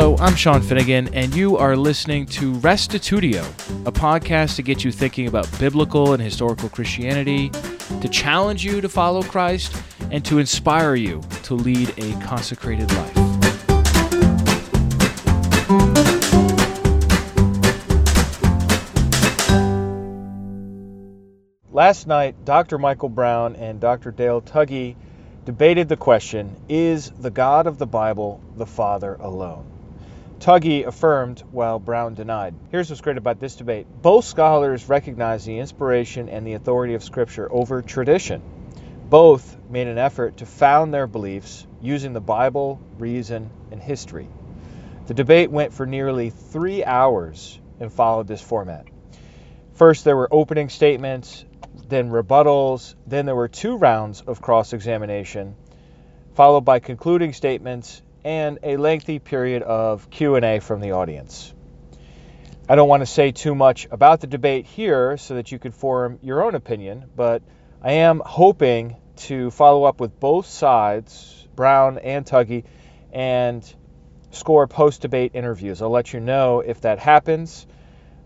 Hello, I'm Sean Finnegan, and you are listening to Restitutio, a podcast to get you thinking about biblical and historical Christianity, to challenge you to follow Christ, and to inspire you to lead a consecrated life. Last night, Dr. Michael Brown and Dr. Dale Tuggy debated the question, is the God of the Bible the Father alone? Tuggy affirmed while Brown denied. Here's what's great about this debate. Both scholars recognize the inspiration and the authority of Scripture over tradition. Both made an effort to found their beliefs using the Bible, reason, and history. The debate went for nearly 3 hours and followed this format. First, there were opening statements, then rebuttals, then there were 2 rounds of cross-examination, followed by concluding statements and a lengthy period of Q&A from the audience. I don't want to say too much about the debate here so that you could form your own opinion, but I am hoping to follow up with both sides, Brown and Tuggy, and score post-debate interviews. I'll let you know if that happens.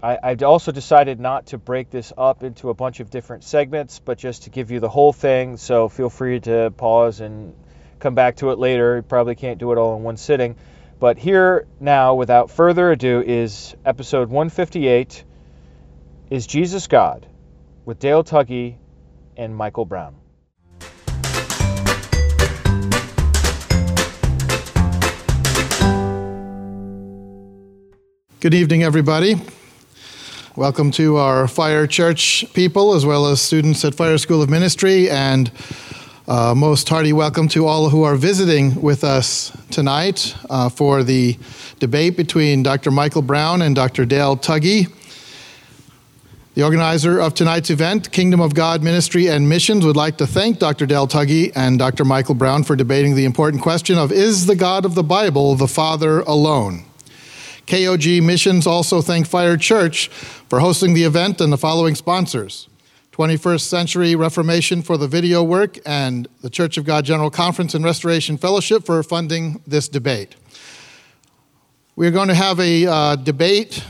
I've also decided not to break this up into a bunch of different segments, but just to give you the whole thing, so feel free to pause and come back to it later. You probably can't do it all in one sitting. But here now, without further ado, is episode 158, Is Jesus God? With Dale Tuggy and Michael Brown. Good evening, everybody. Welcome to our Fire Church people, as well as students at Fire School of Ministry, and most hearty welcome to all who are visiting with us tonight for the debate between Dr. Michael Brown and Dr. Dale Tuggy. The organizer of tonight's event, Kingdom of God Ministry and Missions, would like to thank Dr. Dale Tuggy and Dr. Michael Brown for debating the important question of, is the God of the Bible the Father alone? KOG Missions also thank Fire Church for hosting the event and the following sponsors: 21st Century Reformation for the video work, and the Church of God General Conference and Restoration Fellowship for funding this debate. We're going to have a debate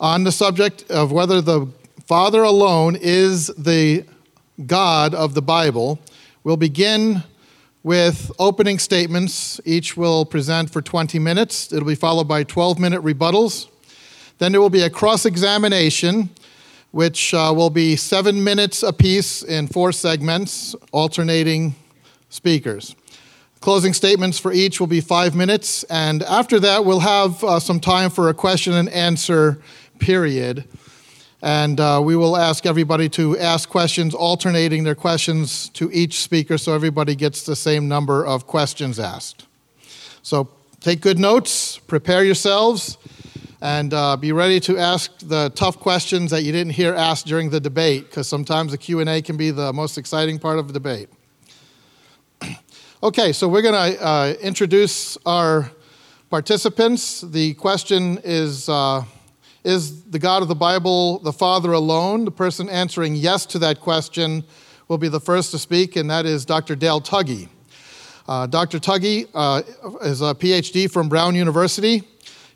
on the subject of whether the Father alone is the God of the Bible. We'll begin with opening statements. Each will present for 20 minutes. It'll be followed by 12-minute rebuttals. Then there will be a cross-examination, which will be 7 minutes apiece in 4 segments, alternating speakers. Closing statements for each will be 5 minutes. And after that, we'll have some time for a question and answer period. And we will ask everybody to ask questions, alternating their questions to each speaker, so everybody gets the same number of questions asked. So take good notes, prepare yourselves, and be ready to ask the tough questions that you didn't hear asked during the debate, because sometimes the Q&A can be the most exciting part of the debate. Okay, so we're going to introduce our participants. The question is the God of the Bible the Father alone? The person answering yes to that question will be the first to speak, and that is Dr. Dale Tuggy. Dr. Tuggy is a PhD from Brown University.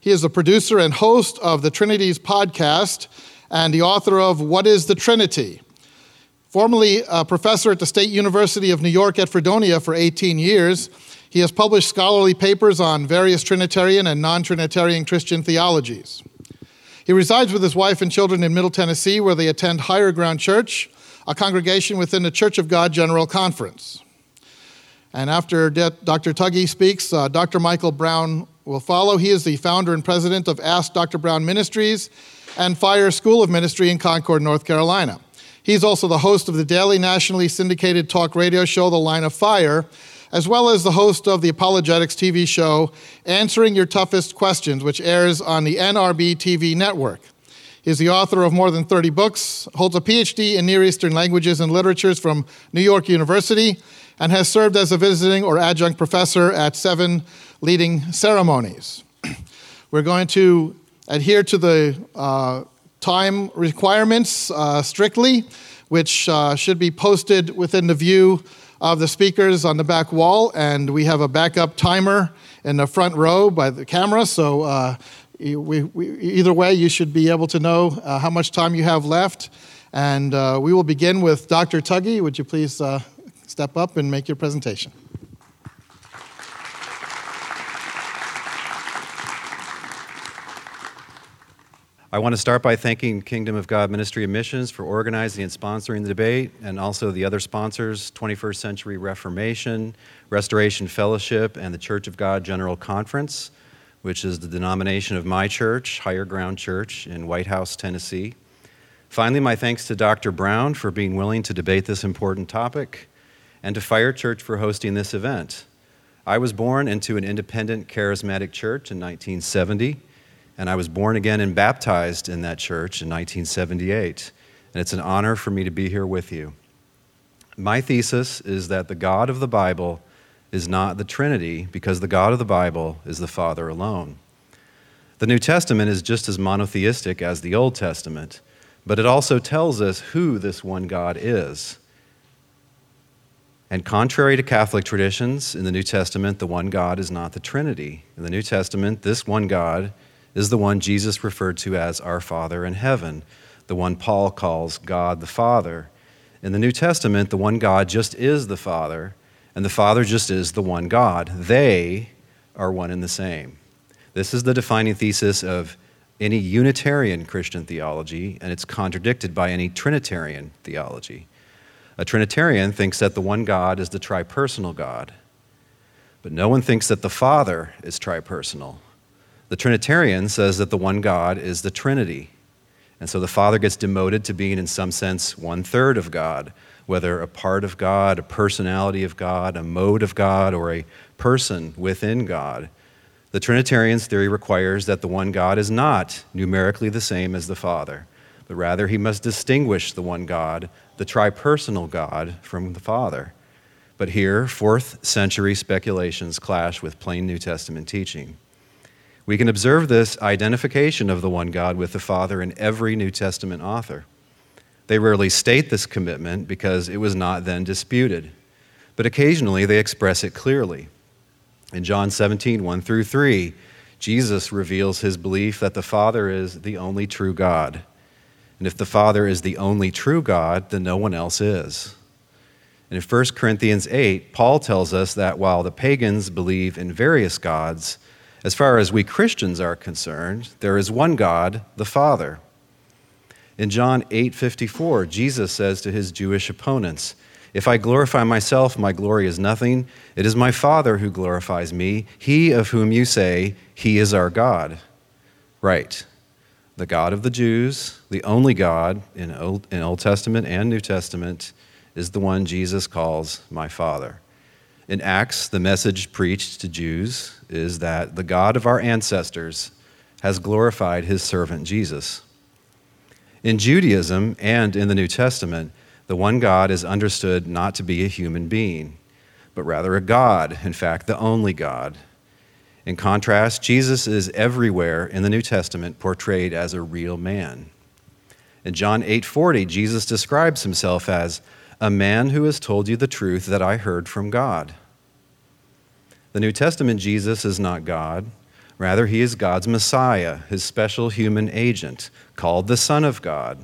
He is the producer and host of the Trinity's podcast and the author of What is the Trinity? Formerly a professor at the State University of New York at Fredonia for 18 years, he has published scholarly papers on various Trinitarian and non-Trinitarian Christian theologies. He resides with his wife and children in Middle Tennessee, where they attend Higher Ground Church, a congregation within the Church of God General Conference. And after Dr. Tuggy speaks, Dr. Michael Brown will follow. He is the founder and president of Ask Dr. Brown Ministries and Fire School of Ministry in Concord, North Carolina. He's also the host of the daily nationally syndicated talk radio show, The Line of Fire, as well as the host of the apologetics TV show, Answering Your Toughest Questions, which airs on the NRB TV network. He's the author of more than 30 books, holds a PhD in Near Eastern languages and literatures from New York University, and has served as a visiting or adjunct professor at 7 leading ceremonies. We're going to adhere to the time requirements strictly, which should be posted within the view of the speakers on the back wall, and we have a backup timer in the front row by the camera, so either way, you should be able to know how much time you have left. And we will begin with Dr. Tuggy. Would you please step up and make your presentation? I want to start by thanking Kingdom of God Ministry and Missions for organizing and sponsoring the debate, and also the other sponsors, 21st Century Reformation, Restoration Fellowship, and the Church of God General Conference, which is the denomination of my church, Higher Ground Church in White House, Tennessee. Finally, my thanks to Dr. Brown for being willing to debate this important topic, and to Fire Church for hosting this event. I was born into an independent charismatic church in 1970. And I was born again and baptized in that church in 1978. And it's an honor for me to be here with you. My thesis is that the God of the Bible is not the Trinity, because the God of the Bible is the Father alone. The New Testament is just as monotheistic as the Old Testament, but it also tells us who this one God is. And contrary to Catholic traditions, in the New Testament, the one God is not the Trinity. In the New Testament, this one God is the one Jesus referred to as our Father in heaven, the one Paul calls God the Father. In the New Testament, the one God just is the Father, and the Father just is the one God. They are one and the same. This is the defining thesis of any Unitarian Christian theology, and it's contradicted by any Trinitarian theology. A Trinitarian thinks that the one God is the tripersonal God, but no one thinks that the Father is tripersonal. The Trinitarian says that the one God is the Trinity. And so the Father gets demoted to being, in some sense, one-third of God, whether a part of God, a personality of God, a mode of God, or a person within God. The Trinitarian's theory requires that the one God is not numerically the same as the Father, but rather he must distinguish the one God, the tripersonal God, from the Father. But here, 4th century speculations clash with plain New Testament teaching. We can observe this identification of the one God with the Father in every New Testament author. They rarely state this commitment because it was not then disputed, but occasionally they express it clearly. In John 17, 1-3, Jesus reveals his belief that the Father is the only true God. And if the Father is the only true God, then no one else is. And in 1 Corinthians 8, Paul tells us that while the pagans believe in various gods, as far as we Christians are concerned, there is one God, the Father. In John 8:54, Jesus says to his Jewish opponents, "If I glorify myself, my glory is nothing. It is my Father who glorifies me, he of whom you say, he is our God." Right. The God of the Jews, the only God in Old Testament and New Testament, is the one Jesus calls my Father. In Acts, the message preached to Jews is that the God of our ancestors has glorified his servant Jesus. In Judaism and in the New Testament, the one God is understood not to be a human being, but rather a God, in fact, the only God. In contrast, Jesus is everywhere in the New Testament portrayed as a real man. In John 8:40, Jesus describes himself as a man who has told you the truth that I heard from God. The New Testament Jesus is not God. Rather, he is God's Messiah, his special human agent, called the Son of God.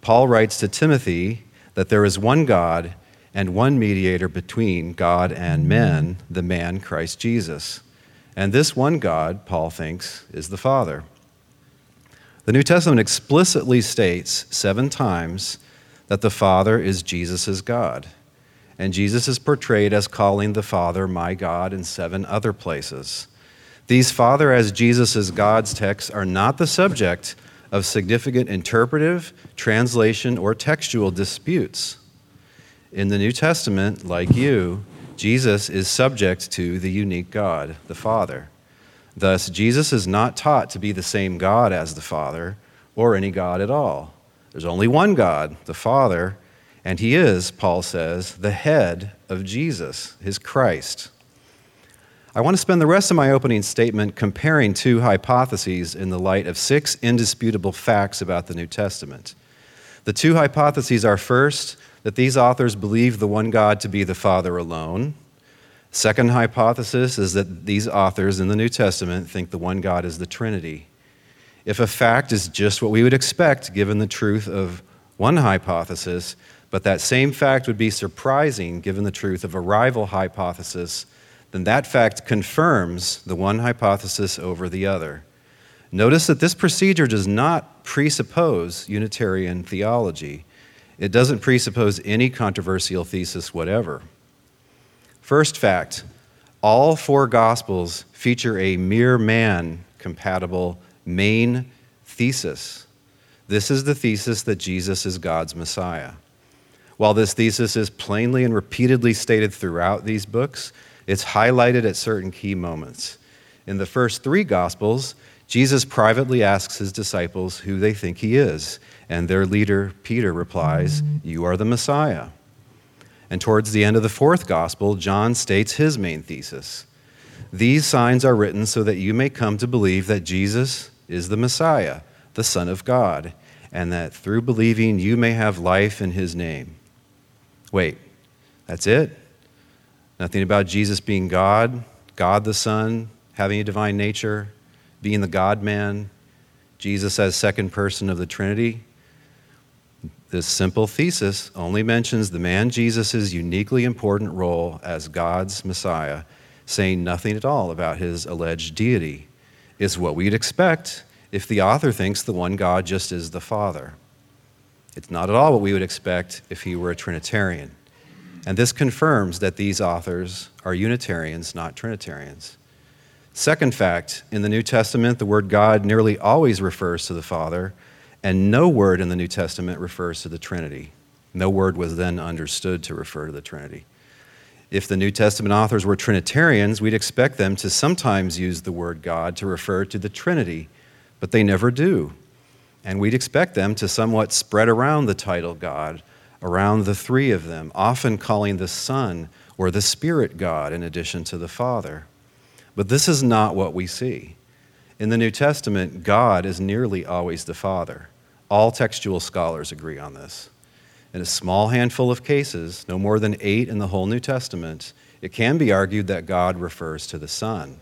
Paul writes to Timothy that there is one God and one mediator between God and men, the man Christ Jesus. And this one God, Paul thinks, is the Father. The New Testament explicitly states 7 times that the Father is Jesus' God. And Jesus is portrayed as calling the Father my God in 7 other places. These Father as Jesus' God's texts are not the subject of significant interpretive, translation, or textual disputes. In the New Testament, like you, Jesus is subject to the unique God, the Father. Thus, Jesus is not taught to be the same God as the Father or any God at all. There's only one God, the Father, and he is, Paul says, the head of Jesus, his Christ. I want to spend the rest of my opening statement comparing 2 hypotheses in the light of 6 indisputable facts about the New Testament. The two hypotheses are, first, that these authors believe the one God to be the Father alone. Second hypothesis is that these authors in the New Testament think the one God is the Trinity. If a fact is just what we would expect, given the truth of one hypothesis, but that same fact would be surprising given the truth of a rival hypothesis, then that fact confirms the one hypothesis over the other. Notice that this procedure does not presuppose Unitarian theology. It doesn't presuppose any controversial thesis whatever. First fact, all four Gospels feature a mere man-compatible main thesis. This is the thesis that Jesus is God's Messiah. While this thesis is plainly and repeatedly stated throughout these books, it's highlighted at certain key moments. In the first three Gospels, Jesus privately asks his disciples who they think he is, and their leader, Peter, replies, "You are the Messiah." And towards the end of the fourth Gospel, John states his main thesis. "These signs are written so that you may come to believe that Jesus is the Messiah, the Son of God, and that through believing you may have life in his name." Wait, that's it? Nothing about Jesus being God, God the Son, having a divine nature, being the God-man, Jesus as second person of the Trinity? This simple thesis only mentions the man Jesus' uniquely important role as God's Messiah, saying nothing at all about his alleged deity. It's what we'd expect if the author thinks the one God just is the Father. It's not at all what we would expect if he were a Trinitarian. And this confirms that these authors are Unitarians, not Trinitarians. Second fact, in the New Testament, the word God nearly always refers to the Father, and no word in the New Testament refers to the Trinity. No word was then understood to refer to the Trinity. If the New Testament authors were Trinitarians, we'd expect them to sometimes use the word God to refer to the Trinity, but they never do. And we'd expect them to somewhat spread around the title God, around the three of them, often calling the Son or the Spirit God in addition to the Father. But this is not what we see. In the New Testament, God is nearly always the Father. All textual scholars agree on this. In a small handful of cases, no more than 8 in the whole New Testament, it can be argued that God refers to the Son.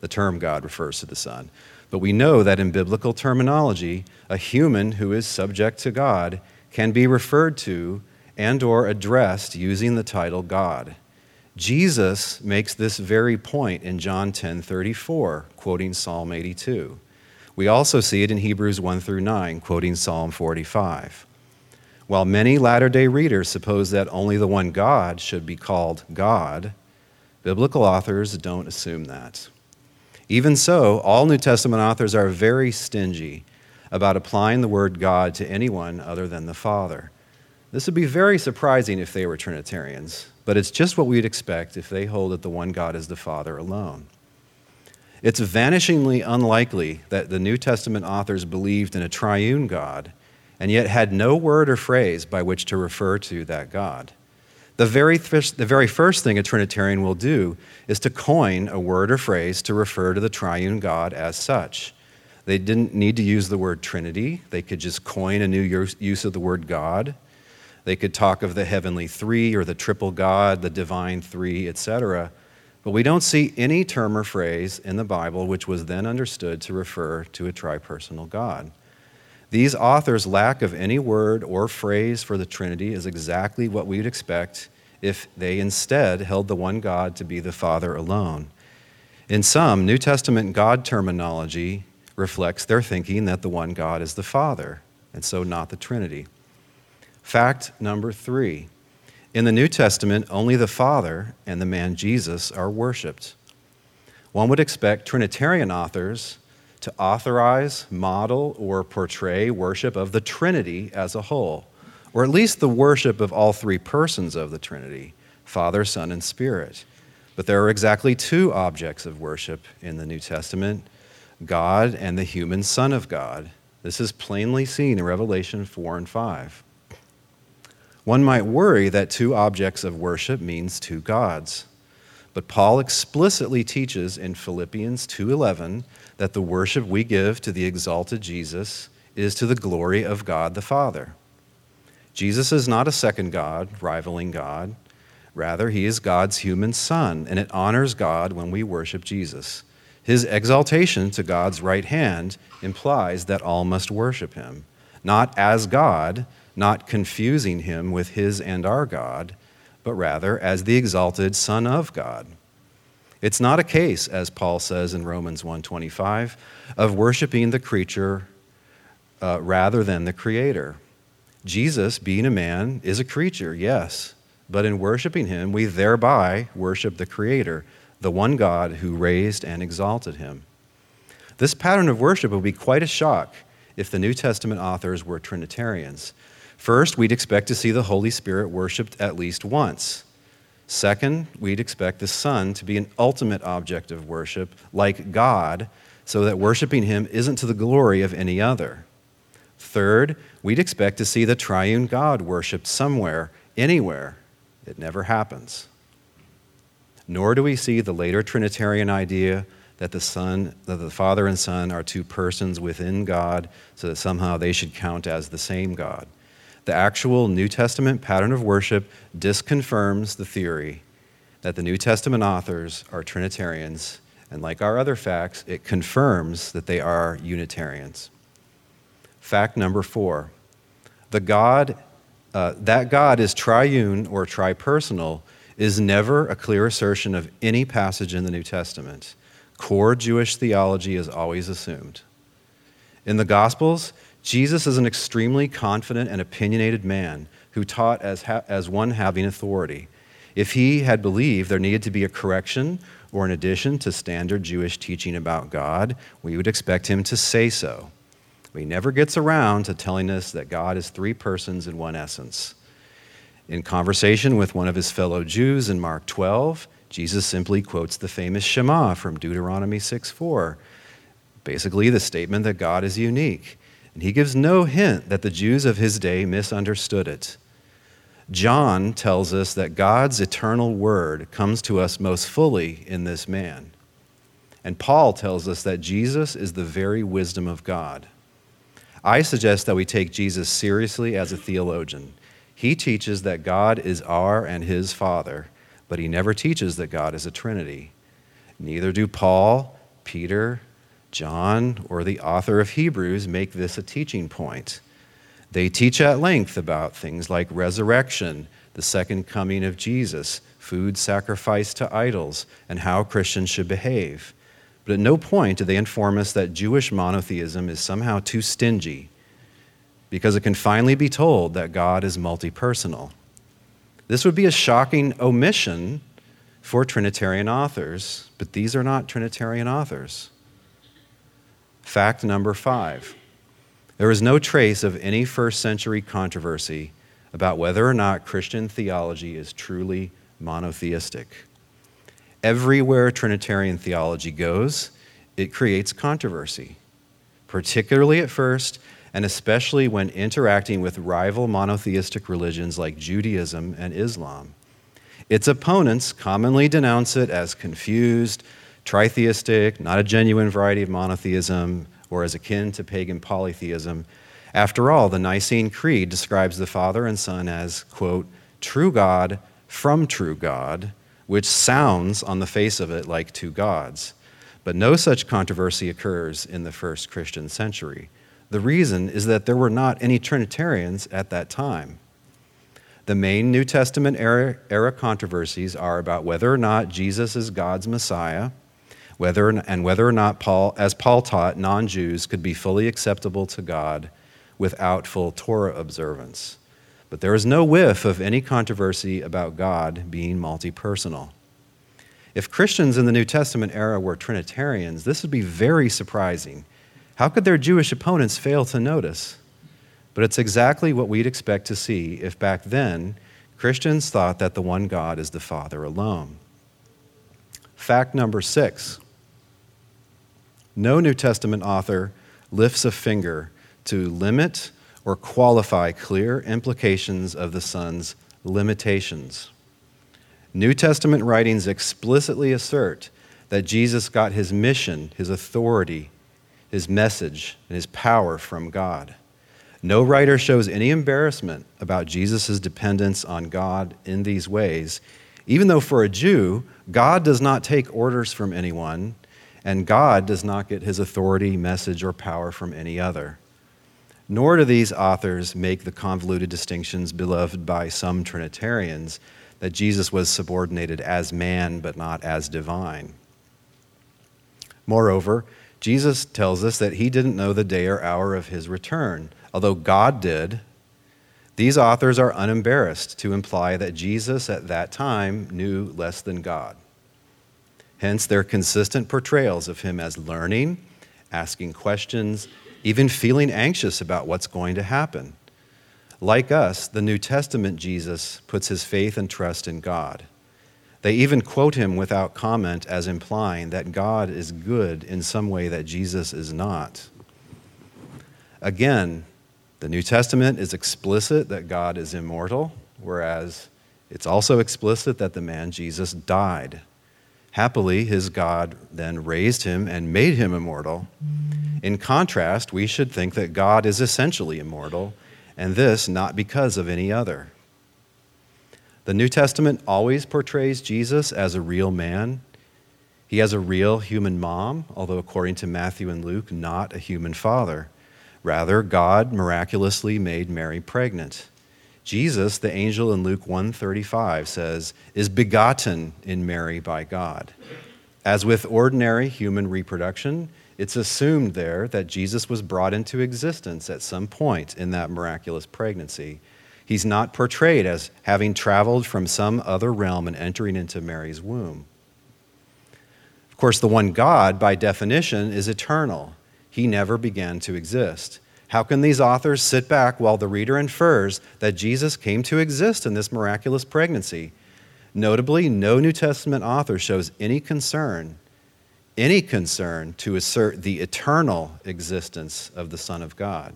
The term God refers to the Son. But we know that in biblical terminology, a human who is subject to God can be referred to and or addressed using the title God. Jesus makes this very point in John 10:34, quoting Psalm 82. We also see it in Hebrews 1-9, quoting Psalm 45. While many latter-day readers suppose that only the one God should be called God, biblical authors don't assume that. Even so, all New Testament authors are very stingy about applying the word God to anyone other than the Father. This would be very surprising if they were Trinitarians, but it's just what we'd expect if they hold that the one God is the Father alone. It's vanishingly unlikely that the New Testament authors believed in a triune God and yet had no word or phrase by which to refer to that God. The very first thing a Trinitarian will do is to coin a word or phrase to refer to the triune God as such. They didn't need to use the word Trinity. They could just coin a new use of the word God. They could talk of the heavenly three or the triple God, the divine three, etc. But we don't see any term or phrase in the Bible which was then understood to refer to a tripersonal God. These authors' lack of any word or phrase for the Trinity is exactly what we'd expect if they instead held the one God to be the Father alone. In some, New Testament God terminology reflects their thinking that the one God is the Father, and so not the Trinity. Fact number 3. In the New Testament, only the Father and the man Jesus are worshipped. One would expect Trinitarian authors to authorize, model, or portray worship of the Trinity as a whole, or at least the worship of all three persons of the Trinity, Father, Son, and Spirit. But there are exactly two objects of worship in the New Testament, God and the human Son of God. This is plainly seen in Revelation 4 and 5. One might worry that two objects of worship means two gods. But Paul explicitly teaches in Philippians 2:11 that the worship we give to the exalted Jesus is to the glory of God the Father. Jesus is not a second God, rivaling God. Rather, he is God's human son, and it honors God when we worship Jesus. His exaltation to God's right hand implies that all must worship him, not as God, not confusing him with his and our God, but rather as the exalted Son of God. It's not a case, as Paul says in Romans 1:25, of worshiping the creature rather than the Creator. Jesus, being a man, is a creature, yes, but in worshiping him, we thereby worship the Creator, the one God who raised and exalted him. This pattern of worship would be quite a shock if the New Testament authors were Trinitarians. First, we'd expect to see the Holy Spirit worshiped at least once. Second, we'd expect the Son to be an ultimate object of worship, like God, so that worshiping him isn't to the glory of any other. Third, we'd expect to see the triune God worshiped somewhere, anywhere. It never happens. Nor do we see the later Trinitarian idea that the Father and Son are two persons within God, so that somehow they should count as the same God. The actual New Testament pattern of worship disconfirms the theory that the New Testament authors are Trinitarians, and like our other facts, it confirms that they are Unitarians. Fact number 4, that God is triune or tripersonal is never a clear assertion of any passage in the New Testament. Core Jewish theology is always assumed. In the Gospels, Jesus is an extremely confident and opinionated man who taught as one having authority. If he had believed there needed to be a correction or an addition to standard Jewish teaching about God, we would expect him to say so. But he never gets around to telling us that God is three persons in one essence. In conversation with one of his fellow Jews in Mark 12, Jesus simply quotes the famous Shema from Deuteronomy 6:4, basically the statement that God is unique. And he gives no hint that the Jews of his day misunderstood it. John tells us that God's eternal word comes to us most fully in this man. And Paul tells us that Jesus is the very wisdom of God. I suggest that we take Jesus seriously as a theologian. He teaches that God is our and his Father, but he never teaches that God is a Trinity. Neither do Paul, Peter, John, or the author of Hebrews make this a teaching point. They teach at length about things like resurrection, the second coming of Jesus, food sacrificed to idols, and how Christians should behave. But at no point do they inform us that Jewish monotheism is somehow too stingy, because it can finally be told that God is multipersonal. This would be a shocking omission for Trinitarian authors, but these are not Trinitarian authors. Fact number 5. There is no trace of any first-century controversy about whether or not Christian theology is truly monotheistic. Everywhere Trinitarian theology goes, it creates controversy, particularly at first, and especially when interacting with rival monotheistic religions like Judaism and Islam. Its opponents commonly denounce it as confused, tritheistic, not a genuine variety of monotheism, or as akin to pagan polytheism. After all, the Nicene Creed describes the Father and Son as, quote, true God from true God, which sounds on the face of it like two gods. But no such controversy occurs in the first Christian century. The reason is that there were not any Trinitarians at that time. The main New Testament era controversies are about whether or not Jesus is God's Messiah, whether or not Paul, as Paul taught, non-Jews could be fully acceptable to God without full Torah observance. But there is no whiff of any controversy about God being multipersonal. If Christians in the New Testament era were Trinitarians, this would be very surprising. How could their Jewish opponents fail to notice? But it's exactly what we'd expect to see if back then Christians thought that the one God is the Father alone. Fact number 6. No New Testament author lifts a finger to limit or qualify clear implications of the Son's limitations. New Testament writings explicitly assert that Jesus got his mission, his authority, his message, and his power from God. No writer shows any embarrassment about Jesus' dependence on God in these ways, even though for a Jew, God does not take orders from anyone, and God does not get his authority, message, or power from any other. Nor do these authors make the convoluted distinctions beloved by some Trinitarians that Jesus was subordinated as man but not as divine. Moreover, Jesus tells us that he didn't know the day or hour of his return, although God did. These authors are unembarrassed to imply that Jesus at that time knew less than God. Hence, their consistent portrayals of him as learning, asking questions, even feeling anxious about what's going to happen. Like us, the New Testament Jesus puts his faith and trust in God. They even quote him without comment as implying that God is good in some way that Jesus is not. Again, the New Testament is explicit that God is immortal, whereas it's also explicit that the man Jesus died. Happily, his God then raised him and made him immortal. In contrast, we should think that God is essentially immortal, and this not because of any other. The New Testament always portrays Jesus as a real man. He has a real human mom, although according to Matthew and Luke, not a human father. Rather, God miraculously made Mary pregnant. Jesus, the angel in Luke 1:35 says, is begotten in Mary by God. As with ordinary human reproduction, it's assumed there that Jesus was brought into existence at some point in that miraculous pregnancy. He's not portrayed as having traveled from some other realm and entering into Mary's womb. Of course, the one God, by definition, is eternal. He never began to exist. How can these authors sit back while the reader infers that Jesus came to exist in this miraculous pregnancy? Notably, no New Testament author shows any concern to assert the eternal existence of the Son of God.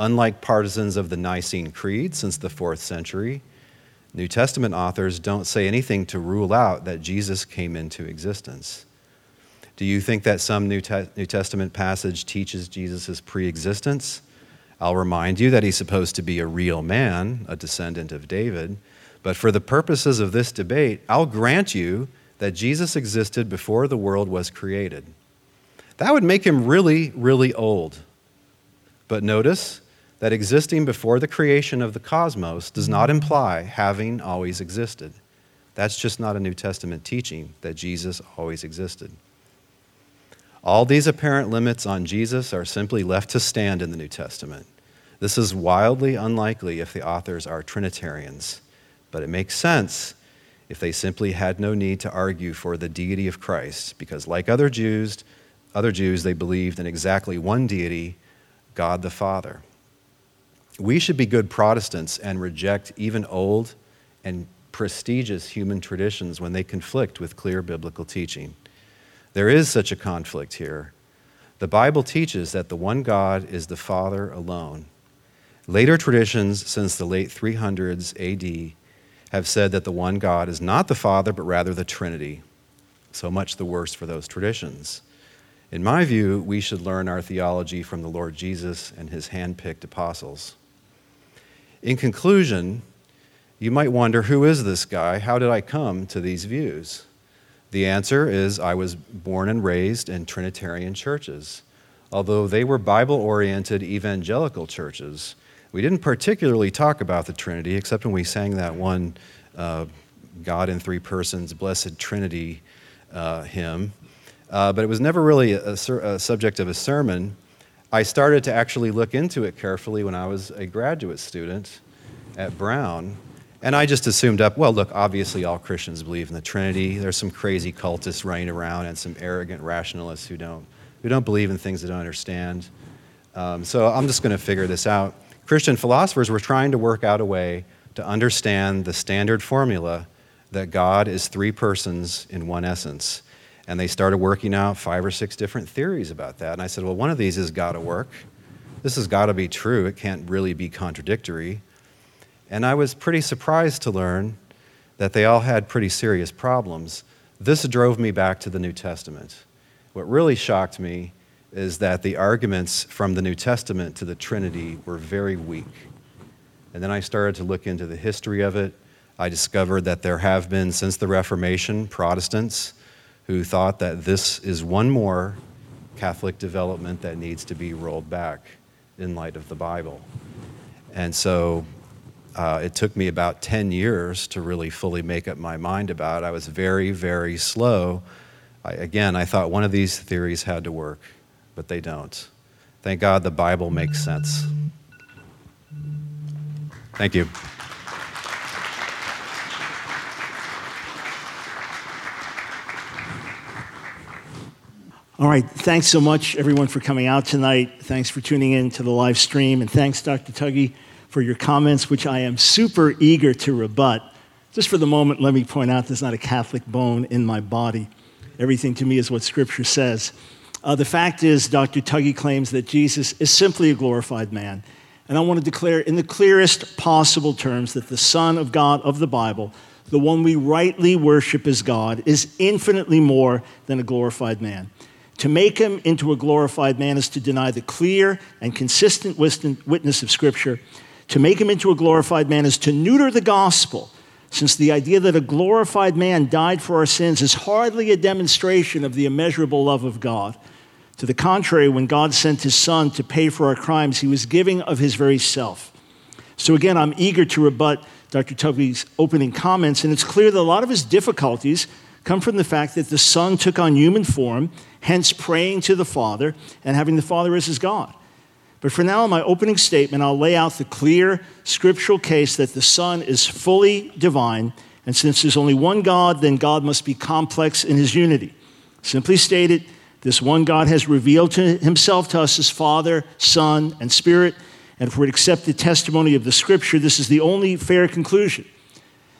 Unlike partisans of the Nicene Creed since the 4th century, New Testament authors don't say anything to rule out that Jesus came into existence. Do you think that some New Testament passage teaches Jesus' pre-existence? I'll remind you that he's supposed to be a real man, a descendant of David. But for the purposes of this debate, I'll grant you that Jesus existed before the world was created. That would make him really, really old. But notice that existing before the creation of the cosmos does not imply having always existed. That's just not a New Testament teaching that Jesus always existed. All these apparent limits on Jesus are simply left to stand in the New Testament. This is wildly unlikely if the authors are Trinitarians, but it makes sense if they simply had no need to argue for the deity of Christ, because like other Jews, they believed in exactly one deity, God the Father. We should be good Protestants and reject even old and prestigious human traditions when they conflict with clear biblical teaching. There is such a conflict here. The Bible teaches that the one God is the Father alone. Later traditions since the late 300s AD have said that the one God is not the Father, but rather the Trinity. So much the worse for those traditions. In my view, we should learn our theology from the Lord Jesus and his hand-picked apostles. In conclusion, you might wonder, who is this guy? How did I come to these views? The answer is I was born and raised in Trinitarian churches. Although they were Bible-oriented evangelical churches, we didn't particularly talk about the Trinity, except when we sang that one God in Three Persons, Blessed Trinity hymn. But it was never really a subject of a sermon. I started to actually look into it carefully when I was a graduate student at Brown. And I just assumed obviously all Christians believe in the Trinity. There's some crazy cultists running around and some arrogant rationalists who don't believe in things they don't understand. So I'm just going to figure this out. Christian philosophers were trying to work out a way to understand the standard formula that God is three persons in one essence. And they started working out 5 or 6 different theories about that. And I said, well, one of these has got to work. This has got to be true. It can't really be contradictory. And I was pretty surprised to learn that they all had pretty serious problems. This drove me back to the New Testament. What really shocked me is that the arguments from the New Testament to the Trinity were very weak. And then I started to look into the history of it. I discovered that there have been, since the Reformation, Protestants who thought that this is one more Catholic development that needs to be rolled back in light of the Bible. And so it took me about 10 years to really fully make up my mind about it. I was very, very slow. I thought one of these theories had to work, but they don't. Thank God the Bible makes sense. Thank you. All right, thanks so much, everyone, for coming out tonight. Thanks for tuning in to the live stream, and thanks, Dr. Tuggy, for your comments, which I am super eager to rebut. Just for the moment, let me point out there's not a Catholic bone in my body. Everything to me is what Scripture says. The fact is, Dr. Tuggy claims that Jesus is simply a glorified man, and I want to declare in the clearest possible terms that the Son of God of the Bible, the one we rightly worship as God, is infinitely more than a glorified man. To make him into a glorified man is to deny the clear and consistent witness of Scripture. To make him into a glorified man is to neuter the gospel, since the idea that a glorified man died for our sins is hardly a demonstration of the immeasurable love of God. To the contrary, when God sent his Son to pay for our crimes, he was giving of his very self. So again, I'm eager to rebut Dr. Tugby's opening comments, and it's clear that a lot of his difficulties come from the fact that the Son took on human form, hence praying to the Father and having the Father as his God. But for now, in my opening statement, I'll lay out the clear scriptural case that the Son is fully divine, and since there's only one God, then God must be complex in his unity. Simply stated, this one God has revealed to himself to us as Father, Son, and Spirit, and if we accept the testimony of the Scripture, this is the only fair conclusion.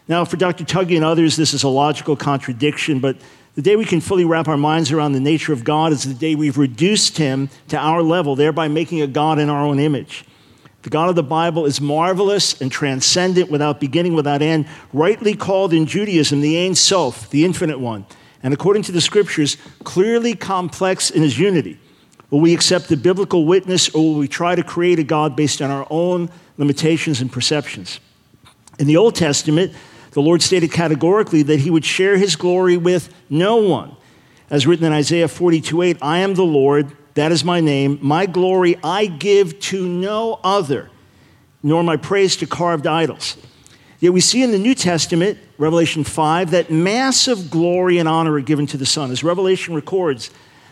Now, for Dr. Tuggy and others, this is a logical contradiction, but the day we can fully wrap our minds around the nature of God is the day we've reduced him to our level, thereby making a God in our own image. The God of the Bible is marvelous and transcendent, without beginning, without end, rightly called in Judaism the Ein Sof, the Infinite One, and according to the Scriptures, clearly complex in his unity. Will we accept the biblical witness, or will we try to create a God based on our own limitations and perceptions? In the Old Testament, the Lord stated categorically that he would share his glory with no one. As written in Isaiah 42:8, I am the Lord, that is my name. My glory I give to no other, nor my praise to carved idols. Yet we see in the New Testament, Revelation 5, that massive glory and honor are given to the Son. As Revelation records,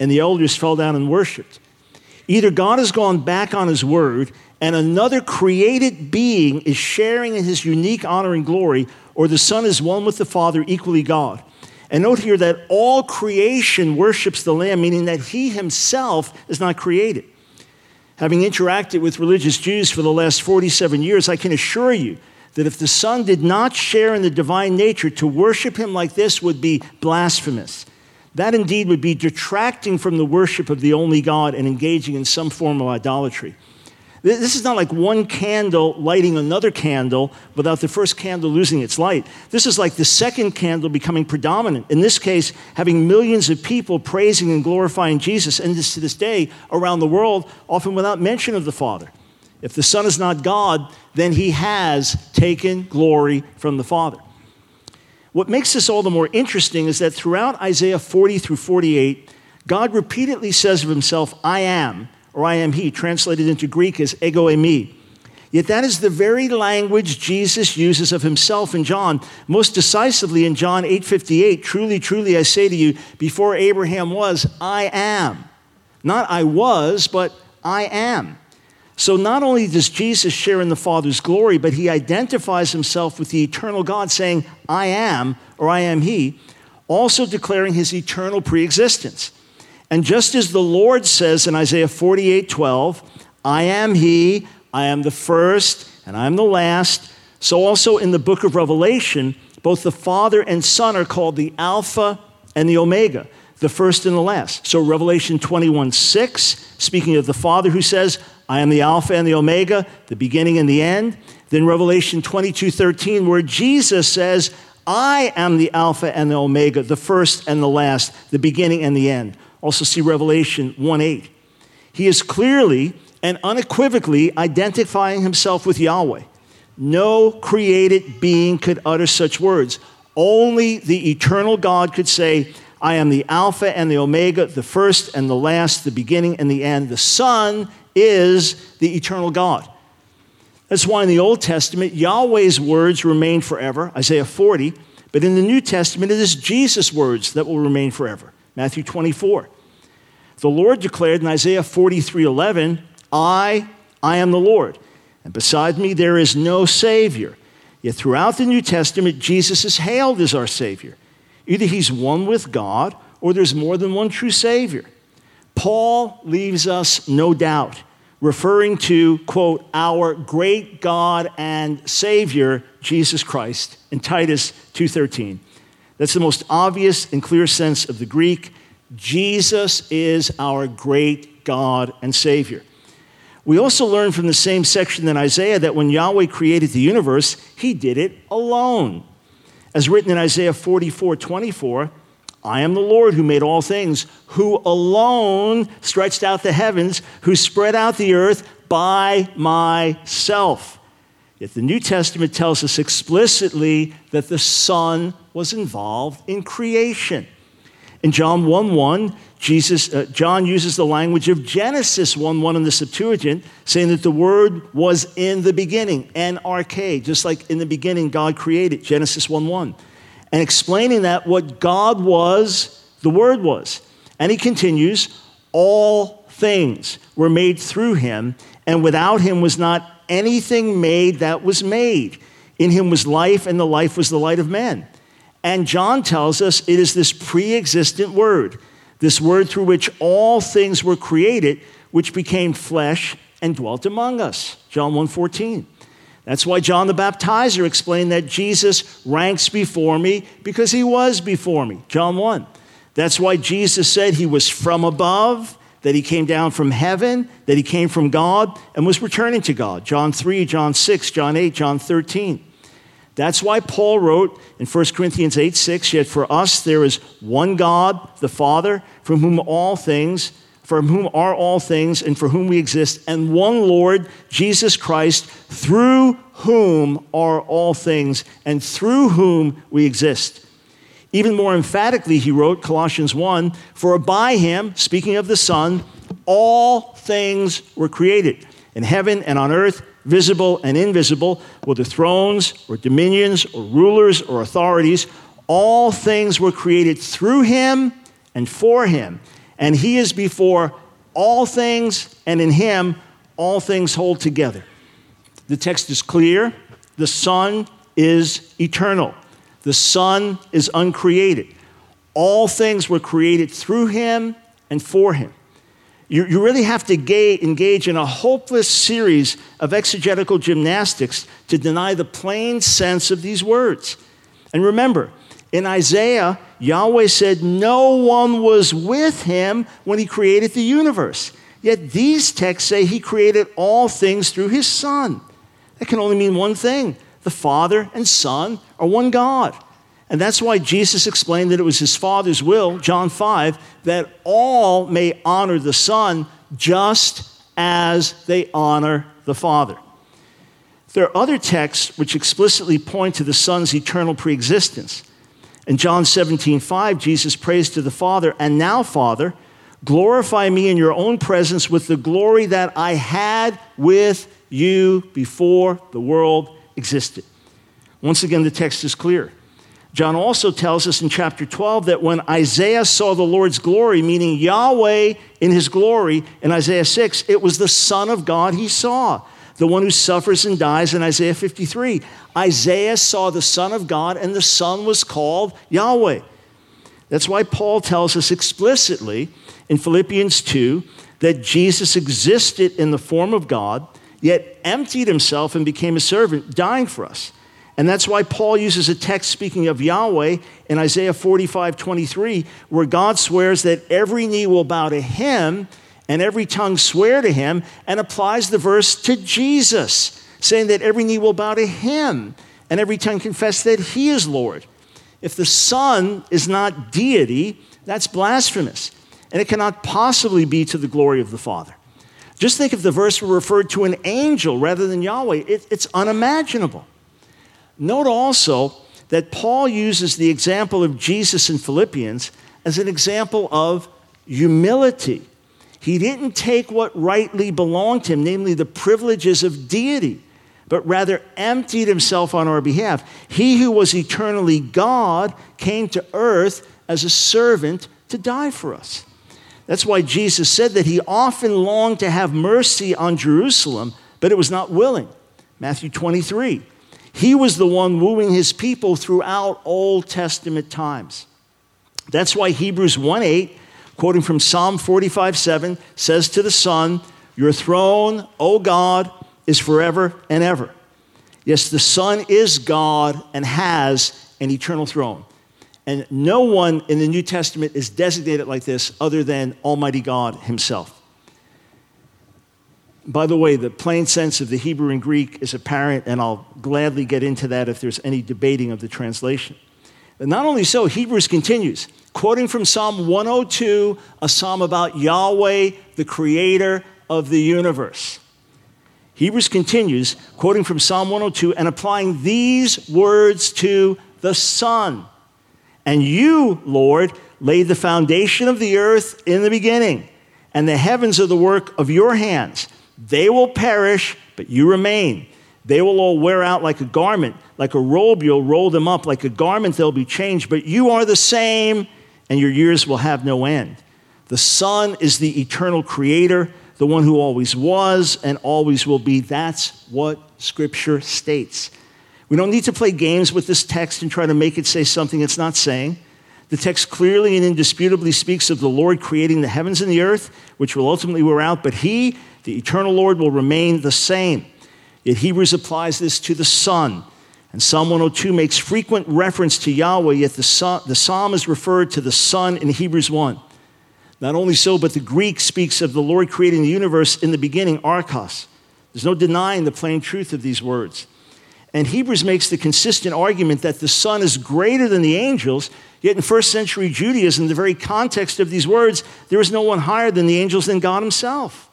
And the elders fell down and worshiped. Either God has gone back on his word and another created being is sharing in his unique honor and glory, or the Son is one with the Father, equally God. And note here that all creation worships the Lamb, meaning that he himself is not created. Having interacted with religious Jews for the last 47 years, I can assure you that if the Son did not share in the divine nature, to worship him like this would be blasphemous. That indeed would be detracting from the worship of the only God and engaging in some form of idolatry. This is not like one candle lighting another candle without the first candle losing its light. This is like the second candle becoming predominant. In this case, having millions of people praising and glorifying Jesus, and this to this day around the world, often without mention of the Father. If the Son is not God, then he has taken glory from the Father. What makes this all the more interesting is that throughout Isaiah 40 through 48, God repeatedly says of himself, I am, or I am he, translated into Greek as ego eimi. Yet that is the very language Jesus uses of himself in John, most decisively in John 8:58, truly, truly, I say to you, before Abraham was, I am. Not I was, but I am. So not only does Jesus share in the Father's glory, but he identifies himself with the eternal God, saying, I am, or I am he, also declaring his eternal preexistence. And just as the Lord says in Isaiah 48:12, I am he, I am the first, and I am the last. So also in the book of Revelation, both the Father and Son are called the Alpha and the Omega, the first and the last. So Revelation 21:6, speaking of the Father who says, I am the Alpha and the Omega, the beginning and the end. Then Revelation 22:13, where Jesus says, I am the Alpha and the Omega, the first and the last, the beginning and the end. Also see Revelation 1:8. He is clearly and unequivocally identifying himself with Yahweh. No created being could utter such words. Only the eternal God could say, I am the Alpha and the Omega, the first and the last, the beginning and the end. The Son is the eternal God. That's why in the Old Testament, Yahweh's words remain forever, Isaiah 40. But in the New Testament, it is Jesus' words that will remain forever, Matthew 24. The Lord declared in Isaiah 43:11, I am the Lord, and beside me there is no Savior. Yet throughout the New Testament, Jesus is hailed as our Savior. Either he's one with God, or there's more than one true Savior. Paul leaves us no doubt, referring to, quote, our great God and Savior, Jesus Christ, in Titus 2:13. That's the most obvious and clear sense of the Greek. Jesus is our great God and Savior. We also learn from the same section in Isaiah that when Yahweh created the universe, he did it alone. As written in Isaiah 44:24, I am the Lord who made all things, who alone stretched out the heavens, who spread out the earth by myself. Yet the New Testament tells us explicitly that the Son was involved in creation. In John 1:1, John uses the language of Genesis 1:1 in the Septuagint, saying that the Word was in the beginning, NRK, just like in the beginning God created, Genesis 1:1. And explaining that what God was, the Word was. And he continues, all things were made through him, and without him was not anything made that was made. In him was life, and the life was the light of men. And John tells us it is this pre-existent Word, this Word through which all things were created, which became flesh and dwelt among us, John 1:14. That's why John the Baptizer explained that Jesus ranks before me because he was before me, John 1. That's why Jesus said he was from above, that he came down from heaven, that he came from God and was returning to God, John 3, John 6, John 8, John 13. That's why Paul wrote in 1 Corinthians 8:6, yet for us there is one God, the Father, from whom are all things, and for whom we exist, and one Lord, Jesus Christ, through whom are all things, and through whom we exist. Even more emphatically, he wrote, Colossians 1, for by him, speaking of the Son, all things were created, in heaven and on earth, visible and invisible, whether thrones or dominions or rulers or authorities, all things were created through him and for him. And he is before all things, and in him all things hold together. The text is clear. The Son is eternal. The Son is uncreated. All things were created through him and for him. You really have to engage in a hopeless series of exegetical gymnastics to deny the plain sense of these words. And remember, in Isaiah, Yahweh said no one was with him when he created the universe. Yet these texts say he created all things through his Son. That can only mean one thing. The Father and Son are one God. And that's why Jesus explained that it was his Father's will, John 5, that all may honor the Son just as they honor the Father. There are other texts which explicitly point to the Son's eternal preexistence. In John 17:5, Jesus prays to the Father, and now, Father, glorify me in your own presence with the glory that I had with you before the world existed. Once again, the text is clear. John also tells us in chapter 12 that when Isaiah saw the Lord's glory, meaning Yahweh in his glory, in Isaiah 6, it was the Son of God he saw, the one who suffers and dies in Isaiah 53. Isaiah saw the Son of God, and the Son was called Yahweh. That's why Paul tells us explicitly in Philippians 2 that Jesus existed in the form of God, yet emptied himself and became a servant, dying for us. And that's why Paul uses a text speaking of Yahweh in Isaiah 45:23, where God swears that every knee will bow to him and every tongue swear to him, and applies the verse to Jesus, saying that every knee will bow to him and every tongue confess that he is Lord. If the Son is not deity, that's blasphemous, and it cannot possibly be to the glory of the Father. Just think if the verse were referred to an angel rather than Yahweh. It's unimaginable. Note also that Paul uses the example of Jesus in Philippians as an example of humility. He didn't take what rightly belonged to him, namely the privileges of deity, but rather emptied himself on our behalf. He who was eternally God came to earth as a servant to die for us. That's why Jesus said that he often longed to have mercy on Jerusalem, but it was not willing. Matthew 23. He was the one wooing his people throughout Old Testament times. That's why Hebrews 1:8, quoting from Psalm 45:7, says to the Son, "Your throne, O God, is forever and ever." Yes, the Son is God and has an eternal throne. And no one in the New Testament is designated like this other than Almighty God himself. By the way, the plain sense of the Hebrew and Greek is apparent, and I'll gladly get into that if there's any debating of the translation. And not only so, Hebrews continues, quoting from Psalm 102, a psalm about Yahweh, the creator of the universe. Hebrews continues, quoting from Psalm 102, and applying these words to the Son. "And you, Lord, laid the foundation of the earth in the beginning, and the heavens are the work of your hands. They will perish, but you remain. They will all wear out like a garment. Like a robe, you'll roll them up. Like a garment, they'll be changed. But you are the same, and your years will have no end." The Son is the eternal creator, the one who always was and always will be. That's what Scripture states. We don't need to play games with this text and try to make it say something it's not saying. The text clearly and indisputably speaks of the Lord creating the heavens and the earth, which will ultimately wear out, but he, the eternal Lord, will remain the same. Yet Hebrews applies this to the Son. And Psalm 102 makes frequent reference to Yahweh, yet the psalm is referred to the Son in Hebrews 1. Not only so, but the Greek speaks of the Lord creating the universe in the beginning, archos. There's no denying the plain truth of these words. And Hebrews makes the consistent argument that the Son is greater than the angels, yet in first century Judaism, the very context of these words, there is no one higher than the angels than God himself.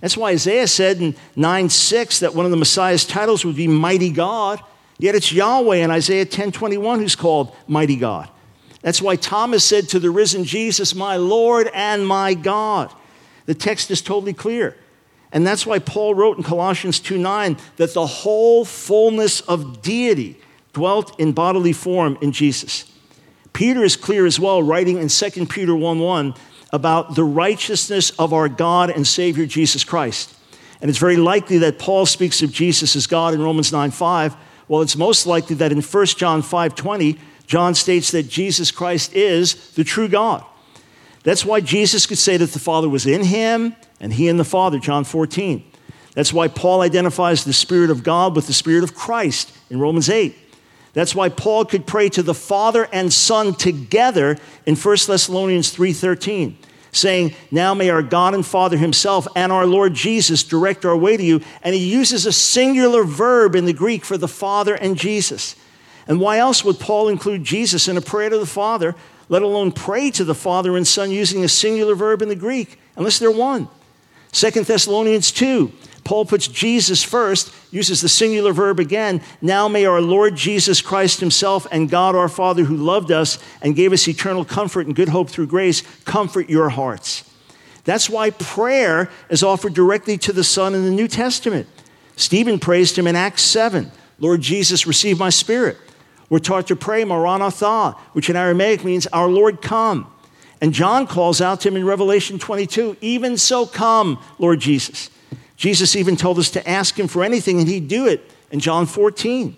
That's why Isaiah said in 9:6 that one of the Messiah's titles would be Mighty God, yet it's Yahweh in Isaiah 10:21 who's called Mighty God. That's why Thomas said to the risen Jesus, "My Lord and my God." The text is totally clear. And that's why Paul wrote in Colossians 2:9 that the whole fullness of deity dwelt in bodily form in Jesus. Peter is clear as well, writing in 2 Peter 1:1 about the righteousness of our God and Savior Jesus Christ. And it's very likely that Paul speaks of Jesus as God in Romans 9:5, while it's most likely that in 1 John 5:20, John states that Jesus Christ is the true God. That's why Jesus could say that the Father was in him and he in the Father, John 14. That's why Paul identifies the Spirit of God with the Spirit of Christ in Romans 8. That's why Paul could pray to the Father and Son together in 1 Thessalonians 3:13, saying, "Now may our God and Father himself and our Lord Jesus direct our way to you." And he uses a singular verb in the Greek for the Father and Jesus. And why else would Paul include Jesus in a prayer to the Father, let alone pray to the Father and Son using a singular verb in the Greek, unless they're one? 2 Thessalonians 2, Paul puts Jesus first, uses the singular verb again. "Now may our Lord Jesus Christ himself and God our Father, who loved us and gave us eternal comfort and good hope through grace, comfort your hearts." That's why prayer is offered directly to the Son in the New Testament. Stephen praised him in Acts 7, "Lord Jesus, receive my spirit." We're taught to pray Maranatha, which in Aramaic means "Our Lord, come." And John calls out to him in Revelation 22, "Even so come, Lord Jesus." Jesus even told us to ask him for anything, and he'd do it in John 14.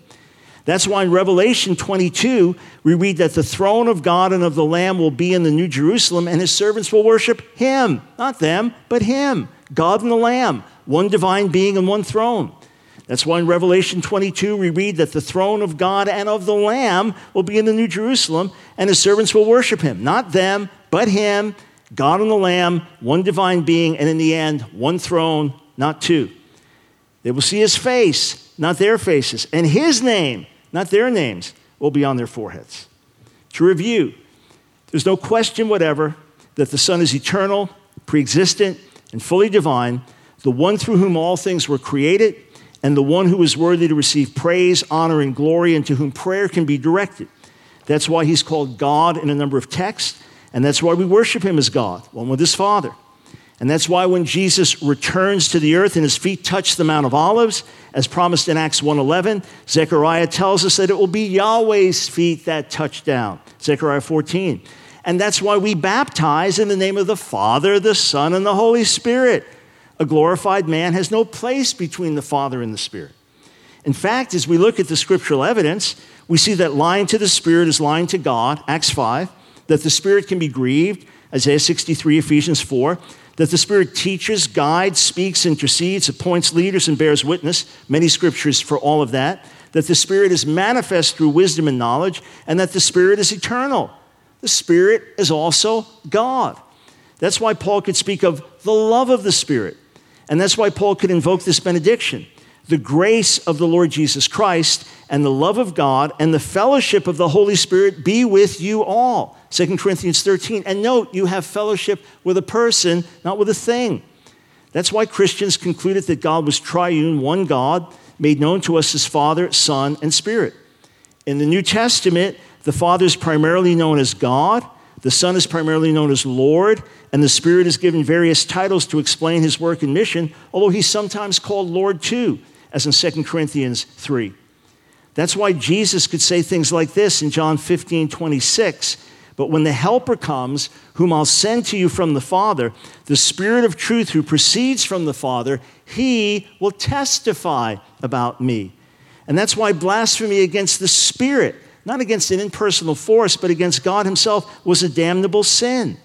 That's why in Revelation 22, we read that the throne of God and of the Lamb will be in the New Jerusalem, and his servants will worship him, not them, but him, God and the Lamb, one divine being and one throne. That's why in Revelation 22, we read that the throne of God and of the Lamb will be in the New Jerusalem, and his servants will worship him, not them, but him, God and the Lamb, one divine being, and in the end, one throne, not two. They will see his face, not their faces, and his name, not their names, will be on their foreheads. To review, there's no question whatever that the Son is eternal, preexistent, and fully divine, the one through whom all things were created, and the one who is worthy to receive praise, honor, and glory, and to whom prayer can be directed. That's why he's called God in a number of texts, and that's why we worship him as God, one with his Father. And that's why when Jesus returns to the earth and his feet touch the Mount of Olives, as promised in Acts 1:11, Zechariah tells us that it will be Yahweh's feet that touch down, Zechariah 14. And that's why we baptize in the name of the Father, the Son, and the Holy Spirit. A glorified man has no place between the Father and the Spirit. In fact, as we look at the scriptural evidence, we see that lying to the Spirit is lying to God, Acts 5, that the Spirit can be grieved, Isaiah 63, Ephesians 4, that the Spirit teaches, guides, speaks, intercedes, appoints leaders, and bears witness, many scriptures for all of that, that the Spirit is manifest through wisdom and knowledge, and that the Spirit is eternal. The Spirit is also God. That's why Paul could speak of the love of the Spirit, and that's why Paul could invoke this benediction, the grace of the Lord Jesus Christ and the love of God and the fellowship of the Holy Spirit be with you all. 2 Corinthians 13, and note, you have fellowship with a person, not with a thing. That's why Christians concluded that God was triune, one God, made known to us as Father, Son, and Spirit. In the New Testament, the Father is primarily known as God, the Son is primarily known as Lord, and the Spirit is given various titles to explain his work and mission, although he's sometimes called Lord too, as in 2 Corinthians 3. That's why Jesus could say things like this in John 15:26. But when the Helper comes, whom I'll send to you from the Father, the Spirit of truth who proceeds from the Father, he will testify about me. And that's why blasphemy against the Spirit, not against an impersonal force, but against God himself, was a damnable sin.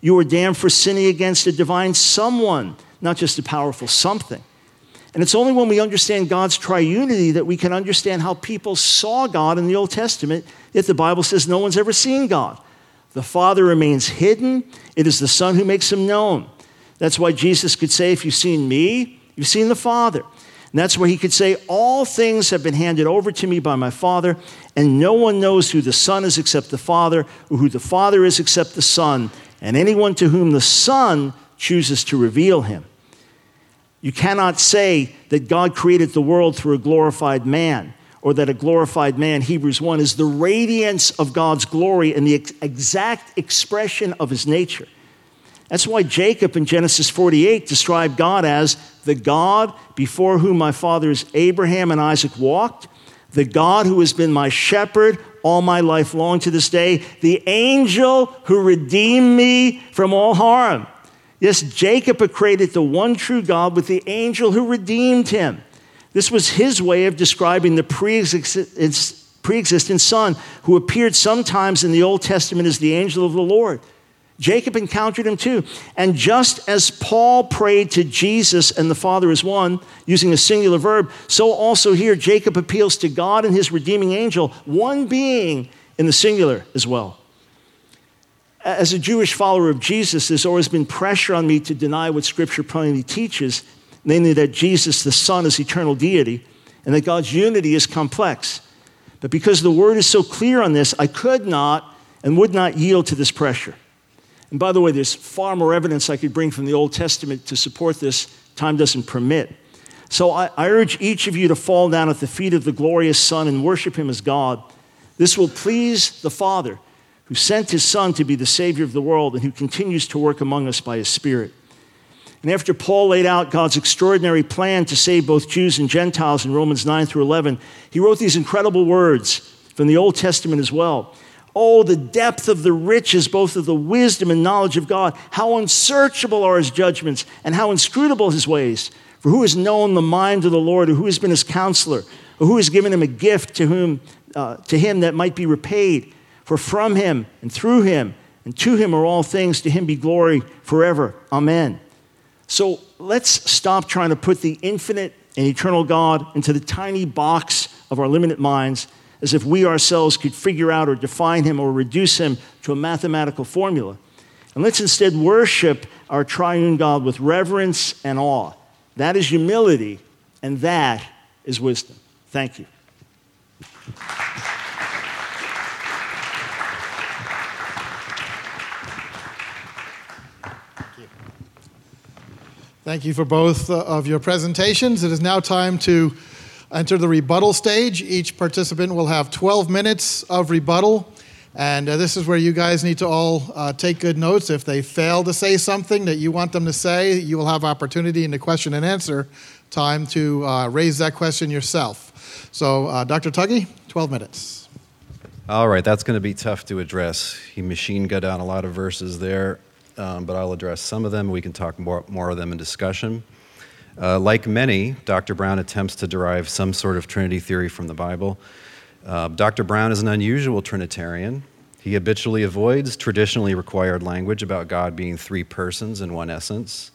You were damned for sinning against a divine someone, not just a powerful something. And it's only when we understand God's triunity that we can understand how people saw God in the Old Testament, yet the Bible says no one's ever seen God. The Father remains hidden. It is the Son who makes him known. That's why Jesus could say, if you've seen me, you've seen the Father. And that's why he could say, all things have been handed over to me by my Father, and no one knows who the Son is except the Father, or who the Father is except the Son, and anyone to whom the Son chooses to reveal him. You cannot say that God created the world through a glorified man, or that a glorified man, Hebrews 1, is the radiance of God's glory and the exact expression of his nature. That's why Jacob in Genesis 48 described God as the God before whom my fathers Abraham and Isaac walked, the God who has been my shepherd all my life long to this day, the angel who redeemed me from all harm. Yes, Jacob equated the one true God with the angel who redeemed him. This was his way of describing the pre-existent Son, who appeared sometimes in the Old Testament as the angel of the Lord. Jacob encountered him too. And just as Paul prayed to Jesus and the Father as one, using a singular verb, so also here Jacob appeals to God and his redeeming angel, one being in the singular as well. As a Jewish follower of Jesus, there's always been pressure on me to deny what Scripture plainly teaches, namely that Jesus, the Son, is eternal deity and that God's unity is complex. But because the Word is so clear on this, I could not and would not yield to this pressure. And by the way, there's far more evidence I could bring from the Old Testament to support this. Time doesn't permit. So I urge each of you to fall down at the feet of the glorious Son and worship him as God. This will please the Father, who sent his Son to be the Savior of the world and who continues to work among us by his Spirit. And after Paul laid out God's extraordinary plan to save both Jews and Gentiles in Romans 9-11, he wrote these incredible words from the Old Testament as well. Oh, the depth of the riches, both of the wisdom and knowledge of God. How unsearchable are his judgments and how inscrutable his ways. For who has known the mind of the Lord, or who has been his counselor? or who has given him a gift to him that might be repaid? For from him and through him and to him are all things. To him be glory forever. Amen. So let's stop trying to put the infinite and eternal God into the tiny box of our limited minds as if we ourselves could figure out or define him or reduce him to a mathematical formula. And let's instead worship our triune God with reverence and awe. That is humility, and that is wisdom. Thank you. Thank you for both of your presentations. It is now time to enter the rebuttal stage. Each participant will have 12 minutes of rebuttal. And this is where you guys need to all take good notes. If they fail to say something that you want them to say, you will have opportunity in the question and answer time to raise that question yourself. So, Dr. Tuggy, 12 minutes. All right, that's going to be tough to address. He machine gunned down a lot of verses there, but I'll address some of them. We can talk more of them in discussion. Like many, Dr. Brown attempts to derive some sort of Trinity theory from the Bible. Dr. Brown is an unusual Trinitarian. He habitually avoids traditionally required language about God being three persons in one essence.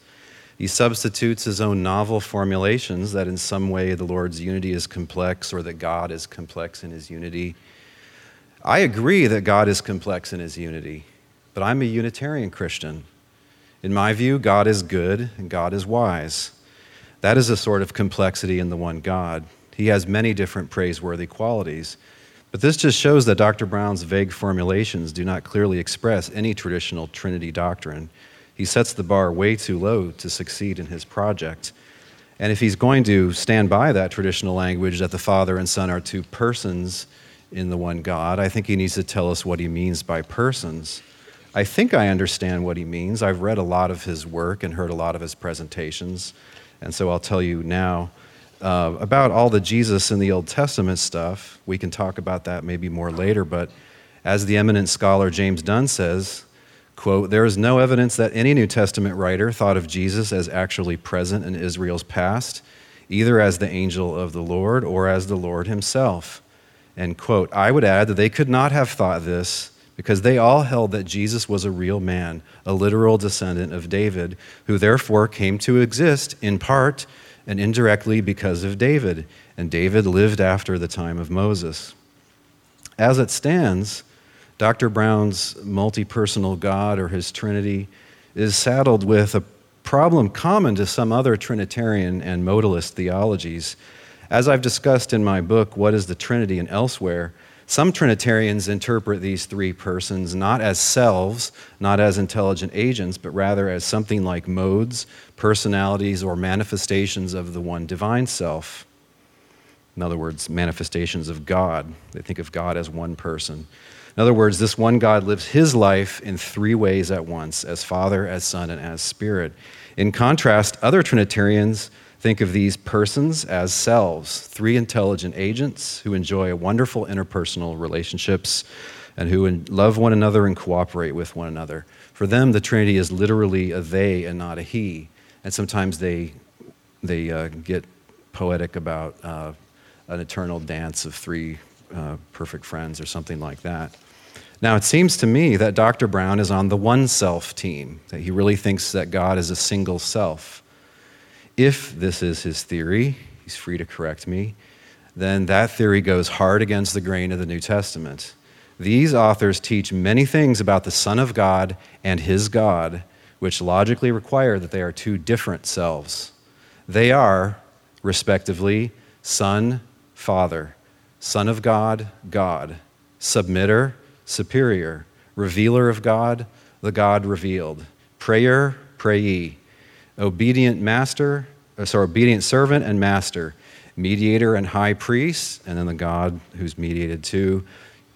He substitutes his own novel formulations that in some way the Lord's unity is complex or that God is complex in his unity. I agree that God is complex in his unity, but I'm a Unitarian Christian. In my view, God is good and God is wise. That is a sort of complexity in the one God. He has many different praiseworthy qualities. But this just shows that Dr. Brown's vague formulations do not clearly express any traditional Trinity doctrine. He sets the bar way too low to succeed in his project. And if he's going to stand by that traditional language that the Father and Son are two persons in the one God, I think he needs to tell us what he means by persons. I think I understand what he means. I've read a lot of his work and heard a lot of his presentations. And so I'll tell you now. About all the Jesus in the Old Testament stuff, we can talk about that maybe more later, but as the eminent scholar James Dunn says, quote, "There is no evidence that any New Testament writer thought of Jesus as actually present in Israel's past, either as the angel of the Lord or as the Lord himself." End quote. I would add that they could not have thought this because they all held that Jesus was a real man, a literal descendant of David, who therefore came to exist in part and indirectly because of David, and David lived after the time of Moses. As it stands, Dr. Brown's multi-personal God or his Trinity is saddled with a problem common to some other Trinitarian and modalist theologies. As I've discussed in my book, What is the Trinity and Elsewhere, some Trinitarians interpret these three persons not as selves, not as intelligent agents, but rather as something like modes, personalities, or manifestations of the one divine self. In other words, manifestations of God. They think of God as one person. In other words, this one God lives his life in three ways at once, as Father, as Son, and as Spirit. In contrast, other Trinitarians think of these persons as selves, three intelligent agents who enjoy wonderful interpersonal relationships and who love one another and cooperate with one another. For them, the Trinity is literally a they and not a he. And sometimes they get poetic about an eternal dance of three perfect friends or something like that. Now, it seems to me that Dr. Brown is on the one self team, that he really thinks that God is a single self. If this is his theory, he's free to correct me, then that theory goes hard against the grain of the New Testament. These authors teach many things about the Son of God and his God, which logically require that they are two different selves. They are, respectively, Son, Father, Son of God, God, Submitter, Superior, Revealer of God, the God revealed, Prayer, Prayee, obedient servant and master, mediator and high priest, and then the God who's mediated to,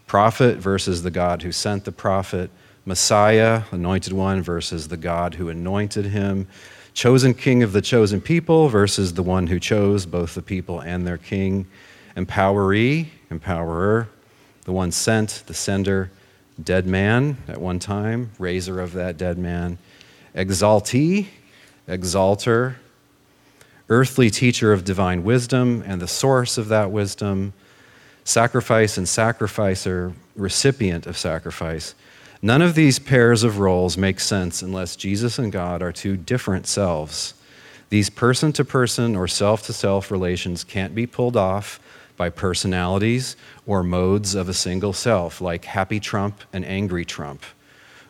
prophet versus the God who sent the prophet, Messiah, anointed one, versus the God who anointed him, chosen king of the chosen people versus the one who chose both the people and their king, empowerer, the one sent, the sender, dead man at one time, raiser of that dead man, exaltee, exalter, earthly teacher of divine wisdom and the source of that wisdom, sacrifice and sacrificer, recipient of sacrifice. None of these pairs of roles make sense unless Jesus and God are two different selves. These person-to-person or self-to-self relations can't be pulled off by personalities or modes of a single self, like happy Trump and angry Trump,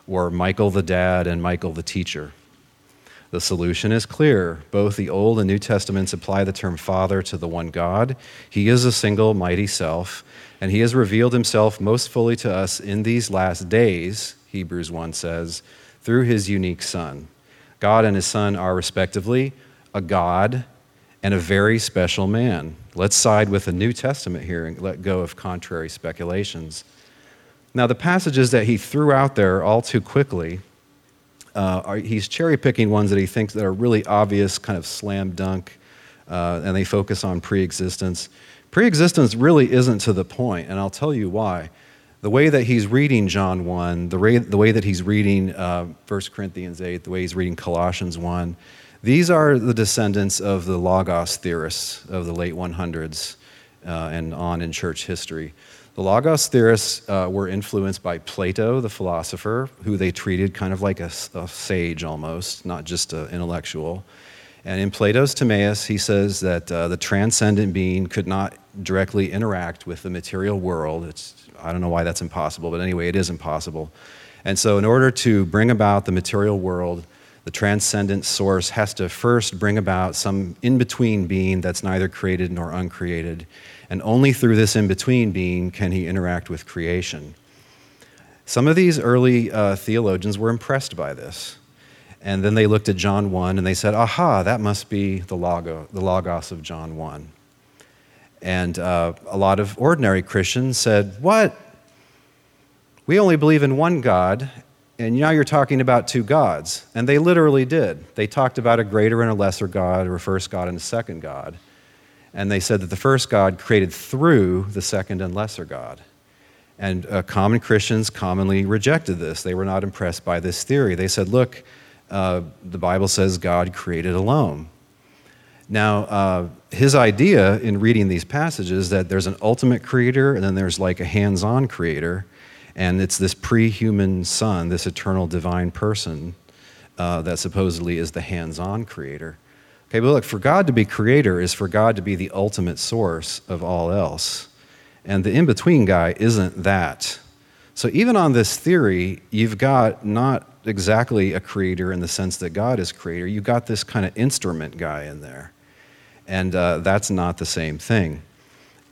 or Michael the dad and Michael the teacher. The solution is clear. Both the Old and New Testaments apply the term Father to the one God. He is a single mighty self, and he has revealed himself most fully to us in these last days, Hebrews 1 says, through his unique Son. God and his Son are respectively a God and a very special man. Let's side with the New Testament here and let go of contrary speculations. Now, the passages that he threw out there all too quickly, he's cherry-picking ones that he thinks that are really obvious, kind of slam dunk, and they focus on preexistence. Preexistence really isn't to the point, and I'll tell you why. The way that he's reading John 1, the way that he's reading 1 Corinthians 8, the way he's reading Colossians 1, these are the descendants of the Logos theorists of the late 100s and on in church history. The Logos theorists were influenced by Plato, the philosopher, who they treated kind of like a sage almost, not just an intellectual. And in Plato's Timaeus, he says that the transcendent being could not directly interact with the material world. I don't know why that's impossible, but anyway, it is impossible. And so in order to bring about the material world, the transcendent source has to first bring about some in-between being that's neither created nor uncreated. And only through this in-between being can he interact with creation. Some of these early theologians were impressed by this. And then they looked at John 1 and they said, aha, that must be the Logos of John 1. And a lot of ordinary Christians said, what? We only believe in one God, and now you're talking about two gods. And they literally did. They talked about a greater and a lesser God, or a first God and a second God. And they said that the first God created through the second and lesser God. And common Christians commonly rejected this. They were not impressed by this theory. They said, look, the Bible says God created alone. Now, his idea in reading these passages that there's an ultimate creator and then there's like a hands-on creator, and it's this pre-human Son, this eternal divine person that supposedly is the hands-on creator. Okay, but look, for God to be creator is for God to be the ultimate source of all else. And the in-between guy isn't that. So even on this theory, you've got not exactly a creator in the sense that God is creator. You've got this kind of instrument guy in there. And that's not the same thing.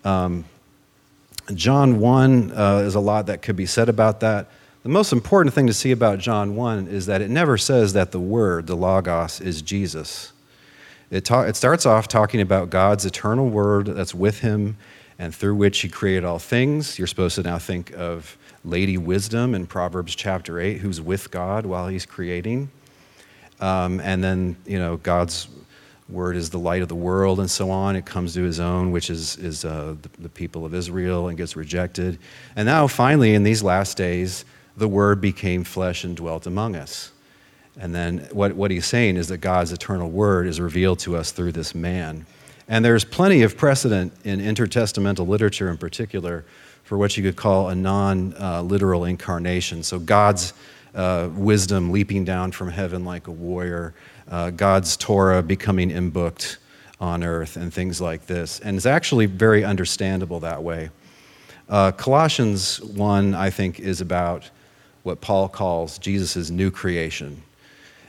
John 1 is a lot that could be said about that. The most important thing to see about John 1 is that it never says that the Word, the Logos, is Jesus. It starts off talking about God's eternal Word that's with him and through which he created all things. You're supposed to now think of Lady Wisdom in Proverbs chapter 8, who's with God while he's creating. And then, God's Word is the light of the world and so on. It comes to his own, which is the people of Israel, and gets rejected. And now finally, in these last days, the Word became flesh and dwelt among us. And then what he's saying is that God's eternal Word is revealed to us through this man. And there's plenty of precedent in intertestamental literature in particular for what you could call a non-literal incarnation. So God's wisdom leaping down from heaven like a warrior, God's Torah becoming inbooked on earth, and things like this. And it's actually very understandable that way. Colossians 1, I think, is about what Paul calls Jesus' new creation.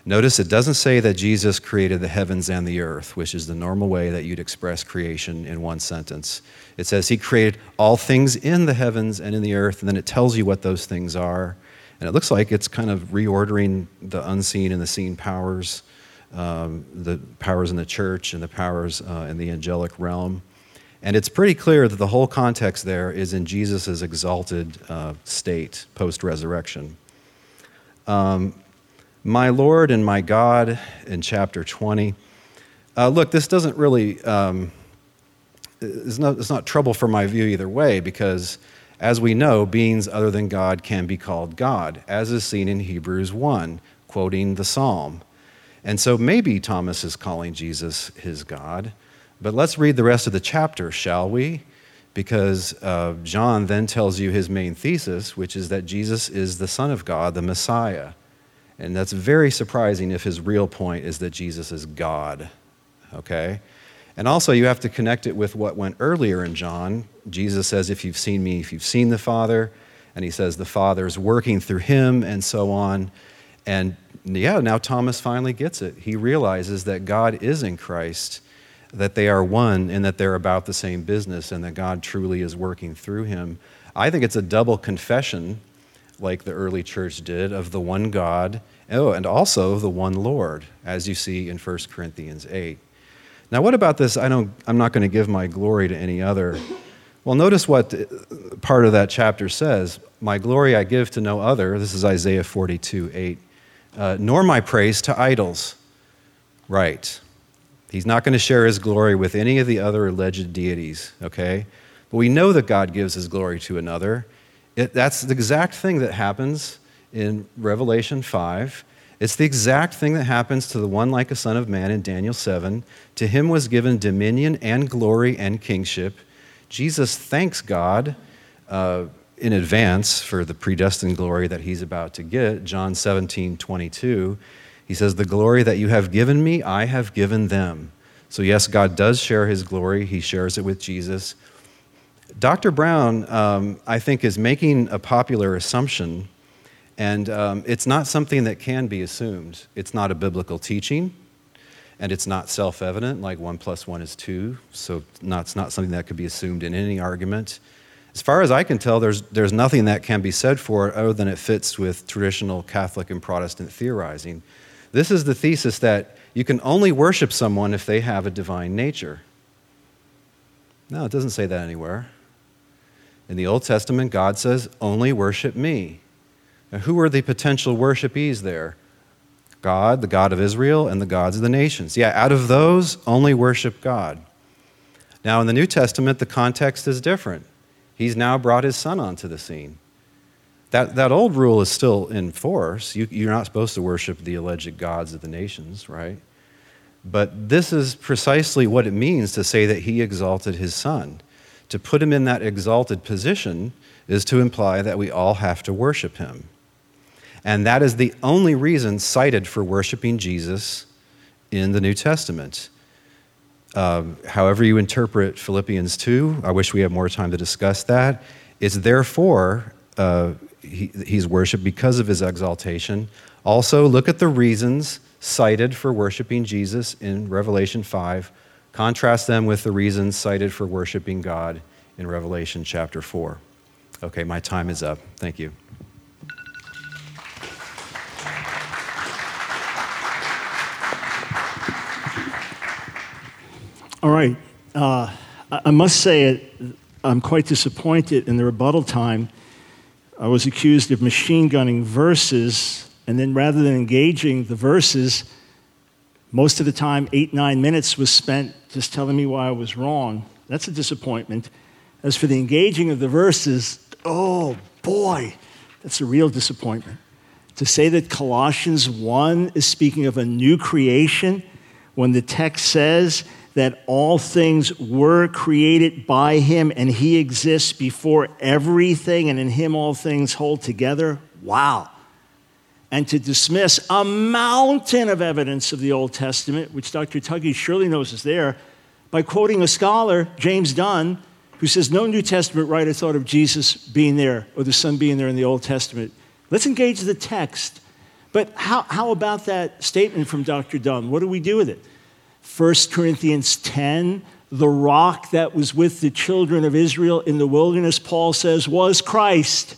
Notice it doesn't say that Jesus created the heavens and the earth, which is the normal way that you'd express creation in one sentence. It says he created all things in the heavens and in the earth, and then it tells you what those things are. And it looks like it's kind of reordering the unseen and the seen powers, the powers in the church and the powers in the angelic realm. And it's pretty clear that the whole context there is in Jesus' exalted state post-resurrection. My Lord and my God in chapter 20. Look, this doesn't really, it's not trouble for my view either way, because as we know, beings other than God can be called God, as is seen in Hebrews 1, quoting the Psalm. And so maybe Thomas is calling Jesus his God. But let's read the rest of the chapter, shall we? Because John then tells you his main thesis, which is that Jesus is the Son of God, the Messiah. And that's very surprising if his real point is that Jesus is God, okay? And also you have to connect it with what went earlier in John. Jesus says, if you've seen me, if you've seen the Father, and he says the Father's working through him and so on. And yeah, now Thomas finally gets it. He realizes that God is in Christ, that they are one and that they're about the same business and that God truly is working through him. I think it's a double confession, like the early church did, of the one God, and also the one Lord, as you see in 1 Corinthians 8. Now, what about this, I'm not going to give my glory to any other? Well, notice what part of that chapter says. My glory I give to no other. This is Isaiah 42:8. Nor my praise to idols. Right. He's not going to share his glory with any of the other alleged deities, okay? But we know that God gives his glory to another. That's the exact thing that happens in Revelation 5. It's the exact thing that happens to the one like a son of man in Daniel 7. To him was given dominion and glory and kingship. Jesus thanks God in advance for the predestined glory that he's about to get. John 17:22. He says, the glory that you have given me, I have given them. So yes, God does share his glory. He shares it with Jesus. Dr. Brown, I think, is making a popular assumption, and it's not something that can be assumed. It's not a biblical teaching, and it's not self-evident, like 1 + 1 is 2, so it's not something that could be assumed in any argument. As far as I can tell, there's nothing that can be said for it other than it fits with traditional Catholic and Protestant theorizing. This is the thesis that you can only worship someone if they have a divine nature. No, it doesn't say that anywhere. In the Old Testament, God says, only worship me. Now, who are the potential worshipees there? God, the God of Israel, and the gods of the nations. Yeah, out of those, only worship God. Now, in the New Testament, the context is different. He's now brought his son onto the scene. That old rule is still in force. You're not supposed to worship the alleged gods of the nations, right? But this is precisely what it means to say that he exalted his son. To put him in that exalted position is to imply that we all have to worship him. And that is the only reason cited for worshiping Jesus in the New Testament. However you interpret Philippians 2, I wish we had more time to discuss that. It's therefore... he's worshiped because of his exaltation. Also, look at the reasons cited for worshiping Jesus in Revelation 5. Contrast them with the reasons cited for worshiping God in Revelation chapter 4. Okay, my time is up. Thank you. All right. I must say I'm quite disappointed in the rebuttal time. I was accused of machine gunning verses, and then rather than engaging the verses, most of the time, 8-9 minutes was spent just telling me why I was wrong. That's a disappointment. As for the engaging of the verses, oh boy, that's a real disappointment. To say that Colossians 1 is speaking of a new creation, when the text says that all things were created by him and he exists before everything and in him all things hold together. Wow. And to dismiss a mountain of evidence of the Old Testament, which Dr. Tuggy surely knows is there, by quoting a scholar, James Dunn, who says no New Testament writer thought of Jesus being there or the Son being there in the Old Testament. Let's engage the text. But how about that statement from Dr. Dunn? What do we do with it? 1 Corinthians 10, the rock that was with the children of Israel in the wilderness, Paul says, was Christ.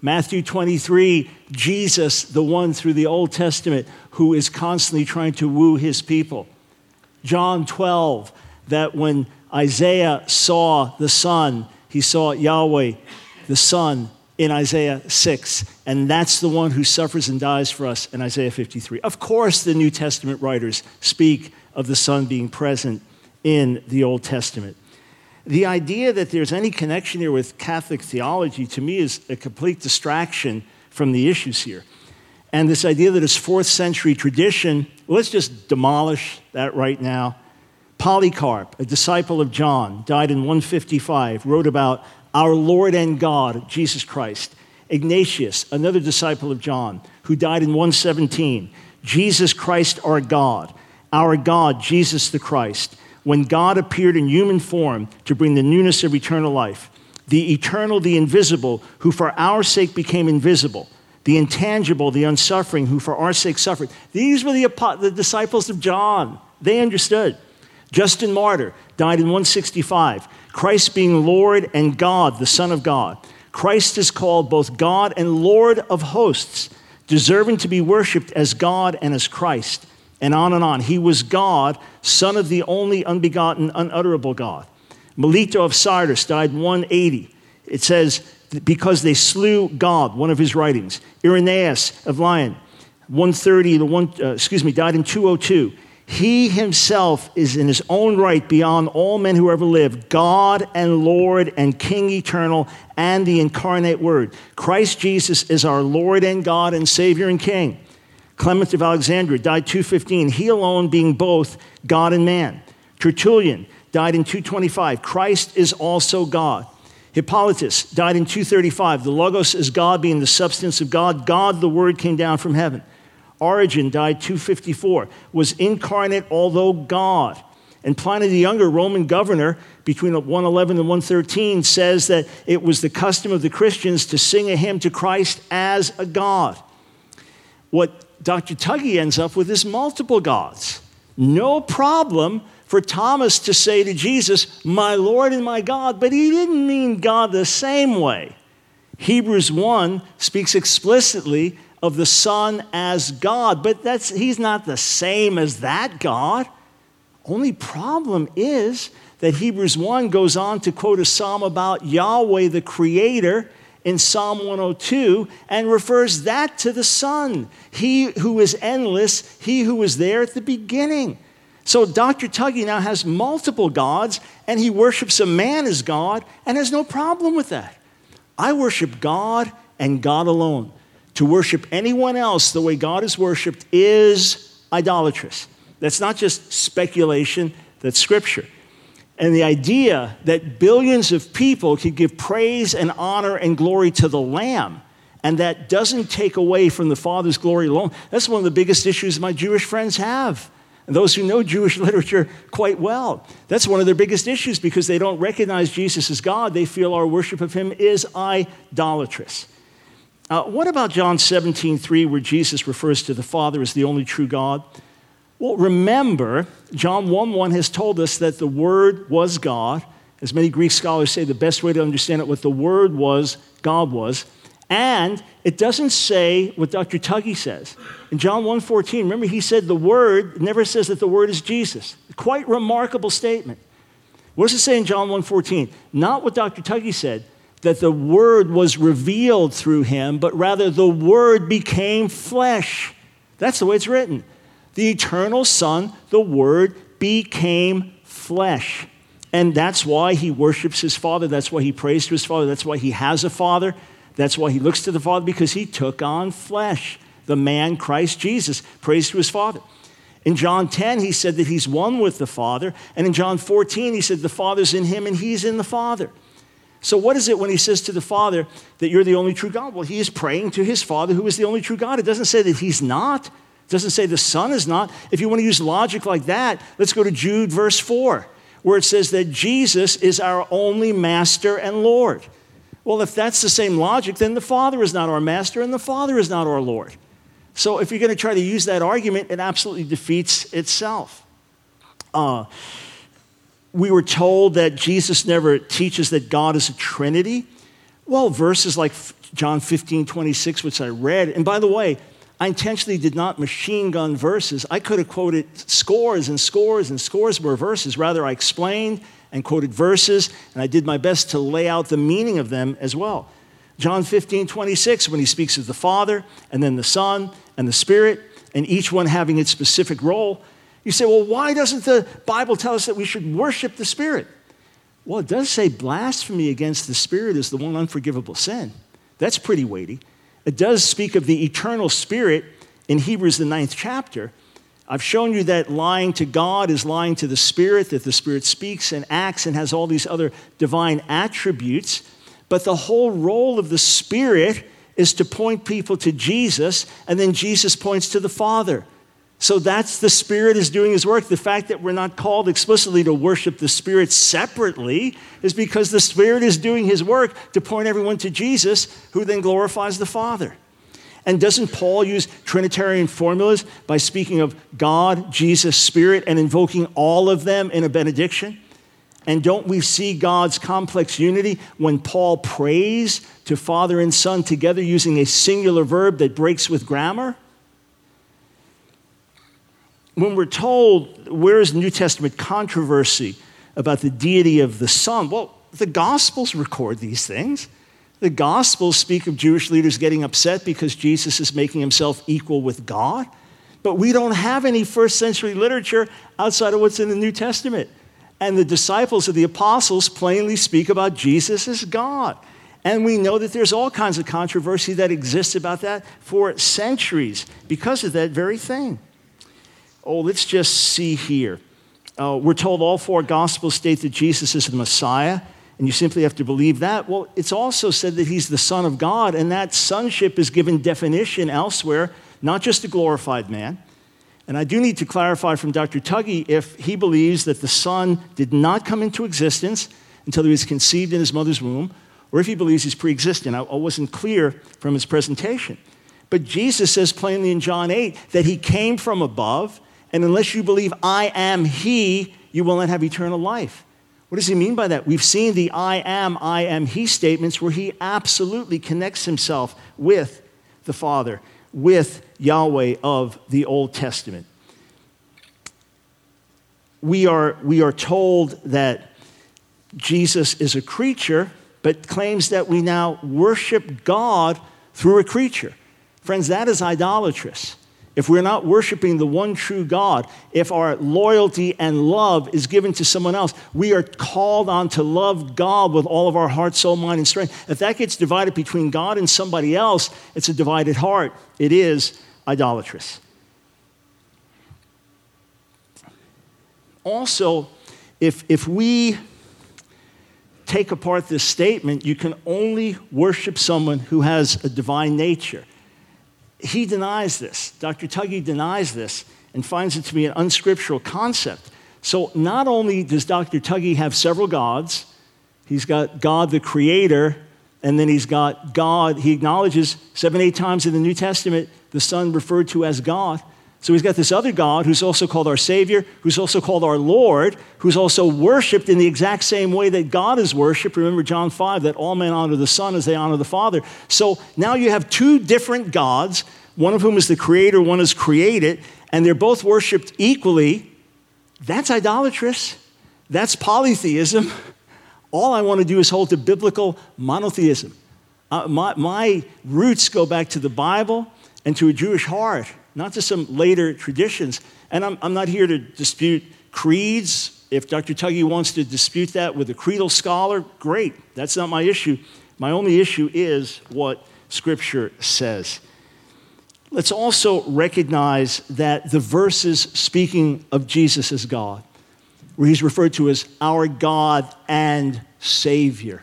Matthew 23, Jesus, the one through the Old Testament who is constantly trying to woo his people. John 12, that when Isaiah saw the Son, he saw Yahweh, the Son, in Isaiah 6, and that's the one who suffers and dies for us in Isaiah 53. Of course, the New Testament writers speak of the Son being present in the Old Testament. The idea that there's any connection here with Catholic theology, to me, is a complete distraction from the issues here. And this idea that it's 4th century tradition let's just demolish that right now. Polycarp, a disciple of John, died in 155, wrote about our Lord and God, Jesus Christ. Ignatius, another disciple of John, who died in 117, Jesus Christ our God, Jesus the Christ, when God appeared in human form to bring the newness of eternal life, the eternal, the invisible, who for our sake became invisible, the intangible, the unsuffering, who for our sake suffered. These were the disciples of John. They understood. Justin Martyr died in 165, Christ being Lord and God, the Son of God. Christ is called both God and Lord of hosts, deserving to be worshiped as God and as Christ, and on. He was God, Son of the only unbegotten, unutterable God. Melito of Sardis died 180. It says, because they slew God, one of his writings. Irenaeus of Lyon, 130, died in 202. He himself is in his own right beyond all men who ever lived, God and Lord and King eternal and the incarnate Word. Christ Jesus is our Lord and God and Savior and King. Clement of Alexandria died 215, he alone being both God and man. Tertullian died in 225, Christ is also God. Hippolytus died in 235, the Logos is God being the substance of God, God the Word came down from heaven. Origen died 254, was incarnate although God. And Pliny the Younger, Roman governor, between 111 and 113, says that it was the custom of the Christians to sing a hymn to Christ as a God. What Dr. Tuggy ends up with is multiple gods. No problem for Thomas to say to Jesus, my Lord and my God, but he didn't mean God the same way. Hebrews 1 speaks explicitly of the Son as God, but he's not the same as that God. Only problem is that Hebrews 1 goes on to quote a psalm about Yahweh, the Creator, in Psalm 102, and refers that to the Son, he who is endless, he who was there at the beginning. So Dr. Tuggy now has multiple gods, and he worships a man as God, and has no problem with that. I worship God and God alone. To worship anyone else the way God is worshiped is idolatrous. That's not just speculation, that's scripture. And the idea that billions of people could give praise and honor and glory to the Lamb, and that doesn't take away from the Father's glory alone, that's one of the biggest issues my Jewish friends have, and those who know Jewish literature quite well. That's one of their biggest issues because they don't recognize Jesus as God. They feel our worship of him is idolatrous. What about John 17:3, where Jesus refers to the Father as the only true God? Well, remember, John 1:1 has told us that the Word was God. As many Greek scholars say, the best way to understand it, what the Word was, God was. And it doesn't say what Dr. Tuggy says. In John 1:14, remember he said the Word, never says that the Word is Jesus. Quite remarkable statement. What does it say in John 1:14? Not what Dr. Tuggy said, that the Word was revealed through him, but rather the Word became flesh. That's the way it's written. The eternal Son, the Word, became flesh. And that's why he worships his Father. That's why he prays to his Father. That's why he has a Father. That's why he looks to the Father, because he took on flesh. The man, Christ Jesus, prays to his Father. In John 10, he said that he's one with the Father. And in John 14, he said the Father's in him and he's in the Father. So what is it when he says to the Father that you're the only true God? Well, he is praying to his Father who is the only true God. It doesn't say that he's not. It doesn't say the Son is not. If you want to use logic like that, let's go to Jude verse 4, where it says that Jesus is our only Master and Lord. Well, if that's the same logic, then the Father is not our Master and the Father is not our Lord. So if you're going to try to use that argument, it absolutely defeats itself. We were told that Jesus never teaches that God is a Trinity. Well, verses like John 15:26, which I read, and by the way, I intentionally did not machine gun verses. I could have quoted scores and scores and scores more verses. Rather, I explained and quoted verses, and I did my best to lay out the meaning of them as well. John 15:26, when he speaks of the Father, and then the Son, and the Spirit, and each one having its specific role. You say, well, why doesn't the Bible tell us that we should worship the Spirit? Well, it does say blasphemy against the Spirit is the one unforgivable sin. That's pretty weighty. It does speak of the eternal Spirit in Hebrews, the 9th chapter. I've shown you that lying to God is lying to the Spirit, that the Spirit speaks and acts and has all these other divine attributes. But the whole role of the Spirit is to point people to Jesus, and then Jesus points to the Father. So that's the Spirit is doing his work. The fact that we're not called explicitly to worship the Spirit separately is because the Spirit is doing his work to point everyone to Jesus, who then glorifies the Father. And doesn't Paul use Trinitarian formulas by speaking of God, Jesus, Spirit, and invoking all of them in a benediction? And don't we see God's complex unity when Paul prays to Father and Son together using a singular verb that breaks with grammar? When we're told, where is the New Testament controversy about the deity of the Son? Well, the Gospels record these things. The Gospels speak of Jewish leaders getting upset because Jesus is making himself equal with God. But we don't have any first century literature outside of what's in the New Testament. And the disciples of the apostles plainly speak about Jesus as God. And we know that there's all kinds of controversy that exists about that for centuries because of that very thing. Oh, let's just see here. We're told all four Gospels state that Jesus is the Messiah, and you simply have to believe that. Well, it's also said that he's the Son of God, and that sonship is given definition elsewhere, not just a glorified man. And I do need to clarify from Dr. Tuggy if he believes that the Son did not come into existence until he was conceived in his mother's womb, or if he believes he's pre-existent. I wasn't clear from his presentation. But Jesus says plainly in John 8 that he came from above, and unless you believe I am he, you will not have eternal life. What does he mean by that? We've seen the I am he statements where he absolutely connects himself with the Father, with Yahweh of the Old Testament. We are told that Jesus is a creature, but claims that we now worship God through a creature. Friends, that is idolatrous. If we're not worshiping the one true God, if our loyalty and love is given to someone else, we are called on to love God with all of our heart, soul, mind, and strength. If that gets divided between God and somebody else, it's a divided heart. It is idolatrous. Also, if we take apart this statement, you can only worship someone who has a divine nature. He denies this. Dr. Tuggy denies this and finds it to be an unscriptural concept. So not only does Dr. Tuggy have several gods, he's got God the Creator, and then he's got God, he acknowledges 7, 8 times in the New Testament, the Son referred to as God. So he's got this other God who's also called our Savior, who's also called our Lord, who's also worshiped in the exact same way that God is worshiped. Remember John 5, that all men honor the Son as they honor the Father. So now you have two different gods, one of whom is the Creator, one is created, and they're both worshiped equally. That's idolatrous. That's polytheism. All I want to do is hold to biblical monotheism. My roots go back to the Bible and to a Jewish heart, not to some later traditions. And I'm not here to dispute creeds. If Dr. Tuggy wants to dispute that with a creedal scholar, great. That's not my issue. My only issue is what Scripture says. Let's also recognize that the verses speaking of Jesus as God, where he's referred to as our God and Savior,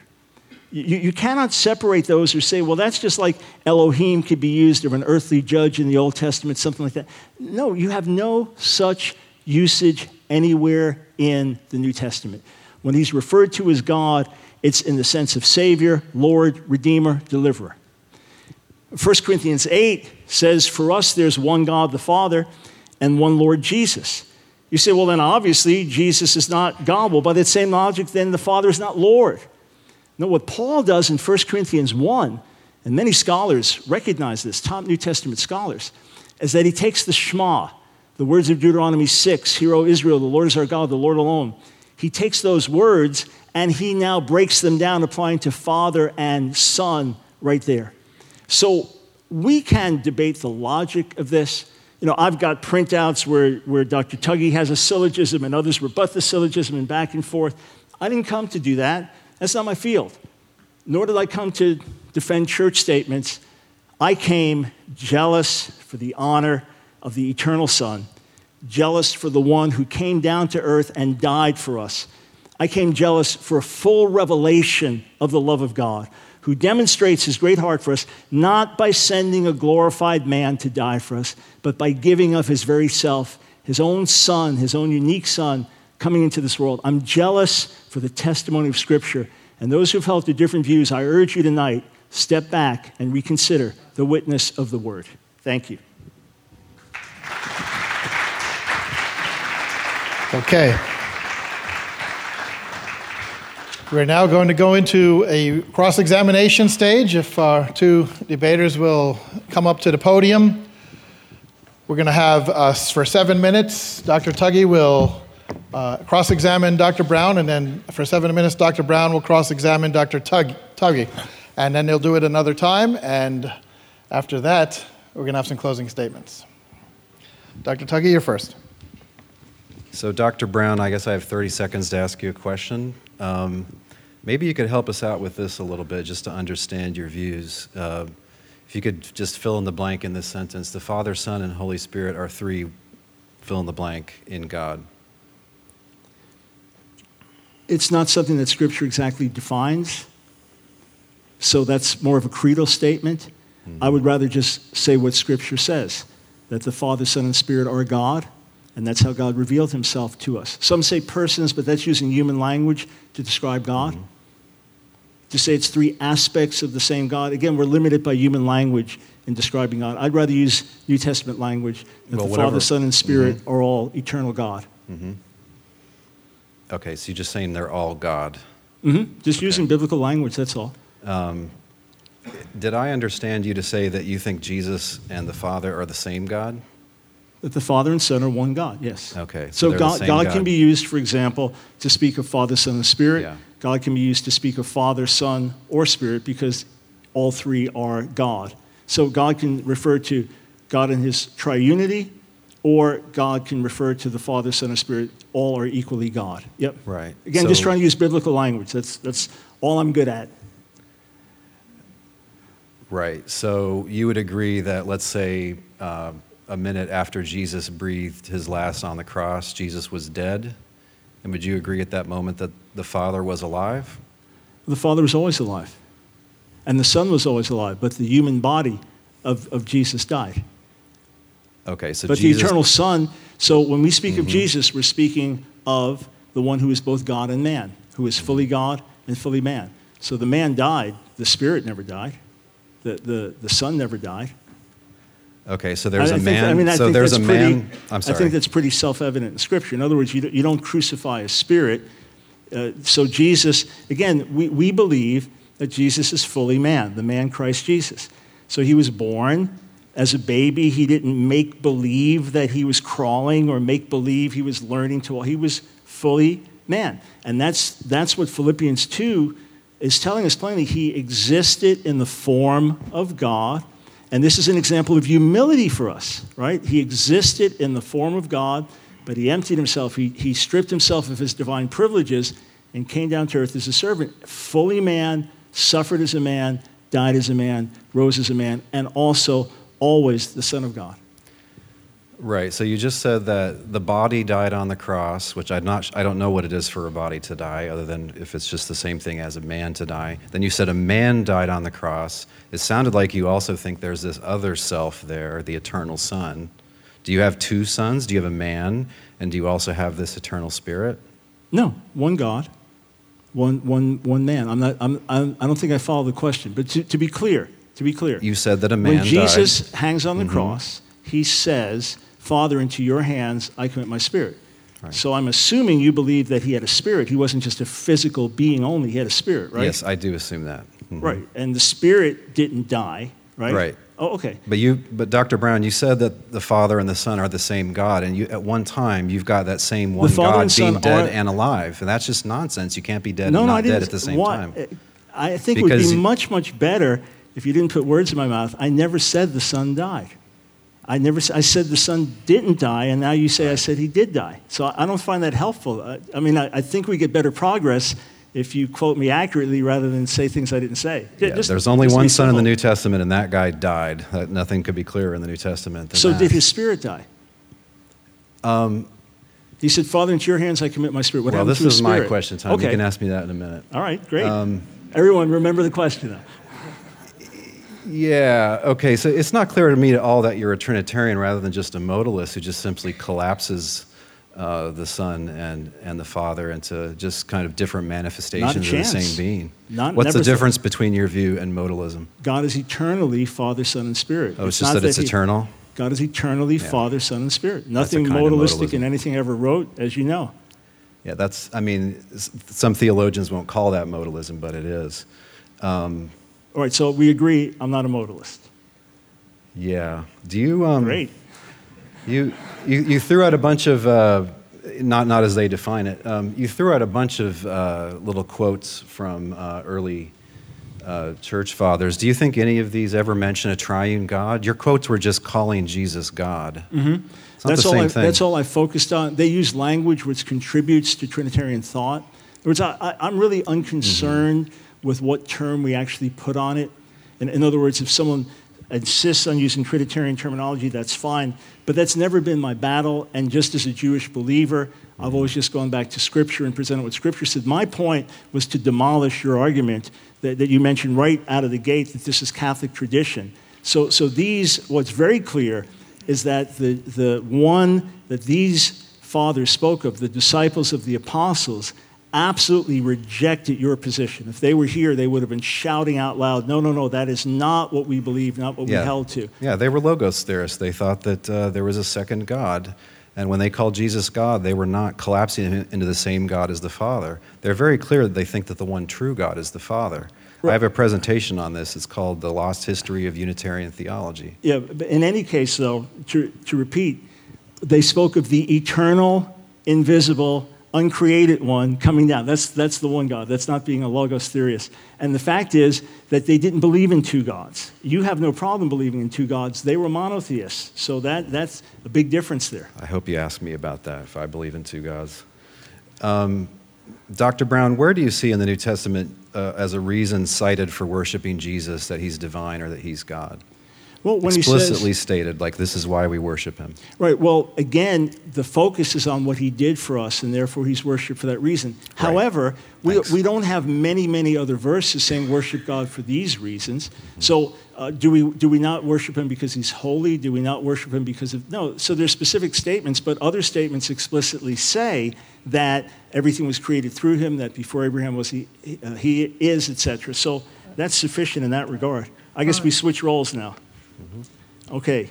you cannot separate those who say, well, that's just like Elohim could be used of an earthly judge in the Old Testament, something like that. No, you have no such usage anywhere in the New Testament. When he's referred to as God, it's in the sense of Savior, Lord, Redeemer, Deliverer. 1 Corinthians 8 says, for us there's one God the Father and one Lord Jesus. You say, well, then obviously Jesus is not God. Well, by that same logic, then the Father is not Lord. No, what Paul does in 1 Corinthians 1, and many scholars recognize this, top New Testament scholars, is that he takes the Shema, the words of Deuteronomy 6, Hear, O Israel, the Lord is our God, the Lord alone. He takes those words and he now breaks them down, applying to Father and Son right there. So we can debate the logic of this. You know, I've got printouts where Dr. Tuggy has a syllogism and others rebut the syllogism and back and forth. I didn't come to do that. That's not my field. Nor did I come to defend church statements. I came jealous for the honor of the eternal Son, jealous for the one who came down to earth and died for us. I came jealous for a full revelation of the love of God, who demonstrates his great heart for us, not by sending a glorified man to die for us, but by giving of his very self, his own son, his own unique son, coming into this world. I'm jealous for the testimony of Scripture. And those who've held to different views, I urge you tonight, step back and reconsider the witness of the Word. Thank you. Okay. We're now going to go into a cross-examination stage. If our two debaters will come up to the podium, we're going to have us for 7 minutes. Dr. Tuggy will cross-examine Dr. Brown, and then for 7 minutes, Dr. Brown will cross-examine Dr. Tuggy. And then they'll do it another time, and after that, we're going to have some closing statements. Dr. Tuggy, you're first. So, Dr. Brown, I guess I have 30 seconds to ask you a question. Maybe you could help us out with this a little bit, just to understand your views. If you could just fill in the blank in this sentence, the Father, Son, and Holy Spirit are three fill in the blank in God. It's not something that Scripture exactly defines, so that's more of a creedal statement. Mm-hmm. I would rather just say what Scripture says, that the Father, Son, and Spirit are God, and that's how God revealed himself to us. Some say persons, but that's using human language to describe God. Mm-hmm. To say it's three aspects of the same God. Again, we're limited by human language in describing God. I'd rather use New Testament language that Father, Son, and Spirit mm-hmm. are all eternal God. Mm-hmm. Okay, so you're just saying they're all God. Mm-hmm. Just using biblical language, that's all. Did I understand you to say that you think Jesus and the Father are the same God? That the Father and Son are one God, yes. Okay. So God can be used, for example, to speak of Father, Son, and Spirit. Yeah. God can be used to speak of Father, Son, or Spirit, because all three are God. So God can refer to God in his triunity, or God can refer to the Father, Son, and Spirit. All are equally God. Yep. Right. Again, so, just trying to use biblical language. That's all I'm good at. Right. So you would agree that, let's say, a minute after Jesus breathed his last on the cross, Jesus was dead. And would you agree at that moment that the Father was alive? The Father was always alive. And the Son was always alive, but the human body of Jesus died. Okay, so the eternal Son, so when we speak mm-hmm. of Jesus, we're speaking of the one who is both God and man, who is fully God and fully man. So the man died, the Spirit never died, the Son never died. Okay, so there's a man. I'm sorry. I think that's pretty self-evident in Scripture. In other words, you don't crucify a spirit. So Jesus, again, we believe that Jesus is fully man, the man Christ Jesus. So he was born as a baby. He didn't make believe that he was crawling or make believe he was learning to walk. He was fully man, and that's what Philippians 2 is telling us plainly. He existed in the form of God. And this is an example of humility for us, right? He existed in the form of God, but he emptied himself. He stripped himself of his divine privileges and came down to earth as a servant, fully man, suffered as a man, died as a man, rose as a man, and also always the Son of God. Right, so you just said that the body died on the cross, which I don't know what it is for a body to die, other than if it's just the same thing as a man to die. Then you said a man died on the cross. It sounded like you also think there's this other self there, the eternal Son. Do you have two sons? Do you have a man? And do you also have this eternal Spirit? No, one God, one man. I don't think I follow the question, but to be clear. You said that a man died. When Jesus hangs on the mm-hmm. cross, he says, Father, into your hands I commit my spirit. Right. So I'm assuming you believe that he had a spirit. He wasn't just a physical being only. He had a spirit, right? Yes, I do assume that. Mm-hmm. Right, and the spirit didn't die, right? Right. Oh, okay. But Dr. Brown, you said that the Father and the Son are the same God, and you, at one time you've got that same one God being dead and alive, and that's just nonsense. You can't be dead and not dead at the same time. I think it would be much, much better if you didn't put words in my mouth. I never said the Son died. I said the Son didn't die, and now you say I said he did die. So I don't find that helpful. I think we get better progress if you quote me accurately rather than say things I didn't say. Yeah, there's only one Son in the New Testament, and that guy died. Nothing could be clearer in the New Testament than that. So did his spirit die? He said, Father, into your hands I commit my spirit. What happens to the spirit? Well, this is my question time. Okay. You can ask me that in a minute. All right, great. Everyone remember the question now. Yeah, okay, so it's not clear to me at all that you're a Trinitarian rather than just a modalist who just simply collapses the Son and the Father into just kind of different manifestations of the same being. What's the difference between your view and modalism? God is eternally Father, Son, and Spirit. Oh, it's just that it's eternal? God is eternally Father, Son, and Spirit. Nothing modalistic in anything I ever wrote, as you know. Yeah, that's, I mean, some theologians won't call that modalism, but it is. All right, so we agree, I'm not a modalist. Yeah. Do you... Great. You threw out a bunch of, not as they define it, you threw out a bunch of little quotes from early church fathers. Do you think any of these ever mention a triune God? Your quotes were just calling Jesus God. Mm-hmm. It's not the same thing. That's all I focused on. They use language which contributes to Trinitarian thought. In other words, I'm really unconcerned with what term we actually put on it. And in other words, if someone insists on using Trinitarian terminology, that's fine. But that's never been my battle. And just as a Jewish believer, I've always just gone back to Scripture and presented what Scripture said. My point was to demolish your argument that you mentioned right out of the gate that this is Catholic tradition. So these, what's very clear is that the one that these fathers spoke of, the disciples of the apostles, absolutely rejected your position. If they were here, they would have been shouting out loud, no, that is not what we believe, not what we held to. Yeah, they were logos theorists. They thought that there was a second God. And when they called Jesus God, they were not collapsing him into the same God as the Father. They're very clear that they think that the one true God is the Father. Right. I have a presentation on this. It's called The Lost History of Unitarian Theology. Yeah, but in any case, though, to repeat, they spoke of the eternal, invisible, uncreated one coming down. That's the one God. That's not being a logos theorist. And the fact is that they didn't believe in two gods. You have no problem believing in two gods. They were monotheists. So that's a big difference there. I hope you ask me about that, if I believe in two gods. Dr. Brown, where do you see in the New Testament as a reason cited for worshiping Jesus that he's divine or that he's God? Well, when explicitly stated, like, this is why we worship him. Right. Well, again, the focus is on what he did for us, and therefore he's worshiped for that reason. Right. However, we don't have many other verses saying worship God for these reasons. Mm-hmm. So do we not worship him because he's holy? Do we not worship him because of... No, so there's specific statements, but other statements explicitly say that everything was created through him, that before Abraham was he is, etc. So that's sufficient in that regard. I guess we switch roles now. Okay,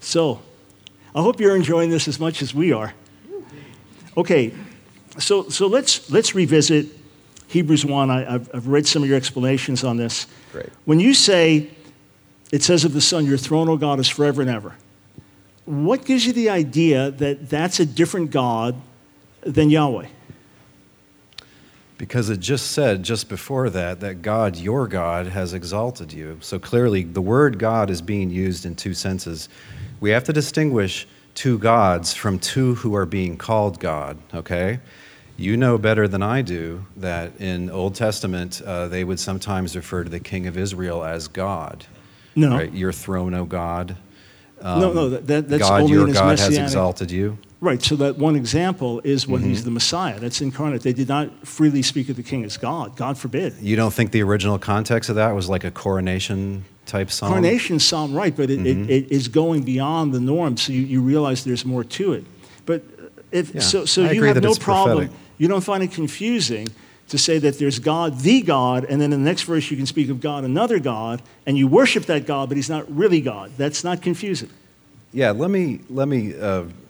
so I hope you're enjoying this as much as we are. Okay, so let's revisit Hebrews 1. I've read some of your explanations on this. Great. When you say, it says of the Son, your throne, O God, is forever and ever, what gives you the idea that that's a different God than Yahweh? Because it just said, just before that God, your God, has exalted you. So clearly, the word God is being used in two senses. We have to distinguish two gods from two who are being called God, okay? You know better than I do that in Old Testament, they would sometimes refer to the king of Israel as God. No. Right? Your throne, O God. That's God, only your in God has exalted you. Right, so that one example is when he's the Messiah. That's incarnate. They did not freely speak of the king as God. God forbid. You don't think the original context of that was like a coronation-type psalm? Coronation psalm, right, but it is going beyond the norm, so you realize there's more to it. But so you have no problem. Prophetic. You don't find it confusing to say that there's God, the God, and then in the next verse you can speak of God, another God, and you worship that God, but he's not really God. That's not confusing. Yeah, let me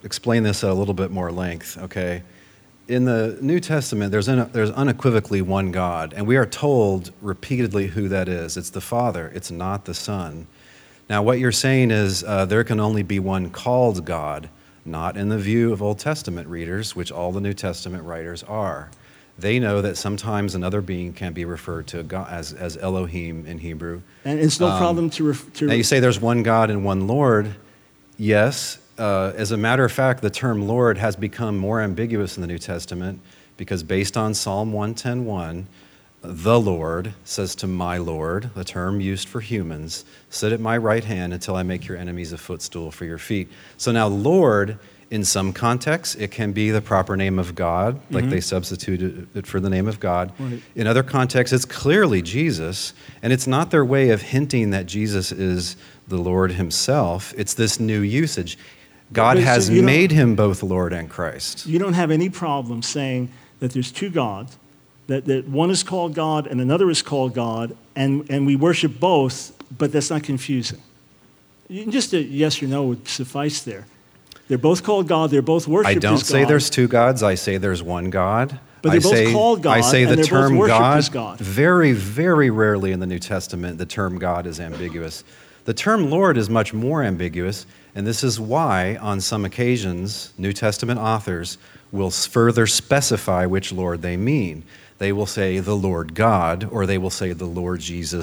explain this at a little bit more length, okay? In the New Testament, there's unequivocally one God, and we are told repeatedly who that is. It's the Father. It's not the Son. Now, what you're saying is there can only be one called God, not in the view of Old Testament readers, which all the New Testament writers are. They know that sometimes another being can be referred to God as Elohim in Hebrew. And it's no problem to... Now, you say there's one God and one Lord. Yes, as a matter of fact, the term Lord has become more ambiguous in the New Testament because based on Psalm 110:1, The Lord says to my Lord, a term used for humans, sit at my right hand until I make your enemies a footstool for your feet. So now Lord, in some contexts, it can be the proper name of God, mm-hmm. like they substituted it for the name of God. Right. In other contexts, it's clearly Jesus, and it's not their way of hinting that Jesus is the Lord himself. It's this new usage. God has made him both Lord and Christ. You don't have any problem saying that there's two gods, that one is called God and another is called God, and we worship both, but that's not confusing. Just a yes or no would suffice there. They're both called God. They're both worshipped as God. I don't say there's two gods. I say there's one God. But they're both called God, and they're both worshipped as God. Very, very rarely in the New Testament, the term God is ambiguous. The term Lord is much more ambiguous, and this is why, on some occasions, New Testament authors will further specify which Lord they mean. They will say the Lord God, or they will say the Lord Jesus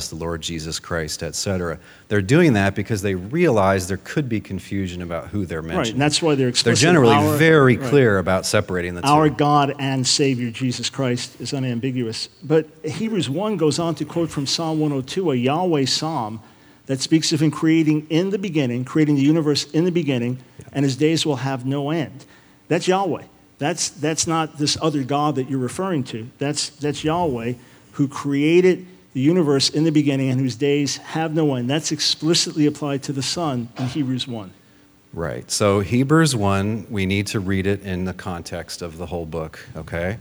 Christ, etc. They're doing that because they realize there could be confusion about who they're mentioning. Right, and that's why they're explicit. They're generally very clear about separating the two. Our God and Savior Jesus Christ is unambiguous. But Hebrews 1 goes on to quote from Psalm 102, a Yahweh psalm that speaks of him creating the universe in the beginning, and his days will have no end. That's Yahweh. That's not this other God that you're referring to. That's Yahweh, who created the universe in the beginning and whose days have no end. That's explicitly applied to the Son in Hebrews 1. Right. So Hebrews 1, we need to read it in the context of the whole book, okay?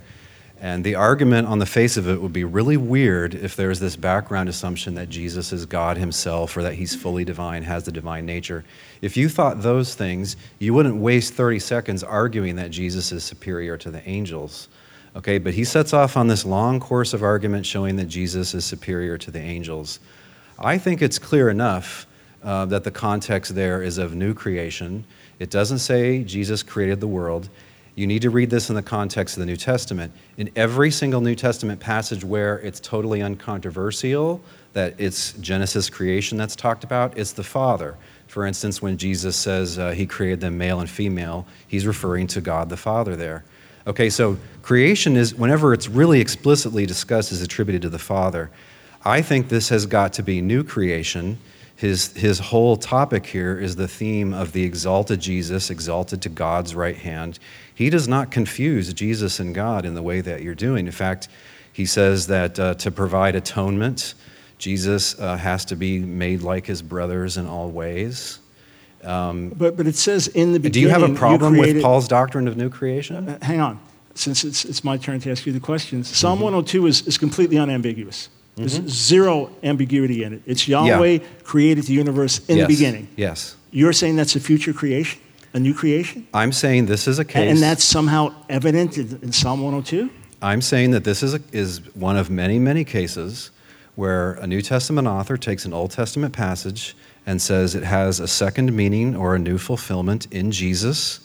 And the argument on the face of it would be really weird if there's this background assumption that Jesus is God himself or that he's fully divine, has the divine nature. If you thought those things, you wouldn't waste 30 seconds arguing that Jesus is superior to the angels. Okay, but he sets off on this long course of argument showing that Jesus is superior to the angels. I think it's clear enough that the context there is of new creation. It doesn't say Jesus created the world. You need to read this in the context of the New Testament. In every single New Testament passage where it's totally uncontroversial, that it's Genesis creation that's talked about, it's the Father. For instance, when Jesus says he created them male and female, he's referring to God the Father there. Okay, so creation is, whenever it's really explicitly discussed, is attributed to the Father. I think this has got to be new creation. His whole topic here is the theme of the exalted Jesus, exalted to God's right hand. He does not confuse Jesus and God in the way that you're doing. In fact, he says that to provide atonement, Jesus has to be made like his brothers in all ways. But it says in the beginning. Do you have a problem with Paul's doctrine of new creation? Hang on, since it's my turn to ask you the questions. Psalm 102 is completely unambiguous. There's zero ambiguity in it. It's Yahweh created the universe in the beginning. Yes. You're saying that's a future creation, a new creation? I'm saying this is a case. And that's somehow evident in Psalm 102? I'm saying that this is one of many, many cases where a New Testament author takes an Old Testament passage and says it has a second meaning or a new fulfillment in Jesus.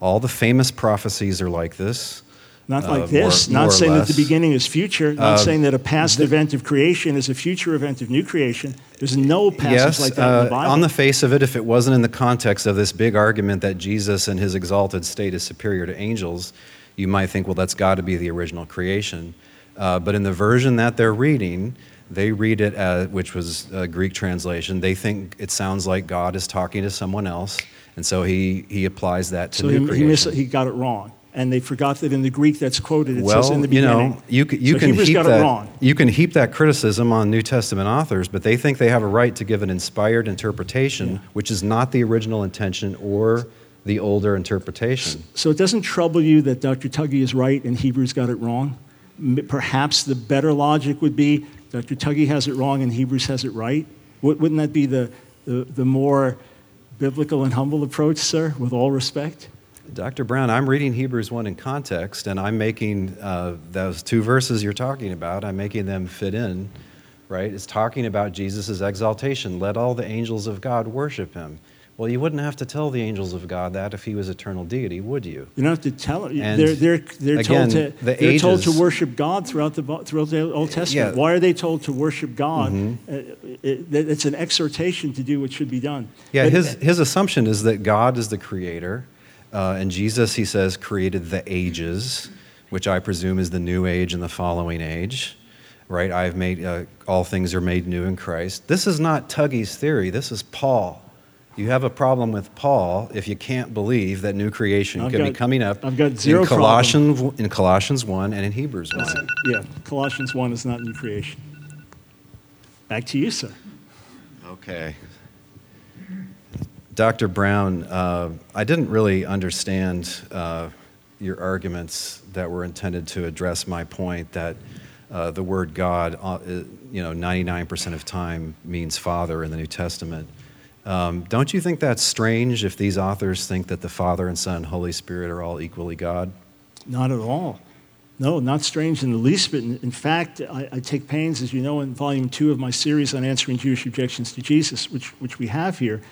All the famous prophecies are like this. Not like this, more not saying that the beginning is future, not saying that a past event of creation is a future event of new creation. There's no passage like that in the Bible. On the face of it, if it wasn't in the context of this big argument that Jesus in his exalted state is superior to angels, you might think, well, that's got to be the original creation. But in the version that they're reading, they read it, which was a Greek translation, they think it sounds like God is talking to someone else, and so he applies that to new creation. He got it wrong. And they forgot that in the Greek that's quoted, it says in the beginning. You can heap that criticism on New Testament authors, but they think they have a right to give an inspired interpretation, which is not the original intention or the older interpretation. So it doesn't trouble you that Dr. Tuggy is right and Hebrews got it wrong? Perhaps the better logic would be Dr. Tuggy has it wrong and Hebrews has it right? Wouldn't that be the more biblical and humble approach, sir, with all respect? Dr. Brown, I'm reading Hebrews 1 in context, and I'm making those two verses you're talking about, I'm making them fit in, right? It's talking about Jesus' exaltation. Let all the angels of God worship him. Well, you wouldn't have to tell the angels of God that if he was eternal deity, would you? You don't have to tell it. They're told to worship God throughout the Old Testament. Yeah. Why are they told to worship God? Mm-hmm. It's an exhortation to do what should be done. Yeah, but his assumption is that God is the creator. And Jesus, he says, created the ages, which I presume is the new age and the following age. right? I've made, all things are made new in Christ. This is not Tuggy's theory. This is Paul. You have a problem with Paul if you can't believe that new creation could be coming up. I've got zero problem. In Colossians 1 and in Hebrews 1. Yeah, Colossians 1 is not new creation. Back to you, sir. Okay. Dr. Brown, I didn't really understand your arguments that were intended to address my point that the word God, 99% of time means Father in the New Testament. Don't you think that's strange if these authors think that the Father and Son and Holy Spirit are all equally God? Not at all. No, not strange in the least bit. In fact, I take pains, as you know, in volume 2 of my series on answering Jewish objections to Jesus, which we have here,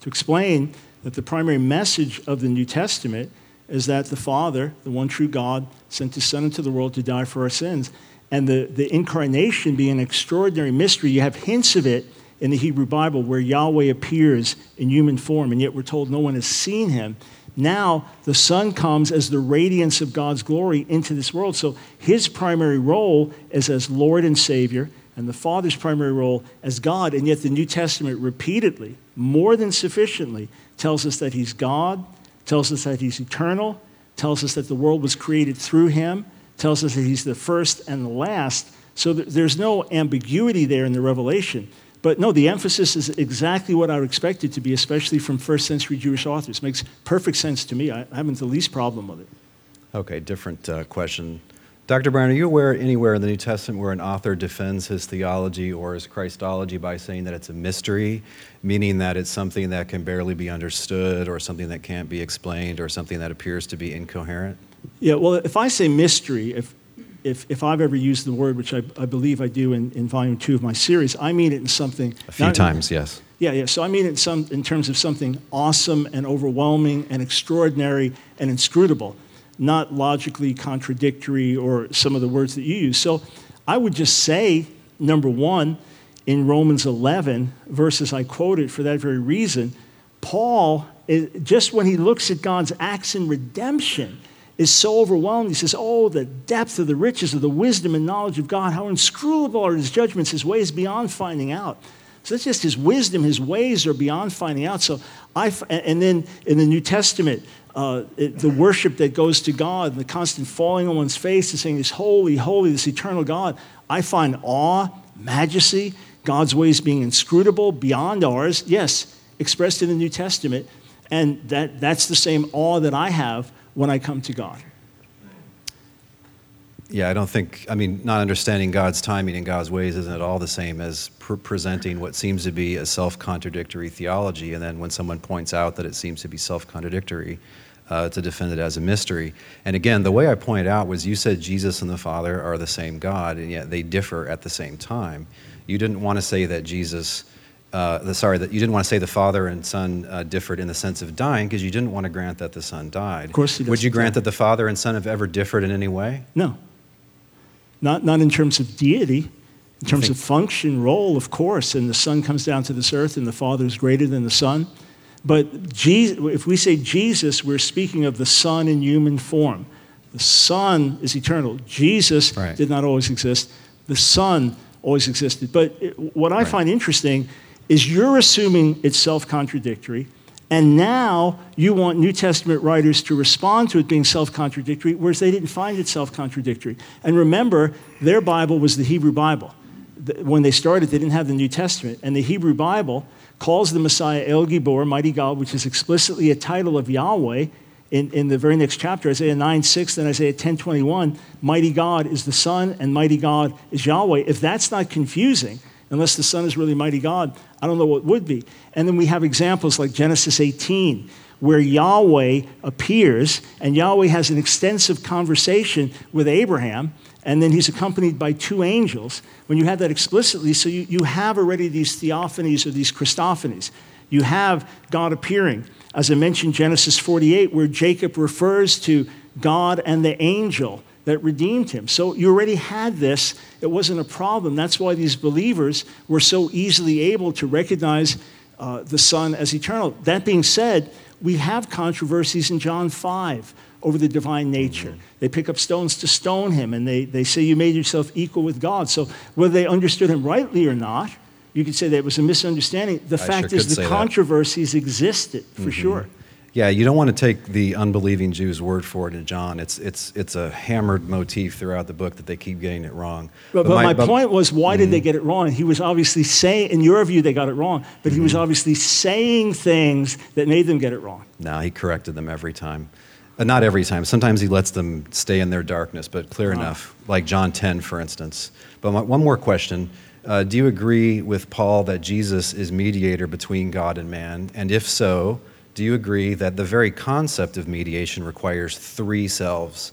to explain that the primary message of the New Testament is that the Father, the one true God, sent his Son into the world to die for our sins. And the incarnation being an extraordinary mystery, you have hints of it in the Hebrew Bible where Yahweh appears in human form, and yet we're told no one has seen him. Now the Son comes as the radiance of God's glory into this world. So his primary role is as Lord and Savior, and the Father's primary role as God. And yet the New Testament repeatedly, more than sufficiently, tells us that he's God, tells us that he's eternal, tells us that the world was created through him, tells us that he's the first and the last. So there's no ambiguity there in the revelation. But no, the emphasis is exactly what I would expect it to be, especially from first century Jewish authors. It makes perfect sense to me. I haven't the least problem with it. Okay, different question. Dr. Brown, are you aware anywhere in the New Testament where an author defends his theology or his Christology by saying that it's a mystery, meaning that it's something that can barely be understood or something that can't be explained or something that appears to be incoherent? Yeah, well, if I say mystery, if I've ever used the word, which I believe I do in volume 2 of my series, I mean it in something... A few times, yes. Yeah. So I mean it in terms of something awesome and overwhelming and extraordinary and inscrutable, not logically contradictory or some of the words that you use. So I would just say, number one, in Romans 11, verses I quoted for that very reason, Paul, just when he looks at God's acts in redemption... is so overwhelming. He says, oh, the depth of the riches of the wisdom and knowledge of God, how inscrutable are his judgments, his ways beyond finding out. So that's just his wisdom, his ways are beyond finding out. So and then in the New Testament, the worship that goes to God and the constant falling on one's face and saying, he's holy, holy, this eternal God. I find awe, majesty, God's ways being inscrutable, beyond ours, yes, expressed in the New Testament. And that's the same awe that I have when I come to God. Yeah, not understanding God's timing and God's ways isn't at all the same as presenting what seems to be a self-contradictory theology, and then when someone points out that it seems to be self-contradictory, to defend it as a mystery. And again, the way I pointed out was you said Jesus and the Father are the same God, and yet they differ at the same time. You didn't want to say that you didn't want to say the Father and Son differed in the sense of dying because you didn't want to grant that the Son died. Of course he does. Would you grant that the Father and Son have ever differed in any way? No. Not in terms of deity, in terms of function, role, of course, and the Son comes down to this earth and the Father is greater than the Son. But if we say Jesus, we're speaking of the Son in human form. The Son is eternal. Jesus did not always exist. The Son always existed. But what I find interesting is you're assuming it's self-contradictory, and now you want New Testament writers to respond to it being self-contradictory, whereas they didn't find it self-contradictory. And remember, their Bible was the Hebrew Bible. When they started, they didn't have the New Testament, and the Hebrew Bible calls the Messiah El Gibor, Mighty God, which is explicitly a title of Yahweh. In the very next chapter, Isaiah 9:6 and Isaiah 10:21, Mighty God is the Son and Mighty God is Yahweh. If that's not confusing, unless the Son is really Mighty God, I don't know what would be. And then we have examples like Genesis 18, where Yahweh appears, and Yahweh has an extensive conversation with Abraham, and then he's accompanied by two angels. When you have that explicitly, so you have already these theophanies or these Christophanies. You have God appearing. As I mentioned, Genesis 48, where Jacob refers to God and the angel that redeemed him. So you already had this. It wasn't a problem. That's why these believers were so easily able to recognize the Son as eternal. That being said, we have controversies in John 5 over the divine nature. They pick up stones to stone him, and they say, you made yourself equal with God. So whether they understood him rightly or not, you could say that it was a misunderstanding. The fact is the controversies existed, for sure. Yeah, you don't want to take the unbelieving Jews' word for it in John. It's a hammered motif throughout the book that they keep getting it wrong. But my point was, why did they get it wrong? He was obviously saying, in your view, they got it wrong, but he was obviously saying things that made them get it wrong. No, he corrected them every time. Not every time. Sometimes he lets them stay in their darkness, but clear enough, like John 10, for instance. But one more question. Do you agree with Paul that Jesus is mediator between God and man? And if so, do you agree that the very concept of mediation requires three selves?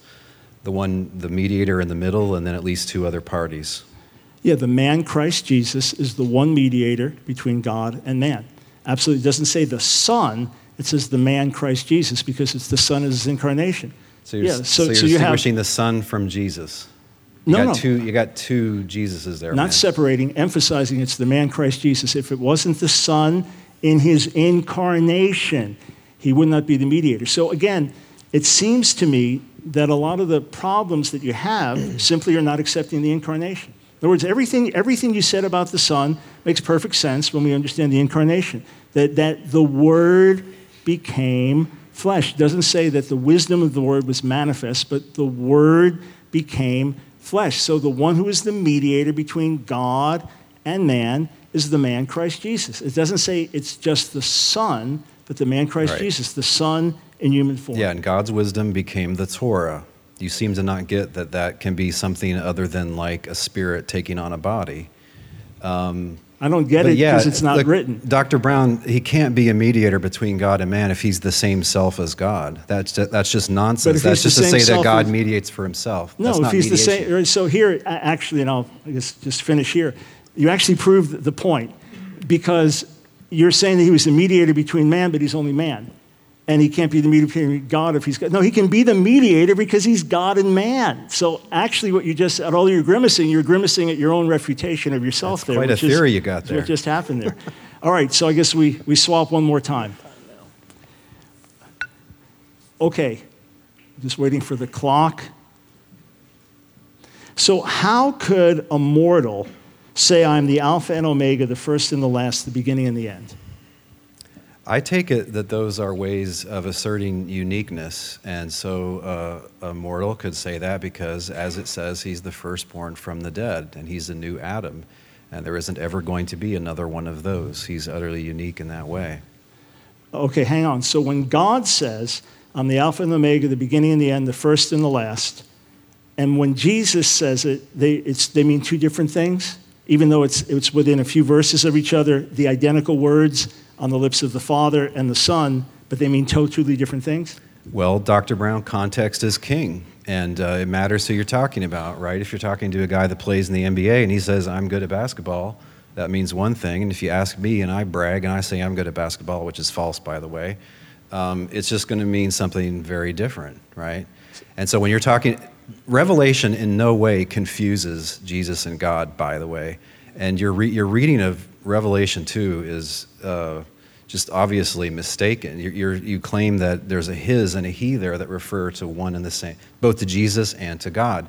The one, the mediator in the middle, and then at least two other parties. Yeah, the man Christ Jesus is the one mediator between God and man. Absolutely. It doesn't say the Son, it says the man Christ Jesus, because it's the Son as his incarnation. So you're, so you're distinguishing the Son from Jesus. You got two Jesuses there. Not separating, emphasizing it's the man Christ Jesus. If it wasn't the Son in his incarnation, he would not be the mediator. So again, it seems to me that a lot of the problems that you have simply are not accepting the incarnation. In other words, everything you said about the Son makes perfect sense when we understand the incarnation, that the Word became flesh. It doesn't say that the wisdom of the Word was manifest, but the Word became flesh. So the one who is the mediator between God and man is the man Christ Jesus. It doesn't say it's just the Son, but the man Christ Jesus, the Son in human form. Yeah, and God's wisdom became the Torah. You seem to not get that that can be something other than like a spirit taking on a body. I don't get it because it's not written. Dr. Brown, he can't be a mediator between God and man if he's the same self as God. That's just nonsense. That's just to say that God mediates for himself. No, if he's the same. So here, actually, and I'll just finish here. You actually proved the point, because you're saying that he was the mediator between man, but he's only man. And he can't be the mediator between God if he's God. No, he can be the mediator because he's God and man. So actually what you just said, although you're grimacing at your own refutation of yourself. That's there. Quite a theory you got there. What just happened there. All right, so I guess we swap one more time. Okay, just waiting for the clock. So how could a mortal say, I'm the Alpha and Omega, the first and the last, the beginning and the end? I take it that those are ways of asserting uniqueness. And so a mortal could say that because, as it says, he's the firstborn from the dead, and he's a new Adam. And there isn't ever going to be another one of those. He's utterly unique in that way. Okay, hang on. So when God says, I'm the Alpha and the Omega, the beginning and the end, the first and the last, and when Jesus says it, they mean two different things? Even though it's within a few verses of each other, the identical words on the lips of the Father and the Son, but they mean totally different things? Well, Dr. Brown, context is king, and it matters who you're talking about, right? If you're talking to a guy that plays in the NBA and he says, I'm good at basketball, that means one thing. And if you ask me and I brag and I say I'm good at basketball, which is false, by the way, it's just going to mean something very different, right? And so when you're talking... Revelation in no way confuses Jesus and God, by the way. And your reading of Revelation 2 is just obviously mistaken. You claim that there's a his and a he there that refer to one and the same, both to Jesus and to God.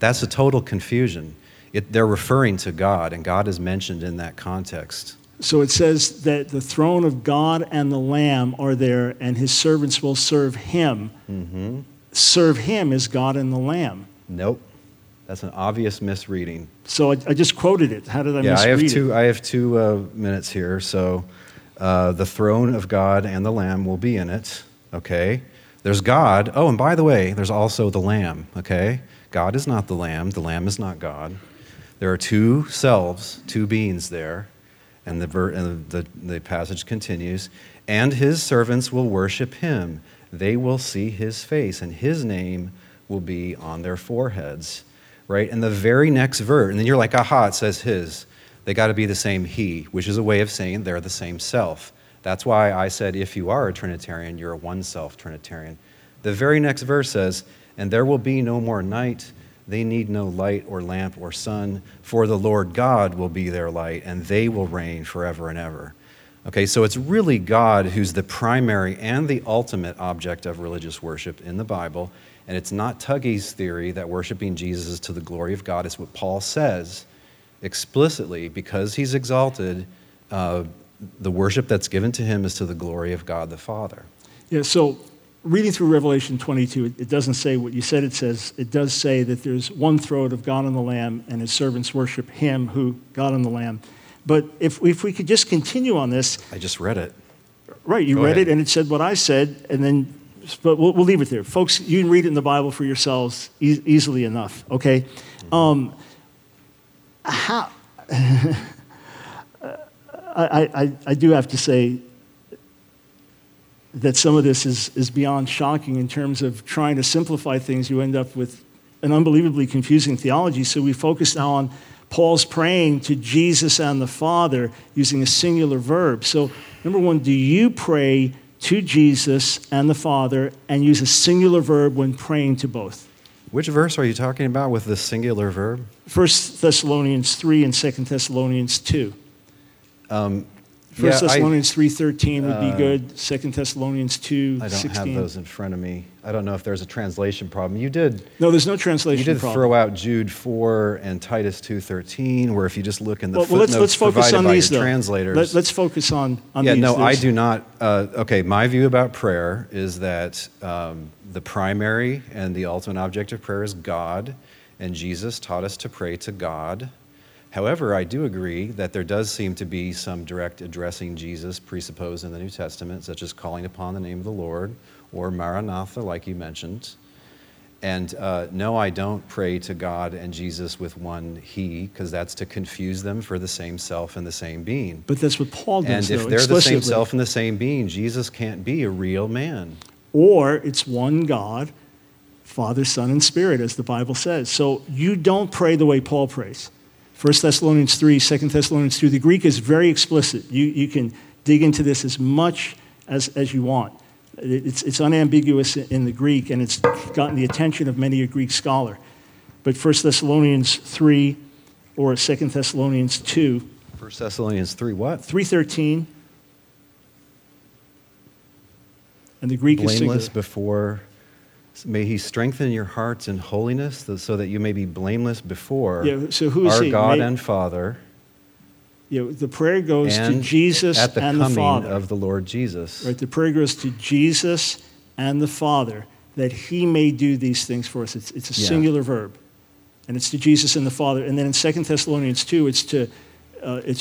That's a total confusion. They're referring to God, and God is mentioned in that context. So it says that the throne of God and the Lamb are there, and his servants will serve him. Mm-hmm. Serve him as God and the Lamb. Nope. That's an obvious misreading. So I just quoted it. How did I misread it? I have 2 minutes here. So the throne of God and the Lamb will be in it. Okay. There's God. Oh, and by the way, there's also the Lamb. Okay. God is not the Lamb. The Lamb is not God. There are two selves, two beings there. And the passage continues. And his servants will worship him. They will see his face, and his name will be on their foreheads, right? And the very next verse, and then you're like, aha, it says his. They got to be the same he, which is a way of saying they're the same self. That's why I said if you are a Trinitarian, you're a one-self Trinitarian. The very next verse says, and there will be no more night. They need no light or lamp or sun, for the Lord God will be their light, and they will reign forever and ever. Okay, so it's really God who's the primary and the ultimate object of religious worship in the Bible, and it's not Tuggy's theory that worshiping Jesus is to the glory of God. It's what Paul says explicitly, because he's exalted, the worship that's given to him is to the glory of God the Father. Yeah, so reading through Revelation 22, it doesn't say what you said it says. It does say that there's one throne of God and the Lamb, and his servants worship him who, God and the Lamb. But if we could just continue on this. I just read it. Right, you read it, and it said what I said, and then, but we'll leave it there. Folks, you can read it in the Bible for yourselves easily enough, okay? Mm-hmm. I do have to say that some of this is beyond shocking in terms of trying to simplify things. You end up with an unbelievably confusing theology, so we focus now on Paul's praying to Jesus and the Father using a singular verb. So, number one, do you pray to Jesus and the Father and use a singular verb when praying to both? Which verse are you talking about with the singular verb? 1 Thessalonians 3 and 2 Thessalonians 2. 1 Thessalonians 3:13 would be good. 2 Thessalonians 2:16. I don't have those in front of me. I don't know if there's a translation problem. You did. No, there's no translation problem. You did throw out Jude 4 and Titus 2:13, where if you just look in the footnotes let's focus provided on by these, your though. Translators. Let's focus on these. Yeah, no, I do not. Okay, my view about prayer is that the primary and the ultimate object of prayer is God, and Jesus taught us to pray to God. However, I do agree that there does seem to be some direct addressing Jesus presupposed in the New Testament, such as calling upon the name of the Lord or Maranatha, like you mentioned. And no, I don't pray to God and Jesus with one he, because that's to confuse them for the same self and the same being. But that's what Paul does, and if they're the same self and the same being, Jesus can't be a real man. Or it's one God, Father, Son, and Spirit, as the Bible says. So you don't pray the way Paul prays. 1 Thessalonians 3, 2 Thessalonians 2. The Greek is very explicit. You can dig into this as much as you want. It's unambiguous in the Greek, and it's gotten the attention of many a Greek scholar. But 1 Thessalonians 3 or 2 Thessalonians 2. 1 Thessalonians 3 what? 3:13. And the Greek is singular. Blameless before... May he strengthen your hearts in holiness so that you may be blameless before so who is our he? God and Father. The prayer goes to Jesus and the Father. At the coming of the Lord Jesus. Right, the prayer goes to Jesus and the Father that he may do these things for us. It's a singular verb, and it's to Jesus and the Father. And then in 2 Thessalonians 2, it's to, in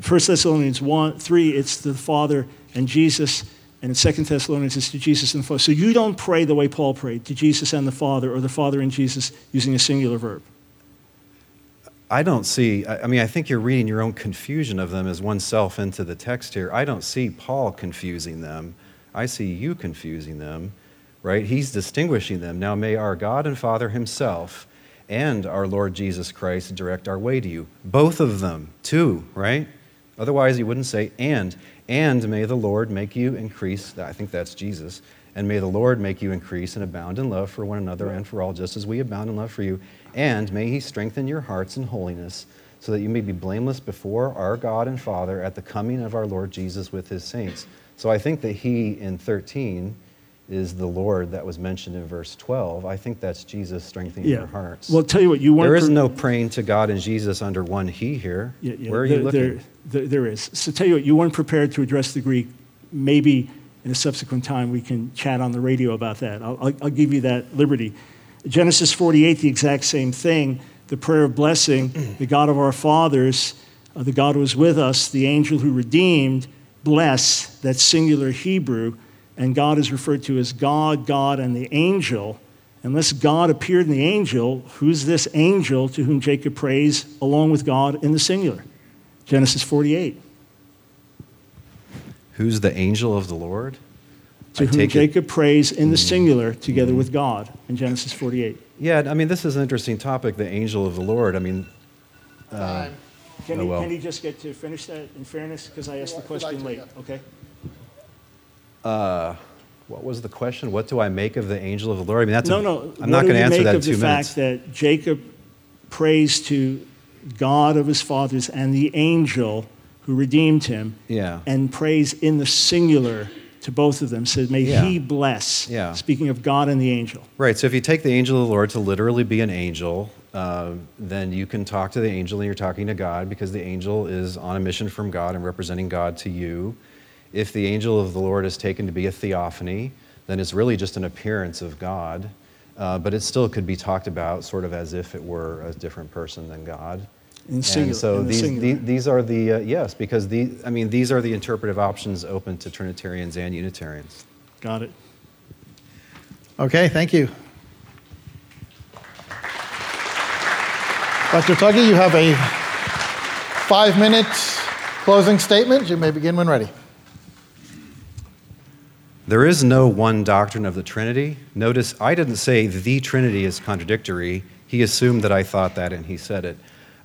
1 Thessalonians 3, it's the Father and Jesus. And in 2 Thessalonians, it's to Jesus and the Father. So you don't pray the way Paul prayed, to Jesus and the Father, or the Father and Jesus, using a singular verb. I don't see, I think you're reading your own confusion of them as oneself into the text here. I don't see Paul confusing them. I see you confusing them, right? He's distinguishing them. Now may our God and Father himself and our Lord Jesus Christ direct our way to you. Both of them, too, right? Otherwise, you wouldn't say, and may the Lord make you increase, I think that's Jesus, and may the Lord make you increase and abound in love for one another and for all, just as we abound in love for you, and may he strengthen your hearts in holiness so that you may be blameless before our God and Father at the coming of our Lord Jesus with his saints. So I think that he in 13 is the Lord that was mentioned in verse 12. I think that's Jesus strengthening your hearts. Well, tell you what, you want. There is no praying to God and Jesus under one he here. Where are you looking? There is. So tell you what, you weren't prepared to address the Greek. Maybe in a subsequent time we can chat on the radio about that. I'll give you that liberty. Genesis 48, the exact same thing. The prayer of blessing, the God of our fathers, the God who was with us, the angel who redeemed, bless, that's singular Hebrew. And God is referred to as God, and the angel. Unless God appeared in the angel, who's this angel to whom Jacob prays along with God in the singular? Genesis 48. Who's the angel of the Lord? To whom Jacob prays in the singular together with God in Genesis 48. Yeah, this is an interesting topic, the angel of the Lord. Can he just get to finish that in fairness? Because I asked the question late, okay? What was the question? What do I make of the angel of the Lord? I'm not going to answer that in 2 minutes. What do you make of the fact that Jacob prays to God of his fathers and the angel who redeemed him, and prays in the singular to both of them, says, may he bless, speaking of God and the angel. Right, so if you take the angel of the Lord to literally be an angel, then you can talk to the angel and you're talking to God, because the angel is on a mission from God and representing God to you. If the angel of the Lord is taken to be a theophany, then it's really just an appearance of God, but it still could be talked about sort of as if it were a different person than God. And so these are the, because these are the interpretive options open to Trinitarians and Unitarians. Got it. Okay, thank you. Dr. Tuggy, you have a 5-minute closing statement. You may begin when ready. There is no one doctrine of the Trinity. Notice I didn't say the Trinity is contradictory. He assumed that I thought that and he said it.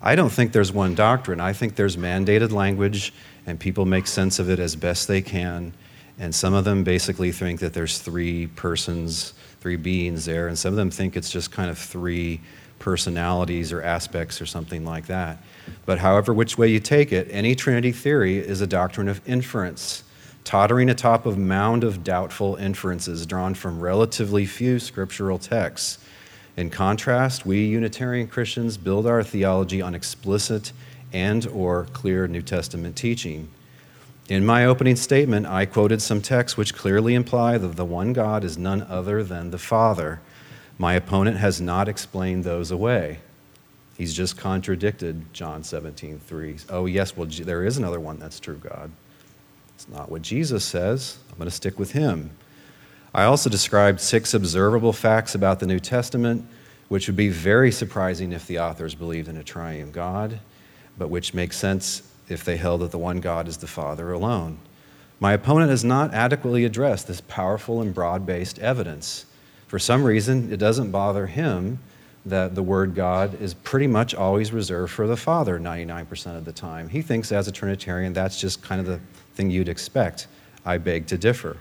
I don't think there's one doctrine. I think there's mandated language, and people make sense of it as best they can. And some of them basically think that there's three persons, three beings there, and some of them think it's just kind of three personalities or aspects or something like that. But however which way you take it, any Trinity theory is a doctrine of inference, tottering atop of a mound of doubtful inferences drawn from relatively few scriptural texts. In contrast, we Unitarian Christians build our theology on explicit and or clear New Testament teaching. In my opening statement, I quoted some texts which clearly imply that the one God is none other than the Father. My opponent has not explained those away. He's just contradicted John 17:3. Oh yes, well, there is another one that's true God. It's not what Jesus says. I'm going to stick with him. I also described 6 observable facts about the New Testament, which would be very surprising if the authors believed in a triune God, but which makes sense if they held that the one God is the Father alone. My opponent has not adequately addressed this powerful and broad-based evidence. For some reason, it doesn't bother him that the word God is pretty much always reserved for the Father 99% of the time. He thinks, as a Trinitarian, that's just kind of the thing you'd expect. I beg to differ.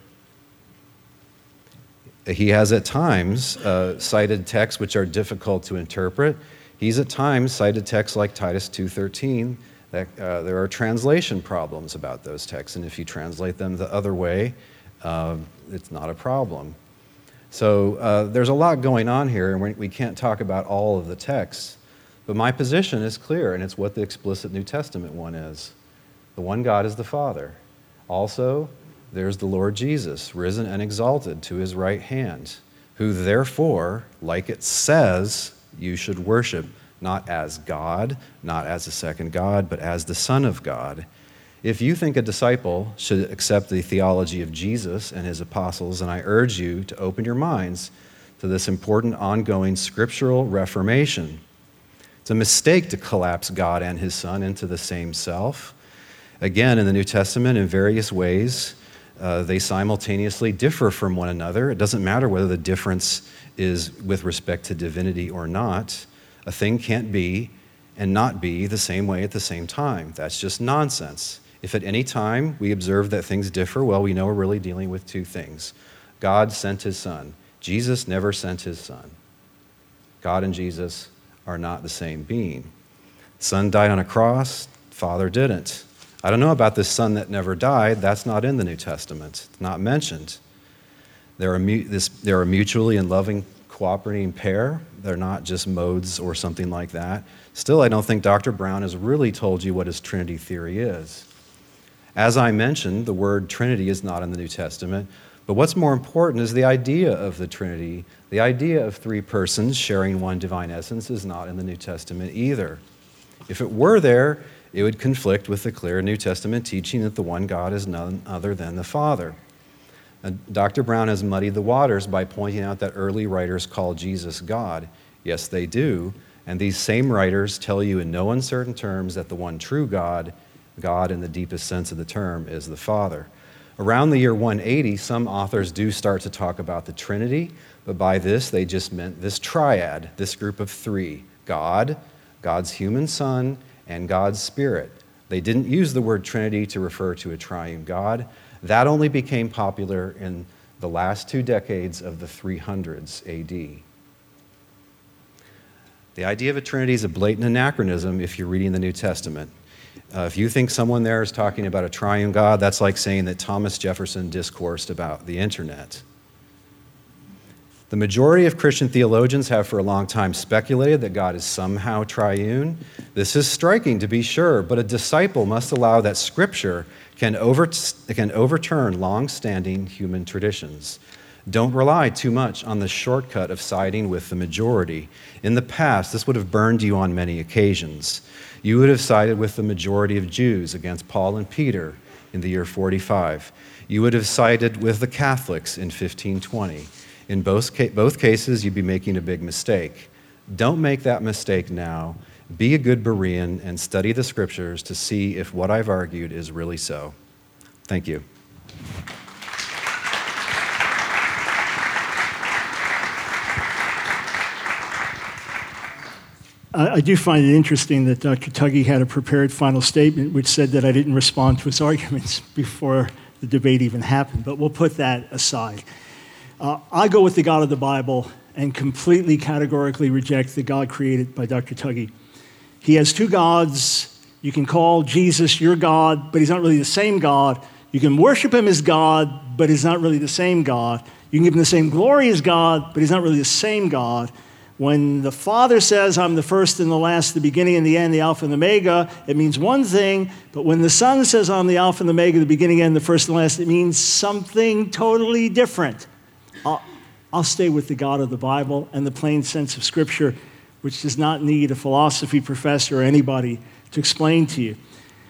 He has at times cited texts which are difficult to interpret. He's at times cited texts like Titus 2:13 that there are translation problems about those texts, and if you translate them the other way, it's not a problem. So there's a lot going on here, and we can't talk about all of the texts, but my position is clear, and it's what the explicit New Testament one is. The one God is the Father. Also, there's the Lord Jesus, risen and exalted to his right hand, who therefore, like it says, you should worship, not as God, not as a second God, but as the Son of God. If you think a disciple should accept the theology of Jesus and his apostles, and I urge you to open your minds to this important ongoing scriptural reformation. It's a mistake to collapse God and his Son into the same self. Again, in the New Testament, in various ways, they simultaneously differ from one another. It doesn't matter whether the difference is with respect to divinity or not. A thing can't be and not be the same way at the same time. That's just nonsense. If at any time we observe that things differ, well, we know we're really dealing with two things. God sent his Son. Jesus never sent his Son. God and Jesus are not the same being. Son died on a cross, Father didn't. I don't know about this Son that never died. That's not in the New Testament. It's not mentioned. There are mutually and loving, cooperating pair. They're not just modes or something like that. Still, I don't think Dr. Brown has really told you what his Trinity theory is. As I mentioned, the word Trinity is not in the New Testament. But what's more important is the idea of the Trinity. The idea of three persons sharing one divine essence is not in the New Testament either. If it were there, it would conflict with the clear New Testament teaching that the one God is none other than the Father. And Dr. Brown has muddied the waters by pointing out that early writers call Jesus God. Yes, they do. And these same writers tell you in no uncertain terms that the one true God, God in the deepest sense of the term, is the Father. Around the year 180, some authors do start to talk about the Trinity, but by this they just meant this triad, this group of three: God, God's human Son, and God's Spirit. They didn't use the word Trinity to refer to a triune God. That only became popular in the last 2 decades of the 300s AD. The idea of a Trinity is a blatant anachronism if you're reading the New Testament. If you think someone there is talking about a triune God, that's like saying that Thomas Jefferson discoursed about the internet. The majority of Christian theologians have for a long time speculated that God is somehow triune. This is striking, to be sure, but a disciple must allow that Scripture can overturn long-standing human traditions. Don't rely too much on the shortcut of siding with the majority. In the past, this would have burned you on many occasions. You would have sided with the majority of Jews against Paul and Peter in the year 45. You would have sided with the Catholics in 1520. In both cases, you'd be making a big mistake. Don't make that mistake now. Be a good Berean and study the Scriptures to see if what I've argued is really so. Thank you. I do find it interesting that Dr. Tuggy had a prepared final statement which said that I didn't respond to his arguments before the debate even happened, but we'll put that aside. I go with the God of the Bible and completely categorically reject the God created by Dr. Tuggy. He has two gods. You can call Jesus your God, but he's not really the same God. You can worship him as God, but he's not really the same God. You can give him the same glory as God, but he's not really the same God. When the Father says, I'm the first and the last, the beginning and the end, the Alpha and the Omega, it means one thing. But when the Son says, I'm the Alpha and the Omega, the beginning and the first and the last, it means something totally different. I'll stay with the God of the Bible and the plain sense of Scripture, which does not need a philosophy professor or anybody to explain to you.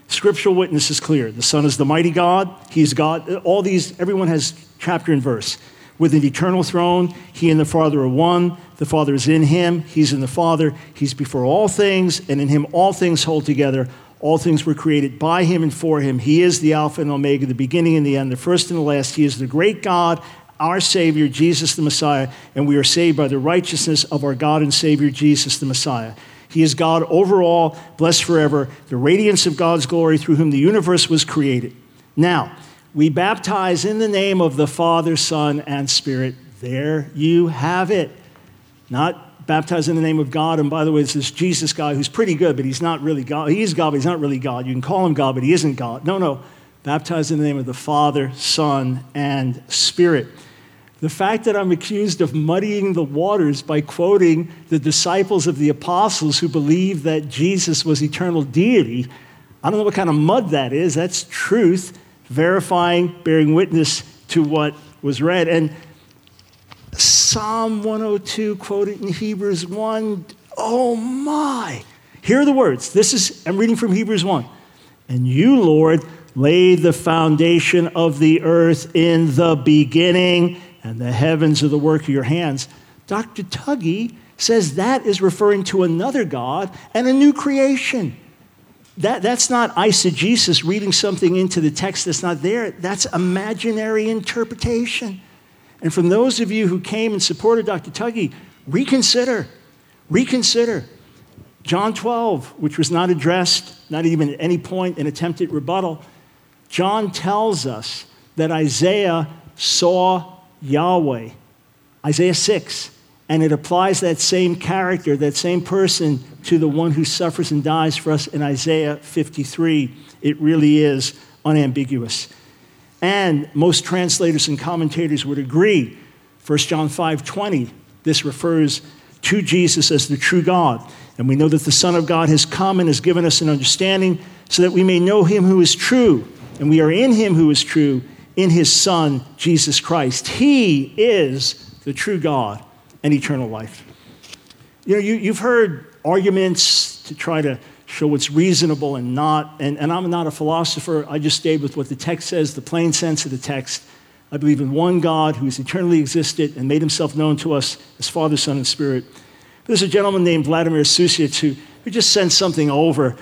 Scriptural witness is clear. The Son is the mighty God. He's God. All these, everyone has chapter and verse. With an eternal throne, he and the Father are one. The Father is in him. He's in the Father. He's before all things, and in him all things hold together. All things were created by him and for him. He is the Alpha and Omega, the beginning and the end, the first and the last. He is the great God, our Savior, Jesus the Messiah, and we are saved by the righteousness of our God and Savior, Jesus the Messiah. He is God over all, blessed forever, the radiance of God's glory through whom the universe was created. Now, we baptize in the name of the Father, Son, and Spirit. There you have it. Not baptize in the name of God. And by the way, it's this Jesus guy who's pretty good, but he's not really God. He is God, but he's not really God. You can call him God, but he isn't God. No. Baptize in the name of the Father, Son, and Spirit. The fact that I'm accused of muddying the waters by quoting the disciples of the apostles who believed that Jesus was eternal deity, I don't know what kind of mud that is. That's truth, verifying, bearing witness to what was read. And Psalm 102 quoted in Hebrews 1, oh my. Here are the words. I'm reading from Hebrews 1. And you, Lord, laid the foundation of the earth in the beginning, and the heavens are the work of your hands. Dr. Tuggy says that is referring to another God and a new creation. That's not eisegesis, reading something into the text that's not there. That's imaginary interpretation. And from those of you who came and supported Dr. Tuggy, reconsider. John 12, which was not addressed, not even at any point in attempted rebuttal, John tells us that Isaiah saw Yahweh, Isaiah 6, and it applies that same character, that same person, to the one who suffers and dies for us in Isaiah 53. It really is unambiguous. And most translators and commentators would agree. 1 John 5:20, this refers to Jesus as the true God. And we know that the Son of God has come and has given us an understanding so that we may know him who is true, and we are in him who is true, in his Son, Jesus Christ. He is the true God and eternal life. You know, you've heard arguments to try to show what's reasonable and not, and I'm not a philosopher. I just stayed with what the text says, the plain sense of the text. I believe in one God who has eternally existed and made himself known to us as Father, Son, and Spirit. But there's a gentleman named Vladimir Susic who just sent something over.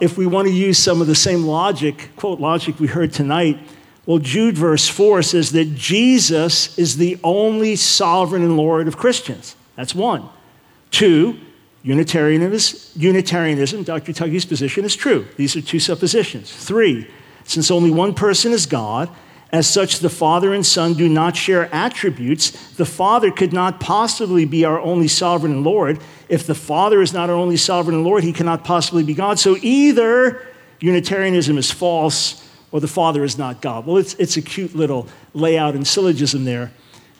If we want to use some of the same logic, quote, logic we heard tonight, well, Jude verse 4 says that Jesus is the only sovereign and Lord of Christians. That's one. Two, Unitarianism, Dr. Tuggy's position, is true. These are two suppositions. Three, since only one person is God, as such the Father and Son do not share attributes. The Father could not possibly be our only sovereign and Lord. If the Father is not our only sovereign and Lord, he cannot possibly be God. So either Unitarianism is false, or the Father is not God. Well, it's a cute little layout and syllogism there.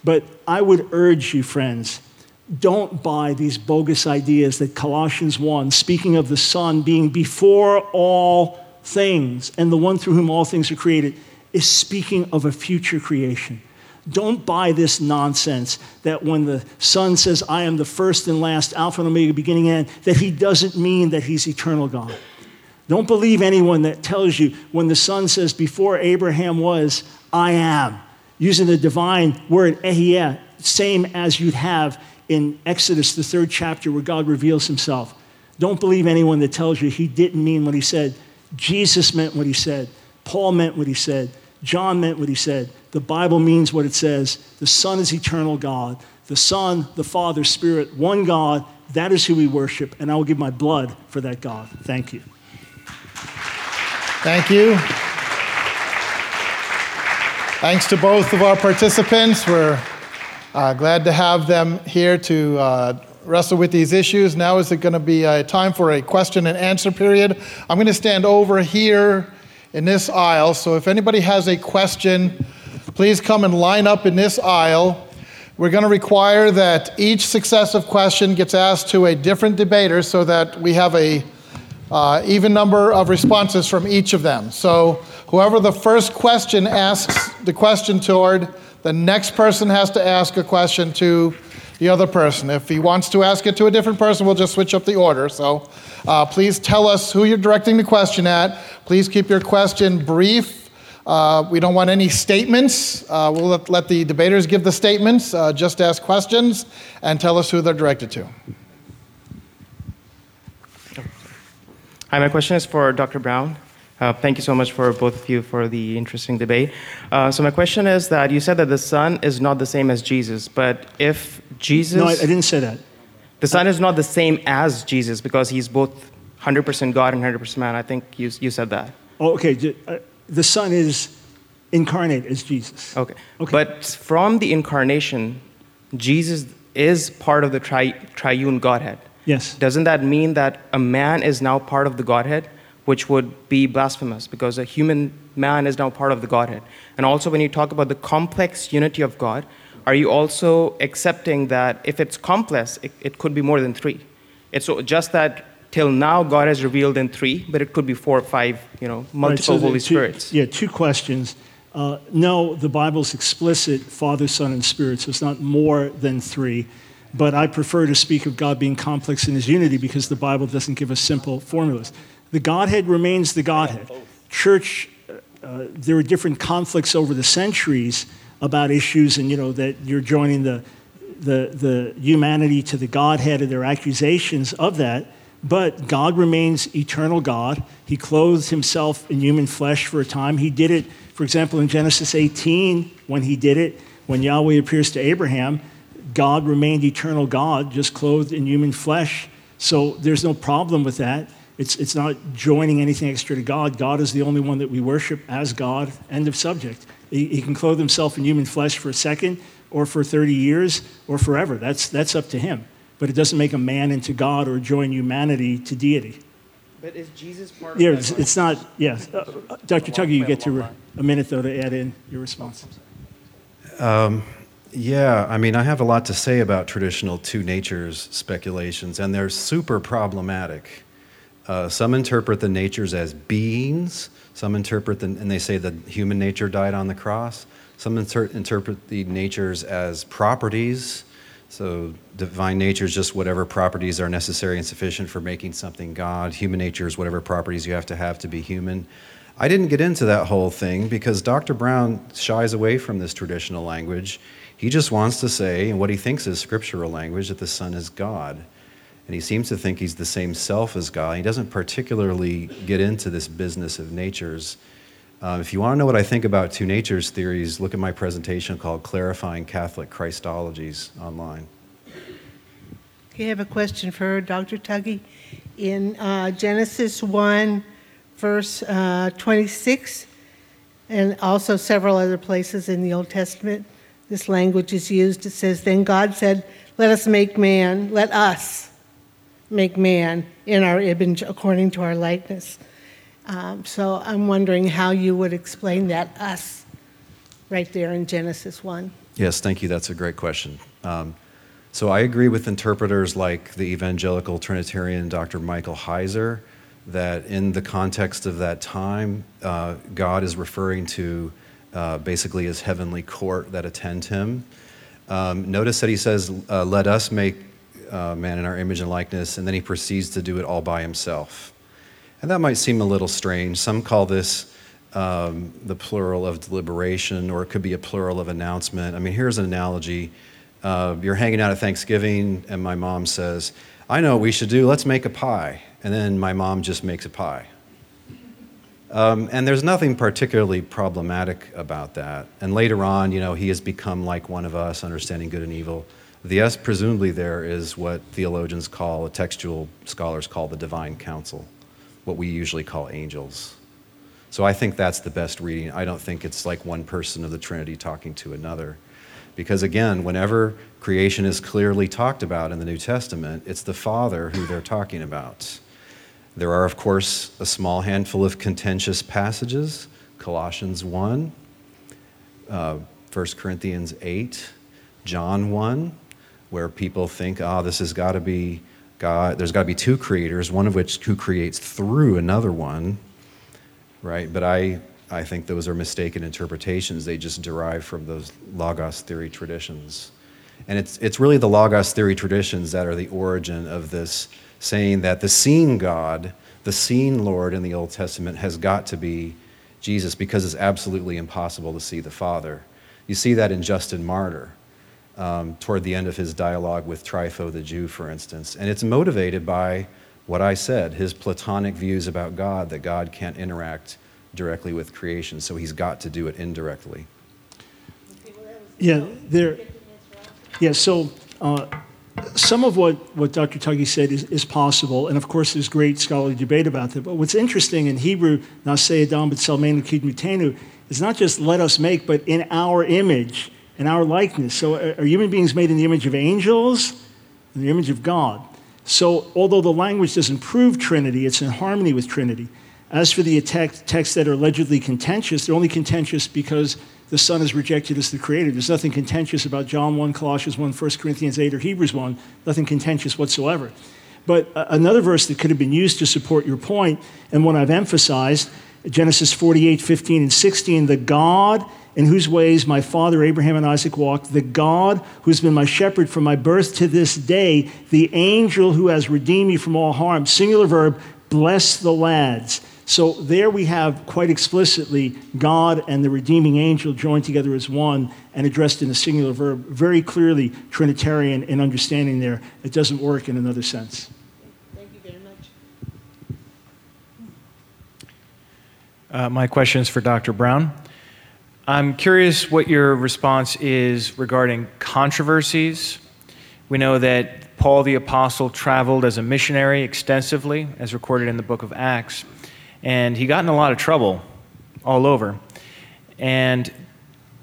But I would urge you, friends, don't buy these bogus ideas that Colossians 1, speaking of the Son being before all things and the one through whom all things are created, is speaking of a future creation. Don't buy this nonsense that when the Son says, I am the first and last, Alpha and Omega, beginning and end, that he doesn't mean that he's eternal God. Don't believe anyone that tells you when the Son says, before Abraham was, I am, using the divine word, ehyeh, same as you'd have in Exodus, the 3rd chapter, where God reveals himself. Don't believe anyone that tells you he didn't mean what he said. Jesus meant what he said. Paul meant what he said. John meant what he said. The Bible means what it says. The Son is eternal God. The Son, the Father, Spirit, one God. That is who we worship, and I will give my blood for that God. Thank you. Thank you. Thanks to both of our participants. We're glad to have them here to wrestle with these issues. Now is it going to be a time for a question and answer period. I'm going to stand over here in this aisle. So if anybody has a question, please come and line up in this aisle. We're going to require that each successive question gets asked to a different debater so that we have a even number of responses from each of them. So whoever the first question asks the question toward, the next person has to ask a question to the other person. If he wants to ask it to a different person, we'll just switch up the order. So please tell us who you're directing the question at. Please keep your question brief. We don't want any statements. We'll let the debaters give the statements. Just ask questions and tell us who they're directed to. Hi, my question is for Dr. Brown. Thank you so much for both of you for the interesting debate. So my question is that you said that the Son is not the same as Jesus, but if Jesus... No, I didn't say that. The Son is not the same as Jesus because he's both 100% God and 100% man. I think you said that. Oh, okay. The Son is incarnate as Jesus. Okay. But from the incarnation, Jesus is part of the triune Godhead. Yes. Doesn't that mean that a man is now part of the Godhead? Which would be blasphemous because a human man is now part of the Godhead. And also when you talk about the complex unity of God, are you also accepting that if it's complex, it could be more than three? It's just that till now God has revealed in three, but it could be four or five, multiple Holy Spirits. Yeah, two questions. No, the Bible's explicit, Father, Son, and Spirit, so it's not more than three. But I prefer to speak of God being complex in his unity because the Bible doesn't give us simple formulas. The Godhead remains the Godhead. Church, there are different conflicts over the centuries about issues, and that you're joining the humanity to the Godhead, and there are accusations of that. But God remains eternal God. He clothed himself in human flesh for a time. He did it, for example, in Genesis 18, when Yahweh appears to Abraham, God remained eternal God, just clothed in human flesh. So there's no problem with that. It's not joining anything extra to God. God is the only one that we worship as God, end of subject. He can clothe himself in human flesh for a second or for 30 years or forever. That's up to him. But it doesn't make a man into God or join humanity to deity. But is Jesus part of that? Yeah, it's not, yes. Yeah. Dr. Tuggy, you get to a minute, though, to add in your response. Yeah, I have a lot to say about traditional two natures speculations, and they're super problematic. Some interpret the natures as beings. Some interpret and they say the human nature died on the cross. Some interpret the natures as properties. So divine nature is just whatever properties are necessary and sufficient for making something God. Human nature is whatever properties you have to be human. I didn't get into that whole thing because Dr. Brown shies away from this traditional language. He just wants to say, and what he thinks is scriptural language, that the Son is God. And he seems to think he's the same self as God. He doesn't particularly get into this business of natures. If you want to know what I think about two natures theories, look at my presentation called Clarifying Catholic Christologies online. Okay, I have a question for Dr. Tuggy. In Genesis 1, verse 26, and also several other places in the Old Testament, this language is used. It says, then God said, let us make man in our image according to our likeness. So I'm wondering how you would explain that us right there in Genesis 1. Yes, thank you. That's a great question. So I agree with interpreters like the evangelical Trinitarian Dr. Michael Heiser that in the context of that time, God is referring to basically his heavenly court that attend him. Notice that he says, let us make man in our image and likeness, and then he proceeds to do it all by himself. And that might seem a little strange. Some call this the plural of deliberation, or it could be a plural of announcement. I mean, here's an analogy. You're hanging out at Thanksgiving, and my mom says, I know what we should do, let's make a pie. And then my mom just makes a pie. And there's nothing particularly problematic about that. And later on, you know, he has become like one of us, understanding good and evil. The us presumably there is what theologians call, textual scholars call the divine council, what we usually call angels. So I think that's the best reading. I don't think it's like one person of the Trinity talking to another. Because again, whenever creation is clearly talked about in the New Testament, it's the Father who they're talking about. There are, of course, a small handful of contentious passages, Colossians 1, 1 Corinthians 8, John 1, where people think, this has got to be God, there's got to be two creators, one of which who creates through another one, right? But I think those are mistaken interpretations. They just derive from those Logos theory traditions. And it's really the Logos theory traditions that are the origin of this saying that the seen God, the seen Lord in the Old Testament has got to be Jesus, because it's absolutely impossible to see the Father. You see that in Justin Martyr, toward the end of his dialogue with Trypho the Jew, for instance. And it's motivated by what I said, his Platonic views about God, that God can't interact directly with creation, so he's got to do it indirectly. Some of what Dr. Tuggy said is possible, and of course there's great scholarly debate about that, but what's interesting in Hebrew, Naseh Adam but Salmenu Kidmutenu, is not just let us make, but in our image, in our likeness. So are human beings made in the image of angels? In the image of God. So although the language doesn't prove Trinity, it's in harmony with Trinity. As for the texts that are allegedly contentious, they're only contentious because the Son is rejected as the Creator. There's nothing contentious about John 1, Colossians 1, 1 Corinthians 8, or Hebrews 1. Nothing contentious whatsoever. But another verse that could have been used to support your point, and one I've emphasized, Genesis 48, 15, and 16, the God in whose ways my father Abraham and Isaac walked, the God who's been my shepherd from my birth to this day, the angel who has redeemed me from all harm, singular verb, bless the lads. So there we have quite explicitly God and the redeeming angel joined together as one and addressed in a singular verb, very clearly Trinitarian in understanding there. It doesn't work in another sense. Thank you very much. My question is for Dr. Brown. I'm curious what your response is regarding controversies. We know that Paul the Apostle traveled as a missionary extensively, as recorded in the book of Acts. And he got in a lot of trouble all over. And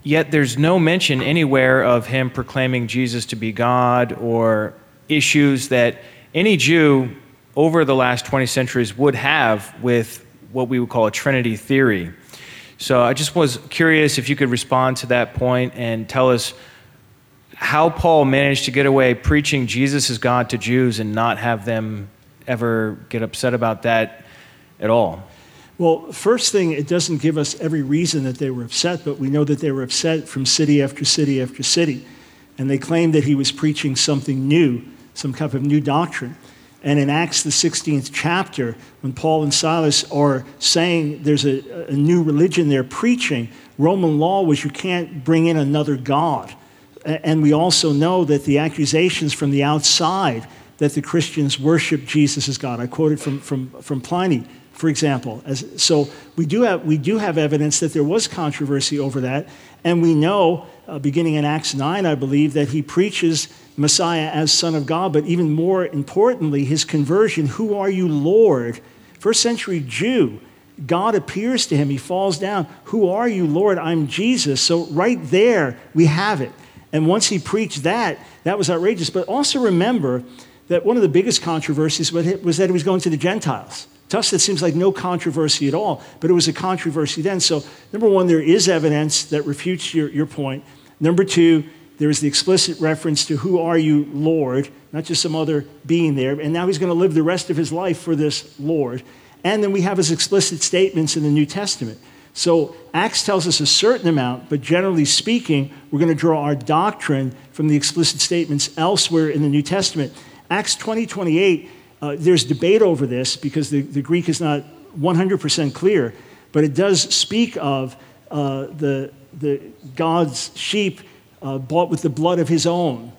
yet there's no mention anywhere of him proclaiming Jesus to be God, or issues that any Jew over the last 20 centuries would have with what we would call a Trinity theory. So I just was curious if you could respond to that point and tell us how Paul managed to get away preaching Jesus as God to Jews and not have them ever get upset about that at all. Well, first thing, it doesn't give us every reason that they were upset, but we know that they were upset from city after city after city. And they claimed that he was preaching something new, some kind of new doctrine. And in Acts, the 16th chapter, when Paul and Silas are saying there's a new religion they're preaching, Roman law was you can't bring in another god. And we also know that the accusations from the outside that the Christians worship Jesus as God. I quoted from Pliny, for example. So we do have evidence that there was controversy over that, and we know, beginning in Acts 9, I believe, that he preaches Messiah as Son of God, but even more importantly, his conversion, who are you, Lord? First century Jew, God appears to him, he falls down, who are you, Lord? I'm Jesus. So right there, we have it. And once he preached that, that was outrageous. But also remember that one of the biggest controversies was that he was going to the Gentiles. To us, it seems like no controversy at all, but it was a controversy then. So number one, there is evidence that refutes your point. Number two, there is the explicit reference to who are you, Lord, not just some other being there. And now he's going to live the rest of his life for this Lord. And then we have his explicit statements in the New Testament. So Acts tells us a certain amount, but generally speaking, we're going to draw our doctrine from the explicit statements elsewhere in the New Testament. Acts 20:28, there's debate over this because the Greek is not 100% clear, but it does speak of the God's sheep bought with the blood of his own.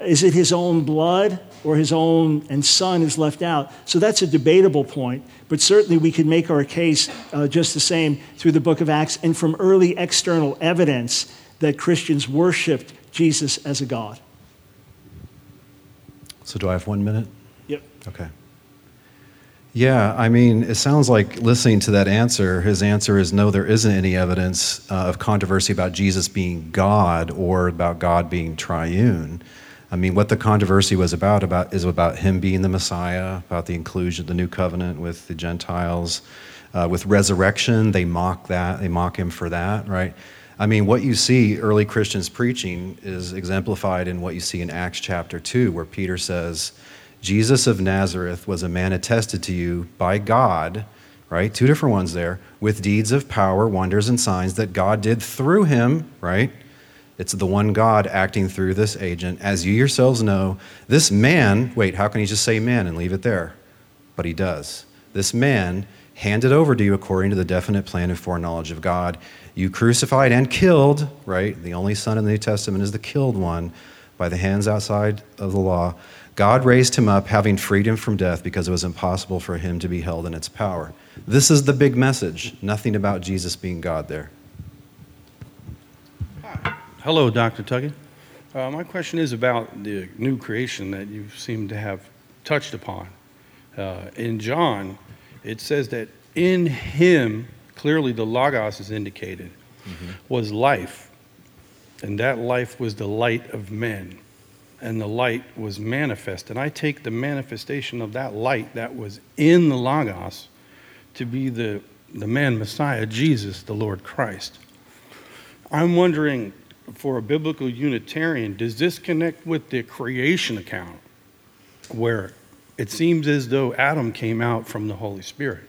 Is it his own blood or his own and son is left out? So that's a debatable point, but certainly we can make our case just the same through the book of Acts and from early external evidence that Christians worshiped Jesus as a God. So do I have 1 minute? Yep. Okay. Yeah, I mean, it sounds like listening to that answer, his answer is no, there isn't any evidence of controversy about Jesus being God or about God being triune. I mean, what the controversy was about is about him being the Messiah, about the inclusion, the new covenant with the Gentiles. With resurrection, they mock that. They mock him for that, right? I mean, what you see early Christians preaching is exemplified in what you see in Acts chapter 2, where Peter says, Jesus of Nazareth was a man attested to you by God, right? Two different ones there, with deeds of power, wonders, and signs that God did through him, right? It's the one God acting through this agent. As you yourselves know, this man, wait, how can he just say man and leave it there? But he does. This man handed over to you according to the definite plan and foreknowledge of God. You crucified and killed, right? The only son in the New Testament is the killed one by the hands outside of the law. God raised him up, having freed him from death because it was impossible for him to be held in its power. This is the big message. Nothing about Jesus being God there. Hello, Dr. Tuggy. My question is about the new creation that you seem to have touched upon. In John, it says that in him, clearly the Logos is indicated, was life, and that life was the light of men, and the light was manifest. And I take the manifestation of that light that was in the Logos to be the man Messiah, Jesus, the Lord Christ. I'm wondering, for a biblical Unitarian, does this connect with the creation account where it seems as though Adam came out from the Holy Spirit?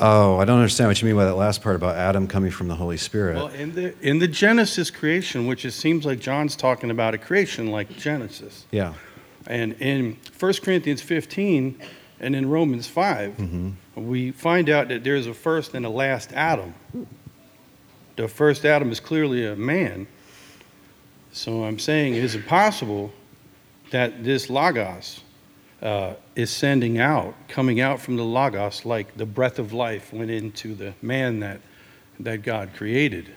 Oh, I don't understand what you mean by that last part about Adam coming from the Holy Spirit. Well, in the Genesis creation, which it seems like John's talking about a creation like Genesis. Yeah. And in 1 Corinthians 15 and in Romans 5, we find out that there's a first and a last Adam. The first Adam is clearly a man. So I'm saying, is it possible that this Logos is sending out, coming out from the Logos, like the breath of life went into the man that God created?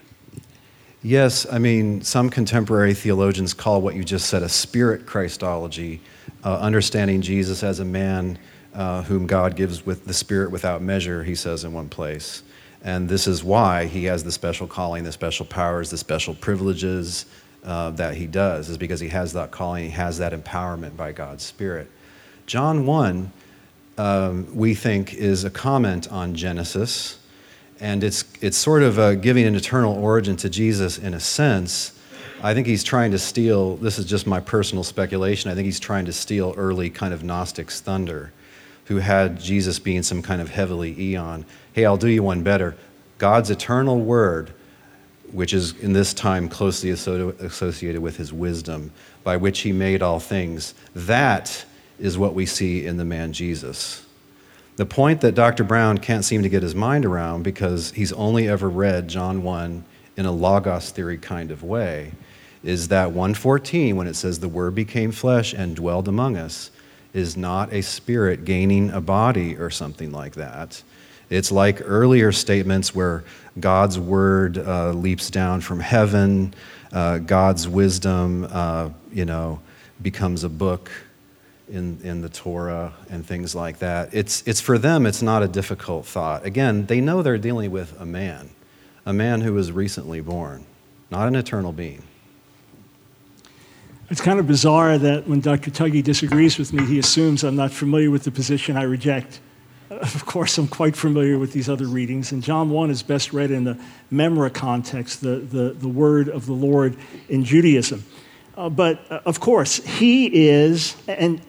Yes, I mean, some contemporary theologians call what you just said a spirit Christology, understanding Jesus as a man whom God gives with the Spirit without measure, he says in one place. And this is why he has the special calling, the special powers, the special privileges that he does, is because he has that calling, he has that empowerment by God's Spirit. John 1, we think, is a comment on Genesis, and it's sort of giving an eternal origin to Jesus in a sense. I think he's trying to steal, this is just my personal speculation, I think he's trying to steal early kind of Gnostics' thunder, who had Jesus being some kind of heavenly eon. Hey, I'll do you one better. God's eternal word, which is in this time closely associated with his wisdom, by which he made all things, that is what we see in the man Jesus. The point that Dr. Brown can't seem to get his mind around because he's only ever read John 1 in a Logos theory kind of way is that 1:14, when it says the word became flesh and dwelled among us, is not a spirit gaining a body or something like that. It's like earlier statements where God's word leaps down from heaven, God's wisdom, becomes a book in the Torah and things like that. It's for them, it's not a difficult thought. Again, they know they're dealing with a man who was recently born, not an eternal being. It's kind of bizarre that when Dr. Tuggy disagrees with me, he assumes I'm not familiar with the position I reject. Of course, I'm quite familiar with these other readings, and John 1 is best read in the Memra context, the word of the Lord in Judaism. But of course, he is, and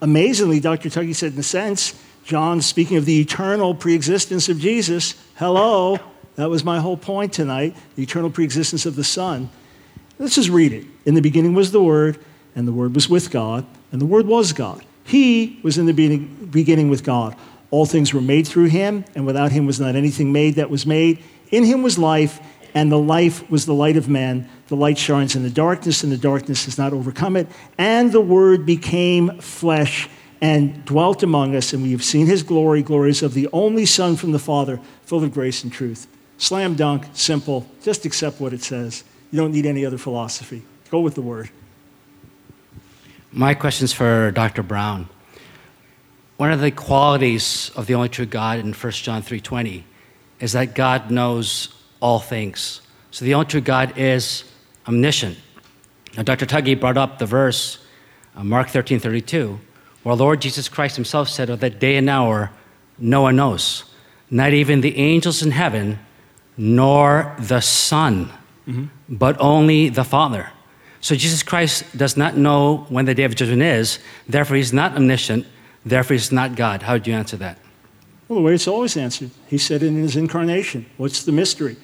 amazingly, Dr. Tuggy said, in a sense, John, speaking of the eternal preexistence of Jesus, hello, that was my whole point tonight, the eternal preexistence of the Son. Let's just read it. In the beginning was the Word, and the Word was with God, and the Word was God. He was in the beginning with God. All things were made through him, and without him was not anything made that was made. In him was life, and the life was the light of men. The light shines in the darkness, and the darkness has not overcome it. And the Word became flesh and dwelt among us, and we have seen his glory, glories of the only Son from the Father, full of grace and truth. Slam dunk, simple, just accept what it says. You don't need any other philosophy. Go with the Word. My question's for Dr. Brown. One of the qualities of the only true God in 1 John 3:20 is that God knows all things. So the only true God is omniscient. Now, Dr. Tuggy brought up the verse, Mark 13:32, where Lord Jesus Christ himself said, of that day and hour, no one knows, not even the angels in heaven, nor the Son, but only the Father. So Jesus Christ does not know when the day of judgment is, therefore he's not omniscient, therefore he's not God. How would you answer that? Well, the way it's always answered. He said it in his incarnation. What's the mystery?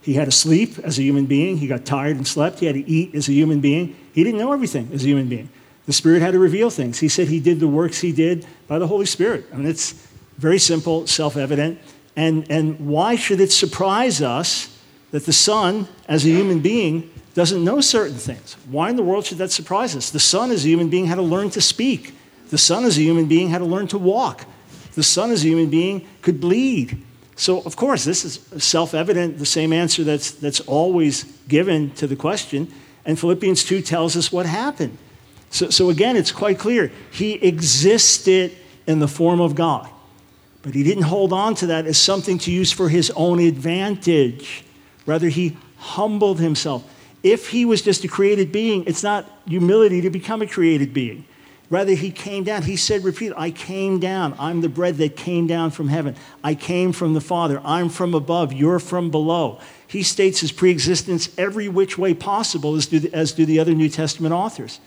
He had to sleep as a human being. He got tired and slept. He had to eat as a human being. He didn't know everything as a human being. The Spirit had to reveal things. He said he did the works he did by the Holy Spirit. I mean, it's very simple, self-evident. And why should it surprise us that the Son, as a human being, doesn't know certain things? Why in the world should that surprise us? The Son, as a human being, had to learn to speak. The Son, as a human being, had to learn to walk. The Son, as a human being, could bleed. So, of course, this is self-evident, the same answer that's always given to the question. And Philippians 2 tells us what happened. So again, it's quite clear. He existed in the form of God. But he didn't hold on to that as something to use for his own advantage. Rather, he humbled himself. If he was just a created being, it's not humility to become a created being. Rather, he came down. He said, repeat, I came down. I'm the bread that came down from heaven. I came from the Father. I'm from above. You're from below. He states his preexistence every which way possible, as do the other New Testament authors.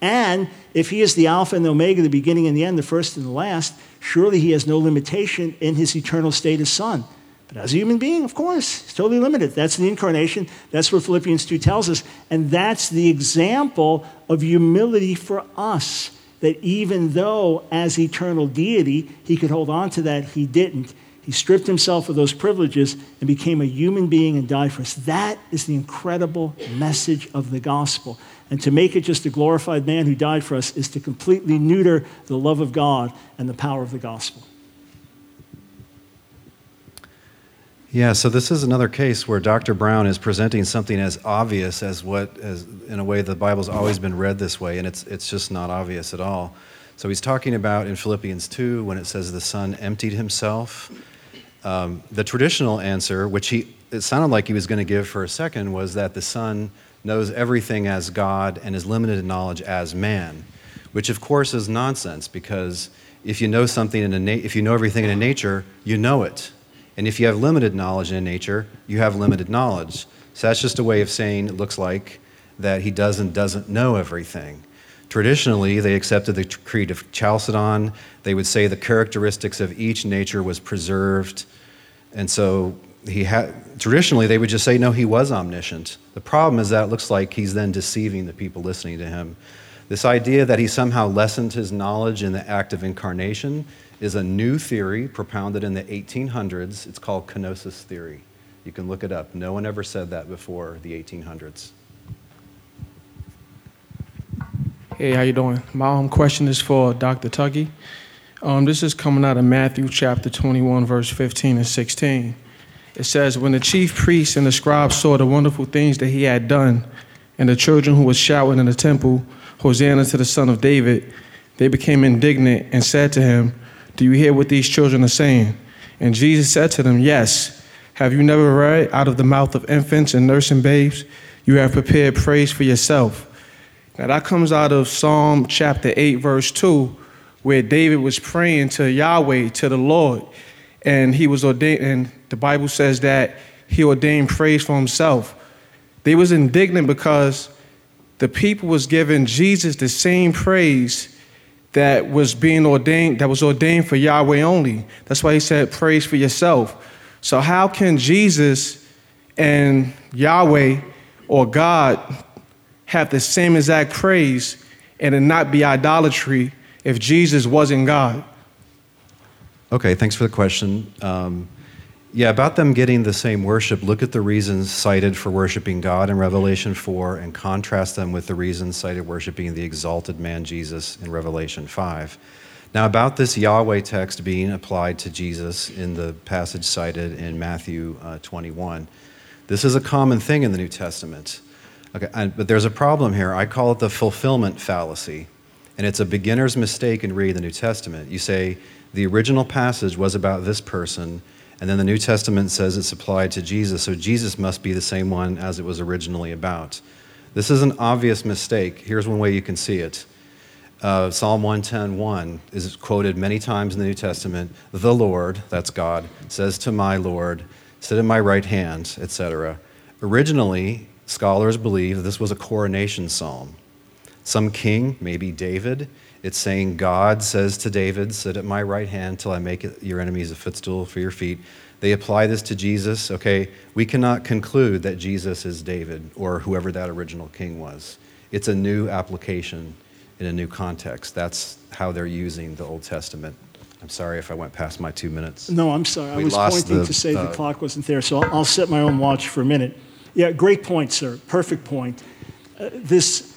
And if he is the Alpha and the Omega, the beginning and the end, the first and the last, surely he has no limitation in his eternal state as Son. But as a human being, of course, he's totally limited. That's the incarnation. That's what Philippians 2 tells us. And that's the example of humility for us. That even though as eternal deity, he could hold on to that, he didn't. He stripped himself of those privileges and became a human being and died for us. That is the incredible message of the gospel. And to make it just a glorified man who died for us is to completely neuter the love of God and the power of the gospel. Yeah, so this is another case where Dr. Brown is presenting something as obvious as in a way the Bible's always been read this way, and it's just not obvious at all. So he's talking about in Philippians 2 when it says the Son emptied himself. The traditional answer, which it sounded like he was going to give for a second, was that the Son knows everything as God and is limited in knowledge as man, which of course is nonsense, because if you know something if you know everything in nature, you know it. And if you have limited knowledge in nature, you have limited knowledge. So that's just a way of saying it looks like that he does and doesn't know everything. Traditionally, they accepted the Creed of Chalcedon. They would say the characteristics of each nature was preserved. And so traditionally, they would just say, no, he was omniscient. The problem is that it looks like he's then deceiving the people listening to him. This idea that he somehow lessened his knowledge in the act of incarnation is a new theory propounded in the 1800s. It's called kenosis theory. You can look it up. No one ever said that before the 1800s. Hey, how you doing? My question is for Dr. Tuggy. This is coming out of Matthew chapter 21, verse 15 and 16. It says, when the chief priests and the scribes saw the wonderful things that he had done, and the children who were shouting in the temple, Hosanna to the Son of David, they became indignant and said to him, do you hear what these children are saying? And Jesus said to them, yes. Have you never read, out of the mouth of infants and nursing babes, you have prepared praise for yourself? Now that comes out of Psalm chapter 8, verse 2, where David was praying to Yahweh, to the Lord, and he was ordained, and the Bible says that he ordained praise for himself. They was indignant because the people was giving Jesus the same praise that was being ordained, that was ordained for Yahweh only. That's why he said, praise for yourself. So how can Jesus and Yahweh or God have the same exact praise and it not be idolatry if Jesus wasn't God? Okay, thanks for the question. Yeah, about them getting the same worship, look at the reasons cited for worshiping God in Revelation 4 and contrast them with the reasons cited worshiping the exalted man Jesus in Revelation 5. Now, about this Yahweh text being applied to Jesus in the passage cited in Matthew 21, this is a common thing in the New Testament. Okay, but there's a problem here. I call it the fulfillment fallacy, and it's a beginner's mistake in reading the New Testament. You say, the original passage was about this person, and then the New Testament says it's applied to Jesus, so Jesus must be the same one as it was originally about. This is an obvious mistake. Here's one way you can see it. Psalm 110:1 is quoted many times in the New Testament. The Lord, that's God, says to my Lord, sit at my right hand, etc. Originally, scholars believe this was a coronation psalm. Some king, maybe David, it's saying, God says to David, sit at my right hand till I make your enemies a footstool for your feet. They apply this to Jesus. Okay, we cannot conclude that Jesus is David or whoever that original king was. It's a new application in a new context. That's how they're using the Old Testament. I'm sorry if I went past my 2 minutes. No, I'm sorry. I was pointing to say the clock wasn't there, so I'll set my own watch for a minute. Yeah, great point, sir. Perfect point. This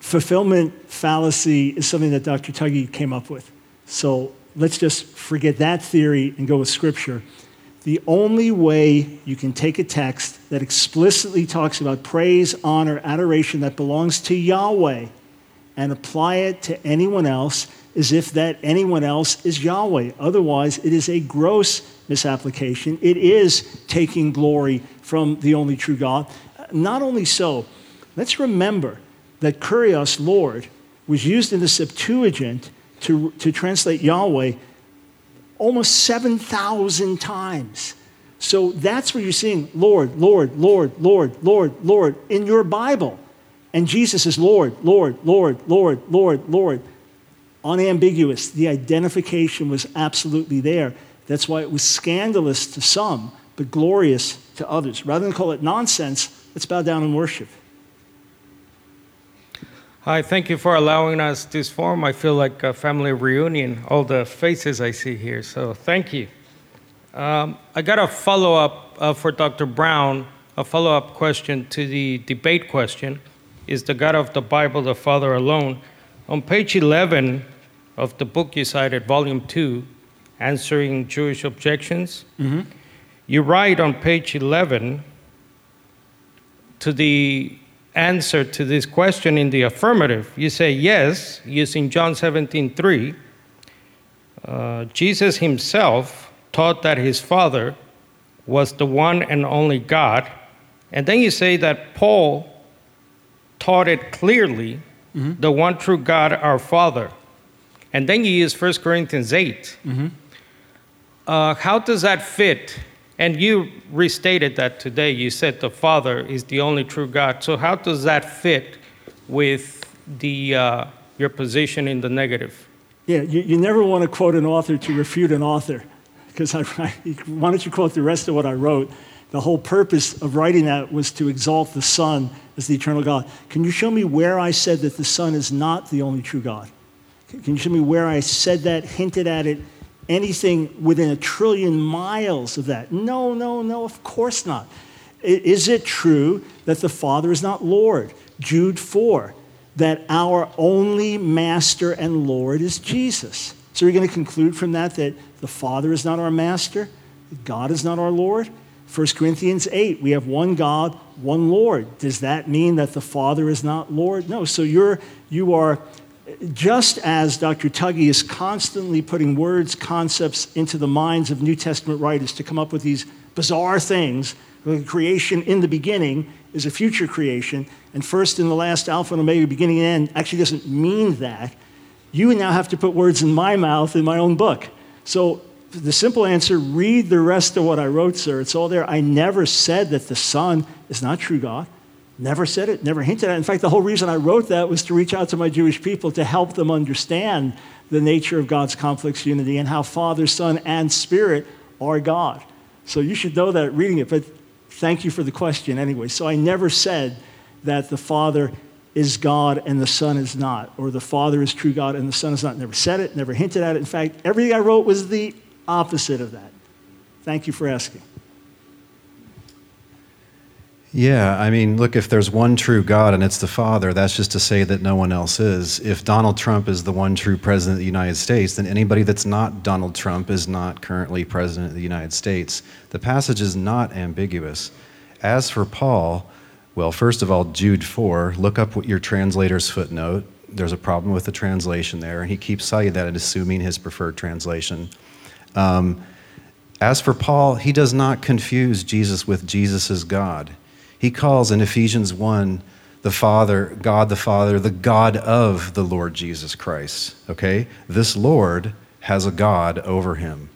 fulfillment fallacy is something that Dr. Tuggy came up with. So let's just forget that theory and go with Scripture. The only way you can take a text that explicitly talks about praise, honor, adoration that belongs to Yahweh and apply it to anyone else is if that anyone else is Yahweh. Otherwise, it is a gross misapplication. It is taking glory from the only true God. Not only so, let's remember that Kyrios, Lord, was used in the Septuagint to translate Yahweh almost 7,000 times. So that's where you're seeing Lord, Lord, Lord, Lord, Lord, Lord in your Bible. And Jesus is Lord, Lord, Lord, Lord, Lord, Lord. Unambiguous. The identification was absolutely there. That's why it was scandalous to some, but glorious to others. Rather than call it nonsense, let's bow down and worship. Hi, thank you for allowing us this forum. I feel like a family reunion, all the faces I see here, so thank you. I got a follow-up for Dr. Brown, a follow-up question to the debate question, is the God of the Bible the Father alone? On page 11 of the book you cited, volume 2, Answering Jewish Objections, you write on page 11 to the answer to this question in the affirmative. You say yes, using John 17:3. Jesus himself taught that his Father was the one and only God. And then you say that Paul taught it clearly, the one true God, our Father. And then you use 1 Corinthians 8. How does that fit? And you restated that today. You said the Father is the only true God. So how does that fit with the your position in the negative? Yeah, you never want to quote an author to refute an author, because why don't you quote the rest of what I wrote? The whole purpose of writing that was to exalt the Son as the eternal God. Can you show me where I said that the Son is not the only true God? Can you show me where I said that, hinted at it? Anything within a trillion miles of that? No, of course not. Is it true that the Father is not Lord? Jude 4, that our only master and Lord is Jesus. So you're going to conclude from that the Father is not our master, God is not our Lord? 1 Corinthians 8, we have one God, one Lord. Does that mean that the Father is not Lord? No, so you are just as Dr. Tuggy is constantly putting words, concepts into the minds of New Testament writers to come up with these bizarre things, the creation in the beginning is a future creation, and first and the last, Alpha and Omega, beginning and end, actually doesn't mean that. You now have to put words in my mouth in my own book. So the simple answer, read the rest of what I wrote, sir. It's all there. I never said that the Son is not true God. Never said it, never hinted at it. In fact, the whole reason I wrote that was to reach out to my Jewish people to help them understand the nature of God's complex unity and how Father, Son, and Spirit are God. So you should know that reading it, but thank you for the question anyway. So I never said that the Father is God and the Son is not, or the Father is true God and the Son is not. Never said it, never hinted at it. In fact, everything I wrote was the opposite of that. Thank you for asking. Yeah, I mean, look, if there's one true God and it's the Father, that's just to say that no one else is. If Donald Trump is the one true president of the United States, then anybody that's not Donald Trump is not currently president of the United States. The passage is not ambiguous. As for Paul, well, first of all, Jude 4, look up what your translator's footnote. There's a problem with the translation there, and he keeps citing that and assuming his preferred translation. As for Paul, he does not confuse Jesus with Jesus as God. He calls in Ephesians 1, the Father, God the Father, the God of the Lord Jesus Christ, okay? This Lord has a God over him.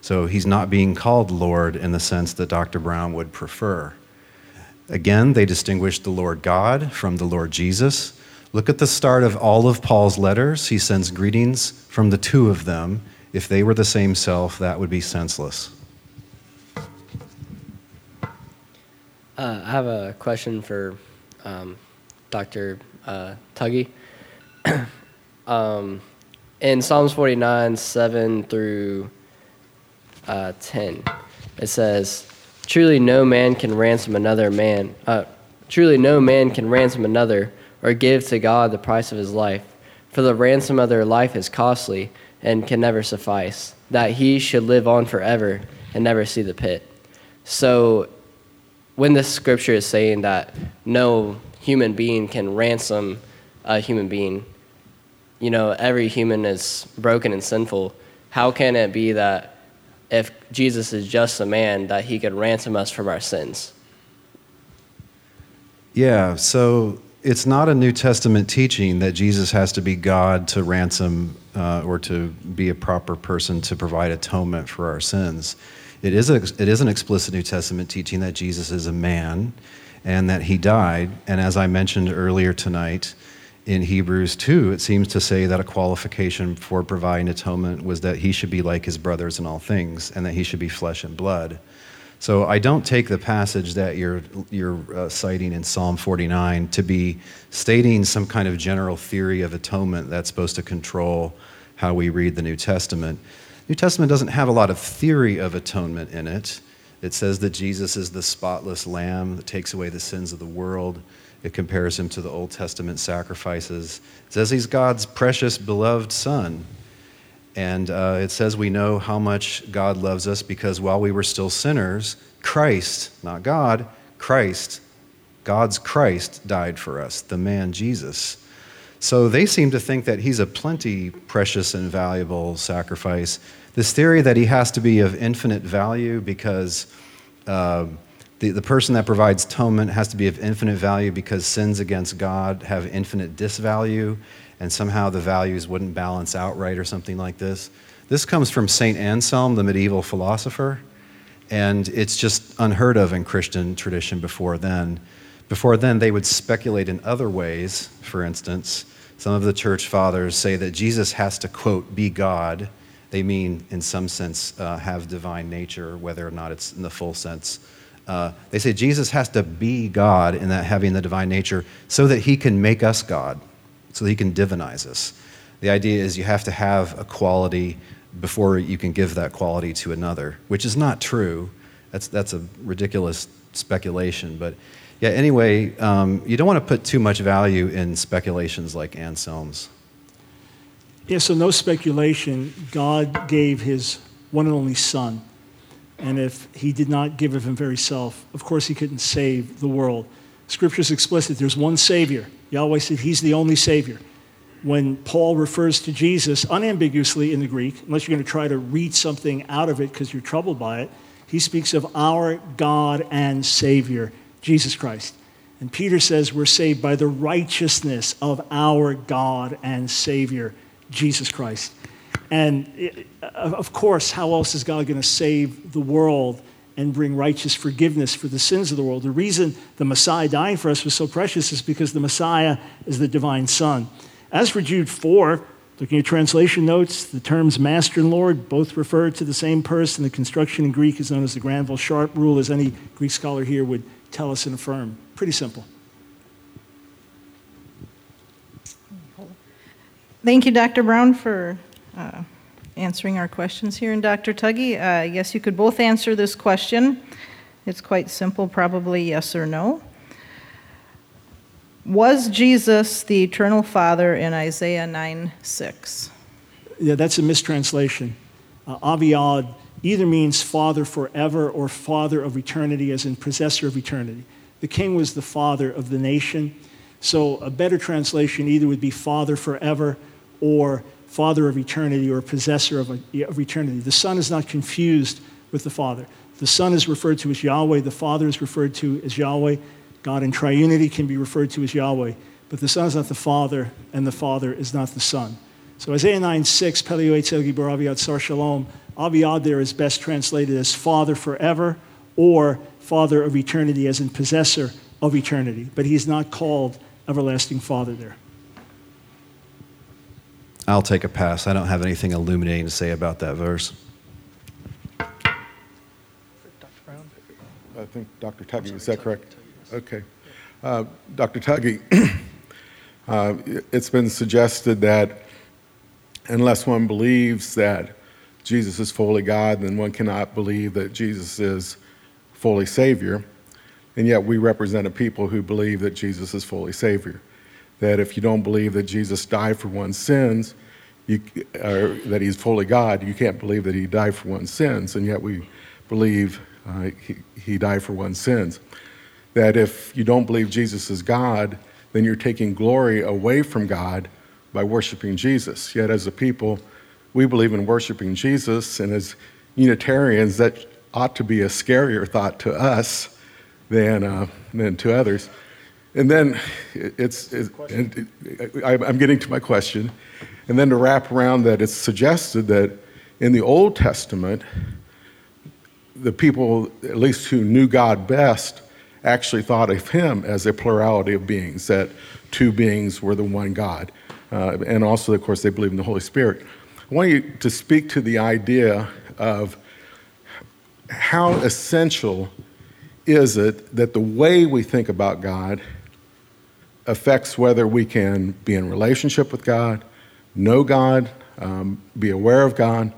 So he's not being called Lord in the sense that Dr. Brown would prefer. Again, they distinguish the Lord God from the Lord Jesus. Look at the start of all of Paul's letters. He sends greetings from the two of them. If they were the same self, that would be senseless. I have a question for Dr. Tuggy. In Psalms 49, 7 through 10, it says, "Truly no man can ransom another man. Truly no man can ransom another or give to God the price of his life. For the ransom of their life is costly and can never suffice, that he should live on forever and never see the pit." So when this scripture is saying that no human being can ransom a human being, you know, every human is broken and sinful, how can it be that if Jesus is just a man, that he could ransom us from our sins? Yeah, so it's not a New Testament teaching that Jesus has to be God to ransom or to be a proper person to provide atonement for our sins. It is an explicit New Testament teaching that Jesus is a man and that he died. And as I mentioned earlier tonight, in Hebrews 2, it seems to say that a qualification for providing atonement was that he should be like his brothers in all things and that he should be flesh and blood. So I don't take the passage that you're citing in Psalm 49 to be stating some kind of general theory of atonement that's supposed to control how we read the New Testament. New Testament doesn't have a lot of theory of atonement in it. It says that Jesus is the spotless lamb that takes away the sins of the world. It compares him to the Old Testament sacrifices. It says he's God's precious, beloved son. And it says we know how much God loves us because while we were still sinners, Christ, not God, Christ, God's Christ died for us, the man Jesus. So they seem to think that he's a plenty precious and valuable sacrifice. This theory that he has to be of infinite value because the person that provides atonement has to be of infinite value because sins against God have infinite disvalue, and somehow the values wouldn't balance out right or something like this. This comes from St. Anselm, the medieval philosopher, and it's just unheard of in Christian tradition before then. Before then, they would speculate in other ways. For instance, some of the church fathers say that Jesus has to, quote, be God. They mean, in some sense, have divine nature, whether or not it's in the full sense. They say Jesus has to be God in that having the divine nature so that he can make us God, so that he can divinize us. The idea is you have to have a quality before you can give that quality to another, which is not true. That's a ridiculous speculation, but yeah, anyway, you don't want to put too much value in speculations like Anselm's. Yeah, so no speculation. God gave his one and only son. And if he did not give of him very self, of course he couldn't save the world. Scripture's explicit. There's one Savior. Yahweh said he's the only Savior. when Paul refers to Jesus unambiguously in the Greek, unless you're going to try to read something out of it because you're troubled by it, he speaks of our God and Savior, Jesus Christ. And Peter says we're saved by the righteousness of our God and Savior, Jesus Christ. And of course, how else is God going to save the world and bring righteous forgiveness for the sins of the world? The reason the Messiah dying for us was so precious is because the Messiah is the divine Son. As for Jude 4, looking at translation notes, the terms master and lord both refer to the same person. The construction in Greek is known as the Granville Sharp rule, as any Greek scholar here would tell us and affirm. Pretty simple. Thank you, Dr. Brown, for answering our questions here. And Dr. Tuggy, yes, you could both answer this question. It's quite simple, probably yes or no. Was Jesus the eternal Father in Isaiah 9:6? Yeah, that's a mistranslation. Aviad either means Father forever or Father of eternity, as in possessor of eternity. The king was the father of the nation. So a better translation either would be Father forever or Father of eternity or possessor of eternity. The Son is not confused with the Father. The Son is referred to as Yahweh. The Father is referred to as Yahweh. God in triunity can be referred to as Yahweh. But the Son is not the Father, and the Father is not the Son. So Isaiah 9:6, Peleo Etzelgi Baraviat Sar Shalom, Aviad there is best translated as Father forever or Father of eternity, as in possessor of eternity. But he is not called everlasting Father there. I'll take a pass. I don't have anything illuminating to say about that verse. Dr. Brown? I think Dr. Tuggy, is that correct? Okay. Dr. Tuggy, it's been suggested that unless one believes that Jesus is fully God, then one cannot believe that Jesus is fully Savior. And yet we represent a people who believe that Jesus is fully Savior. That if you don't believe that Jesus died for one's sins, or that he's fully God, you can't believe that he died for one's sins, and yet we believe he died for one's sins. That if you don't believe Jesus is God, then you're taking glory away from God by worshiping Jesus. Yet as a people, we believe in worshiping Jesus, and as Unitarians, that ought to be a scarier thought to us than to others. And then I'm getting to my question. And then to wrap around that, it's suggested that in the Old Testament, the people, at least who knew God best, actually thought of him as a plurality of beings, that two beings were the one God. And also, of course, they believe in the Holy Spirit. I want you to speak to the idea of how essential is it that the way we think about God affects whether we can be in relationship with God, know God, be aware of God.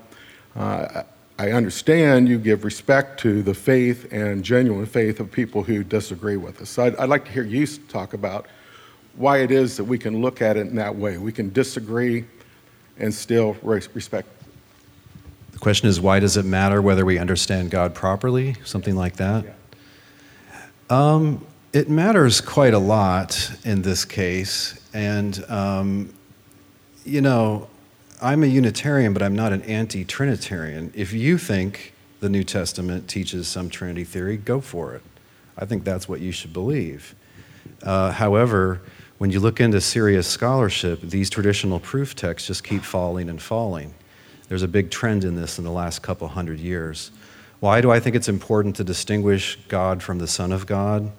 I understand you give respect to the faith and genuine faith of people who disagree with us. So I'd like to hear you talk about why it is that we can look at it in that way. We can disagree and still respect. The question is, why does it matter whether we understand God properly? Something like that. Yeah. It matters quite a lot in this case. And, I'm a Unitarian, but I'm not an anti-Trinitarian. If you think the New Testament teaches some Trinity theory, go for it. I think that's what you should believe. However, when you look into serious scholarship, these traditional proof texts just keep falling and falling. There's a big trend in this in the last couple 100 years. Why do I think it's important to distinguish God from the Son of God?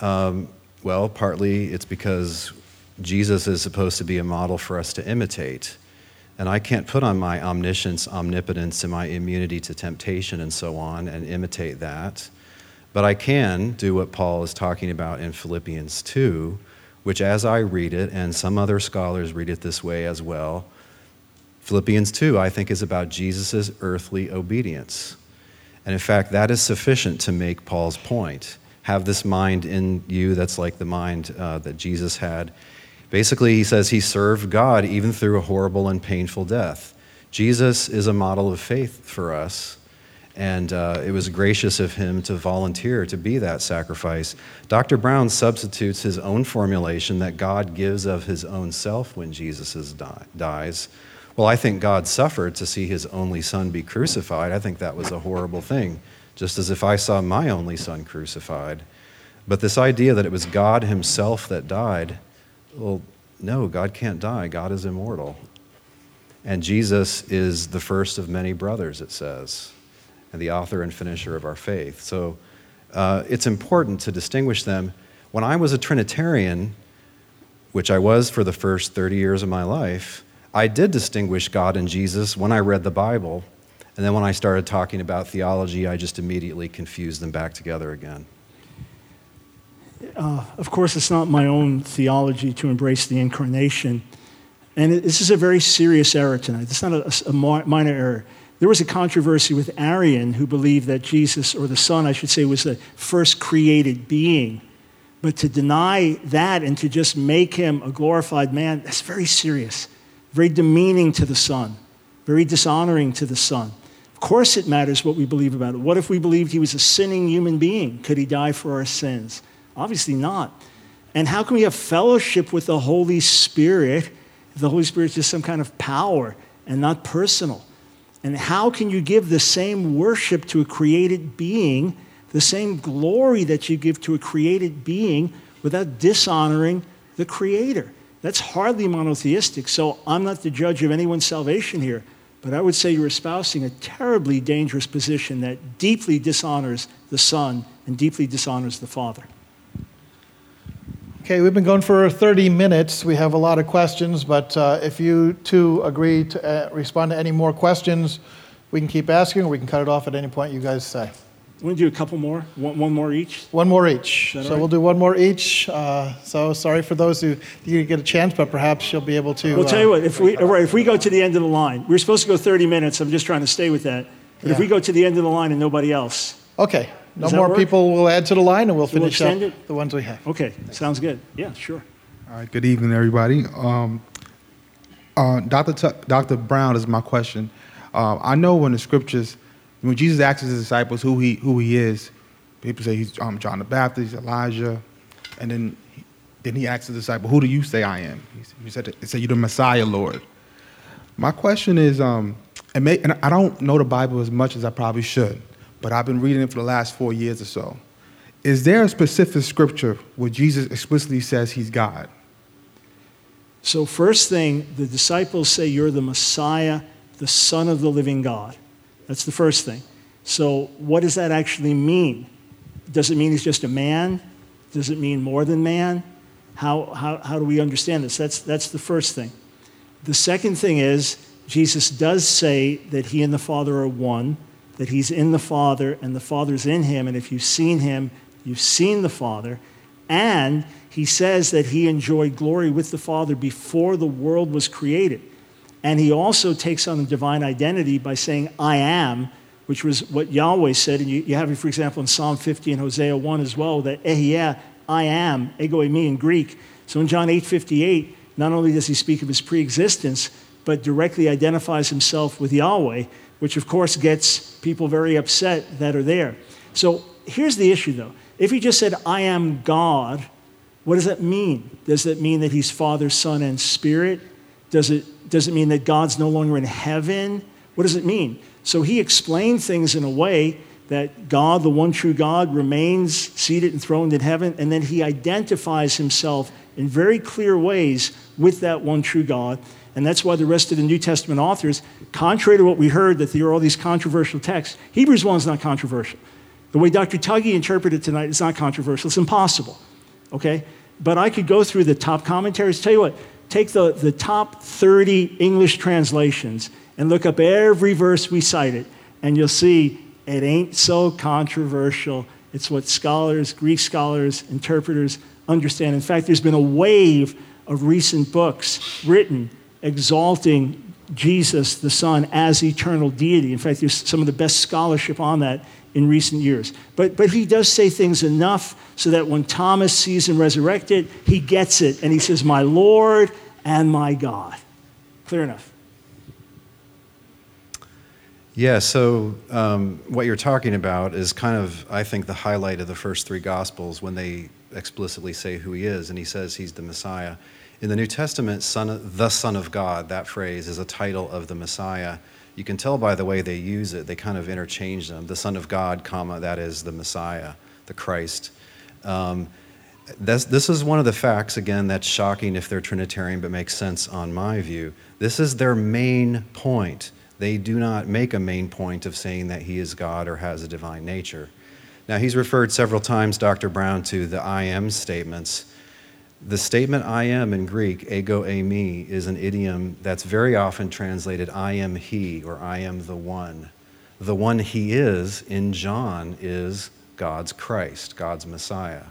Well, partly it's because Jesus is supposed to be a model for us to imitate. And I can't put on my omniscience, omnipotence, and my immunity to temptation and so on and imitate that. But I can do what Paul is talking about in Philippians 2, which as I read it, and some other scholars read it this way as well, Philippians 2, I think, is about Jesus' earthly obedience. And in fact, that is sufficient to make Paul's point. Have this mind in you that's like the mind that Jesus had. Basically, he says he served God even through a horrible and painful death. Jesus is a model of faith for us. And it was gracious of him to volunteer to be that sacrifice. Dr. Brown substitutes his own formulation that God gives of his own self when Jesus dies. Well, I think God suffered to see his only son be crucified. I think that was a horrible thing, just as if I saw my only son crucified. But this idea that it was God himself that died, well, no, God can't die. God is immortal. And Jesus is the first of many brothers, it says, and the author and finisher of our faith. So it's important to distinguish them. When I was a Trinitarian, which I was for the first 30 years of my life, I did distinguish God and Jesus when I read the Bible. And then when I started talking about theology, I just immediately confused them back together again. Of course, it's not my own theology to embrace the incarnation. And this is a very serious error tonight. It's not a minor error. There was a controversy with Arian, who believed that Jesus, or the Son, I should say, was the first created being. But to deny that and to just make him a glorified man, that's very serious, very demeaning to the Son, very dishonoring to the Son. Of course it matters what we believe about it. What if we believed he was a sinning human being? Could he die for our sins? Obviously not. And how can we have fellowship with the Holy Spirit if the Holy Spirit is just some kind of power and not personal? And how can you give the same worship to a created being, the same glory that you give to a created being, without dishonoring the Creator? That's hardly monotheistic. So I'm not the judge of anyone's salvation here, but I would say you're espousing a terribly dangerous position that deeply dishonors the Son and deeply dishonors the Father. Okay, we've been going for 30 minutes. We have a lot of questions, but if you two agree to respond to any more questions, we can keep asking, or we can cut it off at any point you guys say. We'll do a couple more, one more each. One more each. So right? We'll do one more each. So sorry for those who didn't get a chance, but perhaps you'll be able to. We'll tell you what. If we go to the end of the line, we're supposed to go 30 minutes. I'm just trying to stay with that. But If we go to the end of the line and nobody else. Okay. No more work? People will add to the line, and we'll finish up the ones we have. Okay, sounds good. Yeah, sure. All right, good evening, everybody. Dr. Brown is my question. I know when the scriptures, when Jesus asks his disciples who he is, people say he's John the Baptist, Elijah, and then he asks his disciple, who do you say I am? He said you're the Messiah, Lord. My question is, and I don't know the Bible as much as I probably should, but I've been reading it for the last 4 years or so. Is there a specific scripture where Jesus explicitly says he's God? So first thing, the disciples say you're the Messiah, the Son of the living God. That's the first thing. So what does that actually mean? Does it mean he's just a man? Does it mean more than man? How do we understand this? That's the first thing. The second thing is Jesus does say that he and the Father are one, that he's in the Father and the Father's in him, and if you've seen him, you've seen the Father. And he says that he enjoyed glory with the Father before the world was created. And he also takes on the divine identity by saying, I am, which was what Yahweh said. And you have it, for example, in Psalm 50 and Hosea 1 as well, that Ehia, I am, ego eimi in Greek. So in John 8:58, not only does he speak of his preexistence, but directly identifies himself with Yahweh, which of course gets people very upset that are there. So here's the issue though. If he just said, I am God, what does that mean? Does that mean that he's Father, Son, and Spirit? Does it mean that God's no longer in heaven? What does it mean? So he explained things in a way that God, the one true God, remains seated and throned in heaven, and then he identifies himself in very clear ways with that one true God. And that's why the rest of the New Testament authors, contrary to what we heard, that there are all these controversial texts, Hebrews 1 is not controversial. The way Dr. Tuggy interpreted tonight is not controversial. It's impossible, okay? But I could go through the top commentaries. Tell you what, take the top 30 English translations and look up every verse we cited, and you'll see it ain't so controversial. It's what scholars, Greek scholars, interpreters understand. In fact, there's been a wave of recent books written exalting Jesus, the Son, as eternal deity. In fact, there's some of the best scholarship on that in recent years. But he does say things enough so that when Thomas sees him resurrected, he gets it, and he says, my Lord and my God. Clear enough. Yeah, so what you're talking about is kind of, I think, the highlight of the first three Gospels when they explicitly say who he is, and he says he's the Messiah. In the New Testament, the Son of God, that phrase, is a title of the Messiah. You can tell by the way they use it, they kind of interchange them. The Son of God, comma, that is the Messiah, the Christ. This is one of the facts, again, that's shocking if they're Trinitarian, but makes sense on my view. This is their main point. They do not make a main point of saying that he is God or has a divine nature. Now, he's referred several times, Dr. Brown, to the I am statements. The statement I am in Greek, ego eimi, is an idiom that's very often translated I am he or I am the one. The one he is in John is God's Christ, God's Messiah.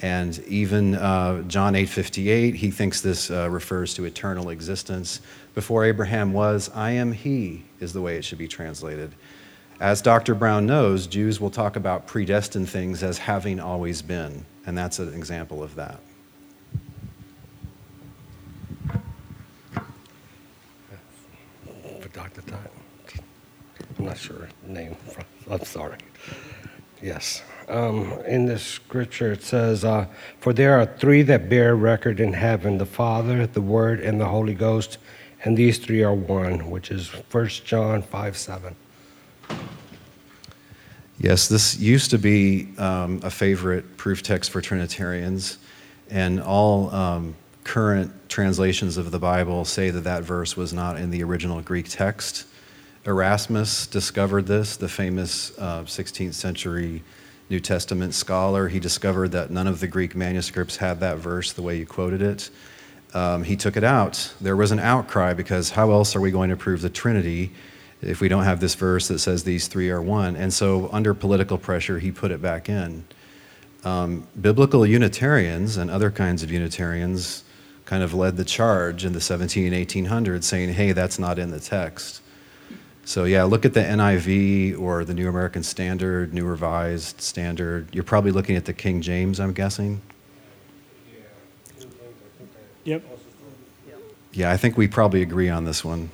And even John 8:58, he thinks this refers to eternal existence. Before Abraham was, I am he, is the way it should be translated. As Dr. Brown knows, Jews will talk about predestined things as having always been, and that's an example of that. For Dr. Todd, I'm not sure her name. I'm sorry. Yes. In the scripture it says, for there are three that bear record in heaven, the Father, the Word, and the Holy Ghost, and these three are one, which is 1 John 5:7. Yes, this used to be a favorite proof text for Trinitarians, and all current translations of the Bible say that that verse was not in the original Greek text. Erasmus discovered this, the famous 16th century New Testament scholar. He discovered that none of the Greek manuscripts had that verse the way you quoted it. He took it out. There was an outcry because how else are we going to prove the Trinity if we don't have this verse that says these three are one? And so under political pressure, he put it back in. Biblical Unitarians and other kinds of Unitarians kind of led the charge in the 1700s and 1800s saying, hey, that's not in the text. So yeah, look at the NIV or the New American Standard, New Revised Standard. You're probably looking at the King James, I'm guessing. Yep. Yeah, I think we probably agree on this one.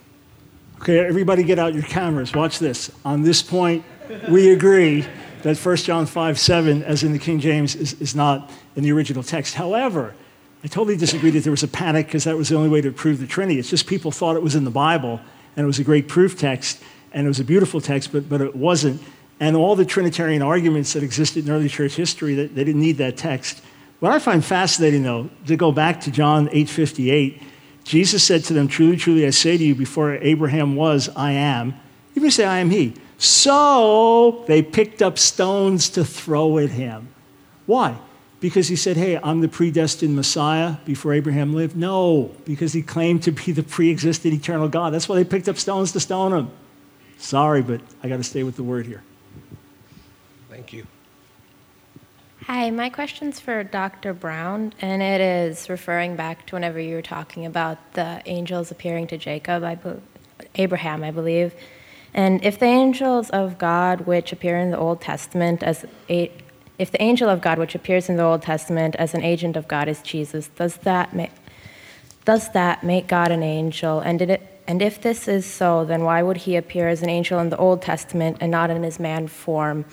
Okay, everybody get out your cameras. Watch this. On this point, we agree that 1 John 5:7, as in the King James, is not in the original text. However, I totally disagree that there was a panic because that was the only way to prove the Trinity. It's just people thought it was in the Bible. And it was a great proof text, and it was a beautiful text, but it wasn't. And all the Trinitarian arguments that existed in early church history, they didn't need that text. What I find fascinating, though, to go back to John 8:58, Jesus said to them, truly, truly, I say to you, before Abraham was, I am. You may say, I am he. So they picked up stones to throw at him. Why? Because he said, hey, I'm the predestined Messiah before Abraham lived? No, because he claimed to be the pre-existent eternal God. That's why they picked up stones to stone him. Sorry, but I got to stay with the word here. Thank you. Hi, my question's for Dr. Brown, and it is referring back to whenever you were talking about the angels appearing to Jacob, Abraham, I believe. And if the angels of God, which appear in the Old Testament as if the angel of God, which appears in the Old Testament as an agent of God, is Jesus, does that make God an angel? And if this is so, then why would he appear as an angel in the Old Testament and not in his man form,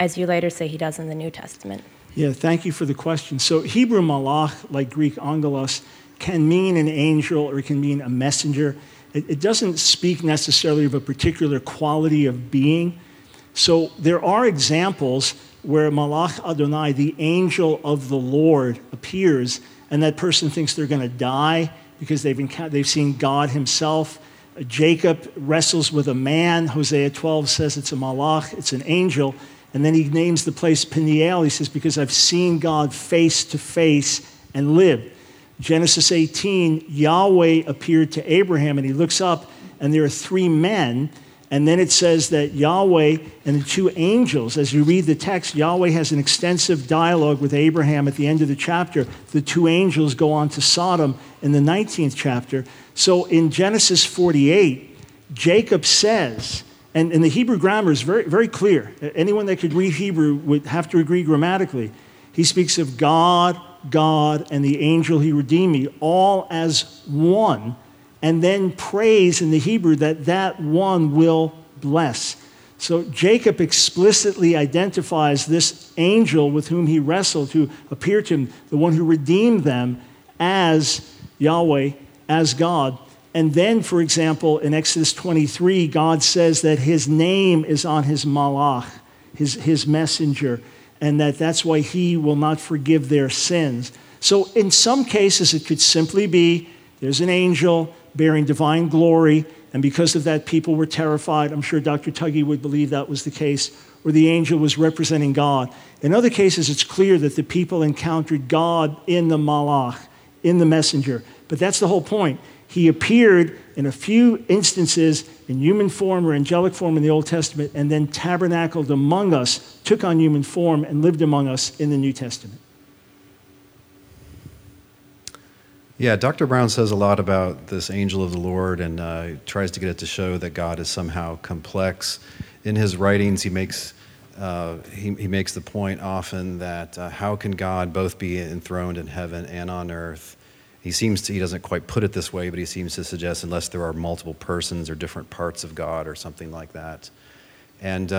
as you later say he does in the New Testament? Yeah, thank you for the question. So Hebrew malach, like Greek angelos, can mean an angel or it can mean a messenger. It doesn't speak necessarily of a particular quality of being. So there are examples where Malach Adonai, the angel of the Lord, appears, and that person thinks they're going to die because they've seen God himself. Jacob wrestles with a man. Hosea 12 says it's a Malach, it's an angel. And then he names the place Peniel. He says, because I've seen God face to face and lived. Genesis 18, Yahweh appeared to Abraham, and he looks up, and there are three men. And then it says that Yahweh and the two angels, as you read the text, Yahweh has an extensive dialogue with Abraham at the end of the chapter. The two angels go on to Sodom in the 19th chapter. So in Genesis 48, Jacob says, and the Hebrew grammar is very, very clear. Anyone that could read Hebrew would have to agree grammatically. He speaks of God, and the angel he redeemed me, all as one, and then prays in the Hebrew that one will bless. So Jacob explicitly identifies this angel with whom he wrestled, who appeared to him, the one who redeemed them, as Yahweh, as God. And then, for example, in Exodus 23, God says that his name is on his malach, his messenger, and that's why he will not forgive their sins. So in some cases, it could simply be there's an angel bearing divine glory, and because of that, people were terrified. I'm sure Dr. Tuggy would believe that was the case, or the angel was representing God. In other cases, it's clear that the people encountered God in the malach, in the messenger. But that's the whole point. He appeared in a few instances in human form or angelic form in the Old Testament, and then tabernacled among us, took on human form, and lived among us in the New Testament. Yeah, Dr. Brown says a lot about this angel of the Lord, and tries to get it to show that God is somehow complex. In his writings, he makes the point often that how can God both be enthroned in heaven and on earth? He doesn't quite put it this way, but he seems to suggest unless there are multiple persons or different parts of God or something like that. And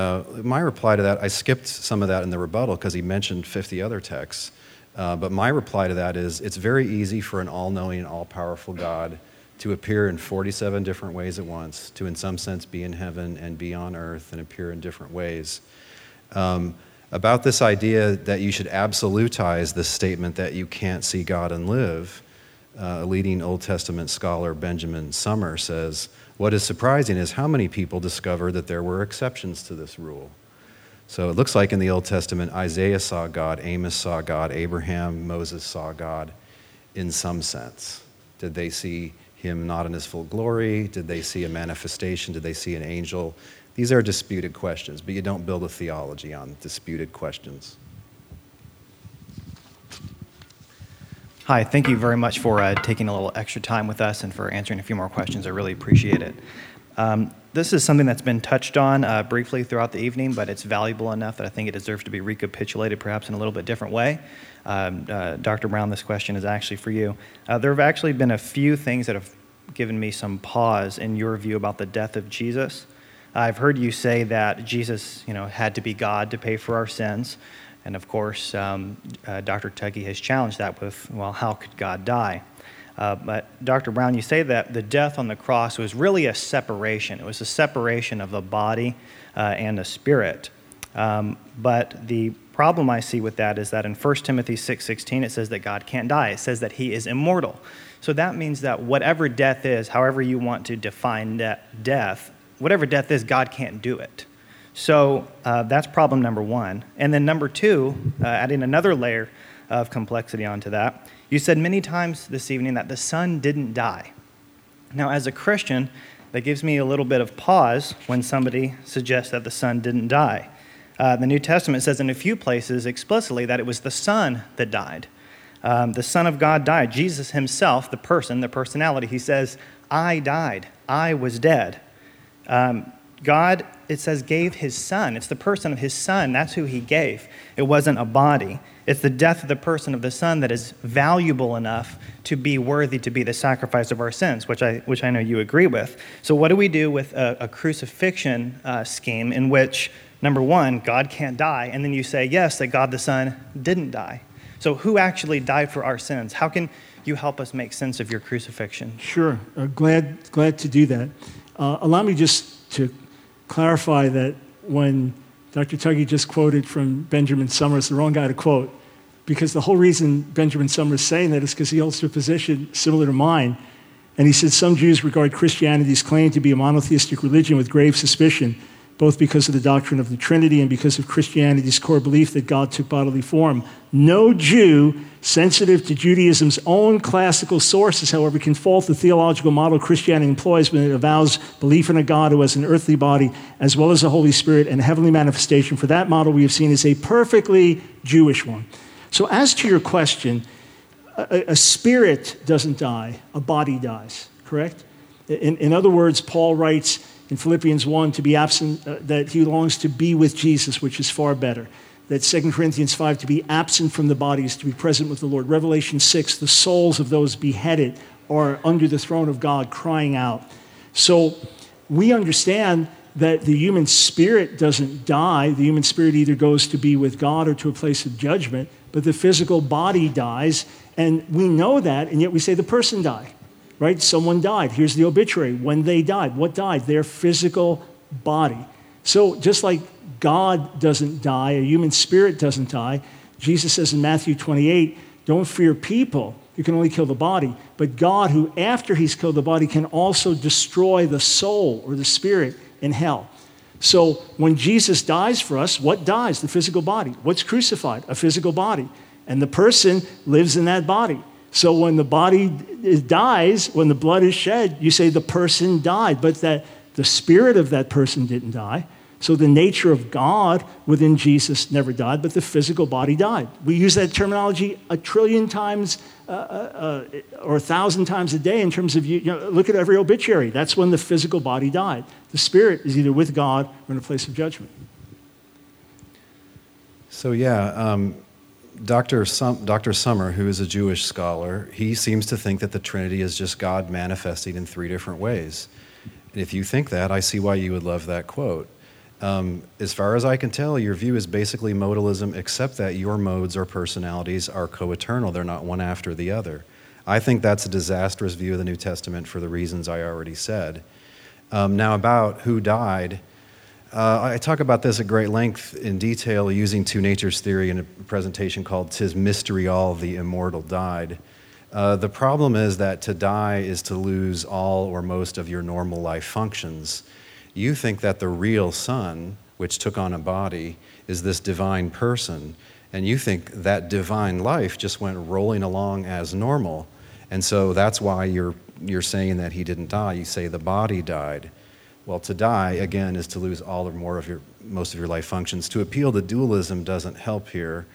my reply to that, I skipped some of that in the rebuttal because he mentioned 50 other texts. But my reply to that is it's very easy for an all-knowing and all-powerful God to appear in 47 different ways at once, to in some sense be in heaven and be on earth and appear in different ways. About this idea that you should absolutize the statement that you can't see God and live, a leading Old Testament scholar, Benjamin Sommer, says, "What is surprising is how many people discover that there were exceptions to this rule." So it looks like in the Old Testament, Isaiah saw God, Amos saw God, Abraham, Moses saw God in some sense. Did they see him not in his full glory? Did they see a manifestation? Did they see an angel? These are disputed questions, but you don't build a theology on disputed questions. Hi, thank you very much for taking a little extra time with us and for answering a few more questions. I really appreciate it. This is something that's been touched on briefly throughout the evening, but it's valuable enough that I think it deserves to be recapitulated perhaps in a little bit different way. Dr. Brown, this question is actually for you. There have actually been a few things that have given me some pause in your view about the death of Jesus. I've heard you say that Jesus, had to be God to pay for our sins. And of course, Dr. Tuggy has challenged that with, well, how could God die? But Dr. Brown, you say that the death on the cross was really a separation. It was a separation of the body and the spirit. But the problem I see with that is that in 1 Timothy 6:16, it says that God can't die. It says that he is immortal. So that means that whatever death is, however you want to define that death, whatever death is, God can't do it. So that's problem number one. And then number two, adding another layer of complexity onto that, you said many times this evening that the Son didn't die. Now, as a Christian, that gives me a little bit of pause when somebody suggests that the Son didn't die. The New Testament says in a few places explicitly that it was the Son that died. The Son of God died. Jesus himself, the person, the personality, he says, I died. I was dead. God, it says, gave his Son. It's the person of his Son. That's who he gave. It wasn't a body. It's the death of the person of the Son that is valuable enough to be worthy to be the sacrifice of our sins, which I know you agree with. So what do we do with a crucifixion scheme in which, number one, God can't die, and then you say, yes, that God the Son didn't die. So who actually died for our sins? How can you help us make sense of your crucifixion? Sure. Glad to do that. Allow me just to clarify that when Dr. Tuggy just quoted from Benjamin Sommer, the wrong guy to quote, because the whole reason Benjamin Sommer is saying that is because he holds to a position similar to mine. And he said, some Jews regard Christianity's claim to be a monotheistic religion with grave suspicion, both because of the doctrine of the Trinity and because of Christianity's core belief that God took bodily form. No Jew sensitive to Judaism's own classical sources, however, can fault the theological model Christianity employs when it avows belief in a God who has an earthly body as well as a Holy Spirit and a heavenly manifestation. For that model we have seen is a perfectly Jewish one. So as to your question, a spirit doesn't die, a body dies, correct? In other words, Paul writes, in Philippians 1, to be absent, that he longs to be with Jesus, which is far better. That 2 Corinthians 5, to be absent from the body is to be present with the Lord. Revelation 6, the souls of those beheaded are under the throne of God crying out. So we understand that the human spirit doesn't die. The human spirit either goes to be with God or to a place of judgment, but the physical body dies, and we know that, and yet we say the person died, right? Someone died. Here's the obituary. When they died, what died? Their physical body. So just like God doesn't die, a human spirit doesn't die, Jesus says in Matthew 28, don't fear people who can only kill the body, but God who, after he's killed the body, can also destroy the soul or the spirit in hell. So when Jesus dies for us, what dies? The physical body. What's crucified? A physical body. And the person lives in that body. So when the body dies, when the blood is shed, you say the person died, but that the spirit of that person didn't die. So the nature of God within Jesus never died, but the physical body died. We use that terminology a trillion times or 1,000 times a day in terms of, look at every obituary. That's when the physical body died. The spirit is either with God or in a place of judgment. So Dr. Sommer, who is a Jewish scholar, he seems to think that the Trinity is just God manifesting in three different ways. And if you think that, I see why you would love that quote. As far as I can tell, your view is basically modalism, except that your modes or personalities are co-eternal. They're not one after the other. I think that's a disastrous view of the New Testament for the reasons I already said. Now about who died, I talk about this at great length in detail using two natures theory in a presentation called "'Tis Mystery All the Immortal Died." The problem is that to die is to lose all or most of your normal life functions. You think that the real Son, which took on a body, is this divine person, and you think that divine life just went rolling along as normal, and so that's why you're saying that he didn't die. You say the body died. Well, to die, again, is to lose all or more of your most of your life functions. To appeal to dualism doesn't help here,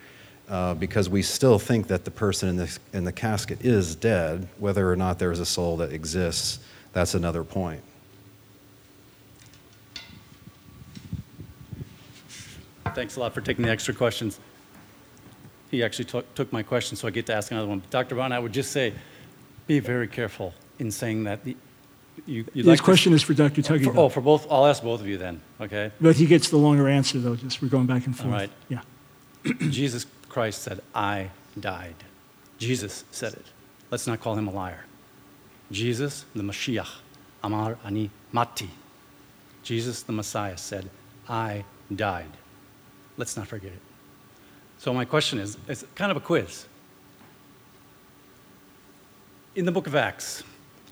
because we still think that the person in the casket is dead, whether or not there is a soul that exists. That's another point. Thanks a lot for taking the extra questions. He actually took my question, so I get to ask another one. But Dr. Brown, I would just say, be very careful in saying that. This question is for Dr. Tuggy. For both. I'll ask both of you then, okay? But he gets the longer answer, though, just we're going back and forth. All right. Yeah. Jesus Christ said, I died. Jesus said it. Let's not call him a liar. Jesus, the Mashiach, Amar Ani Mati. Jesus, the Messiah, said, I died. Let's not forget it. So my question is, it's kind of a quiz. In the book of Acts,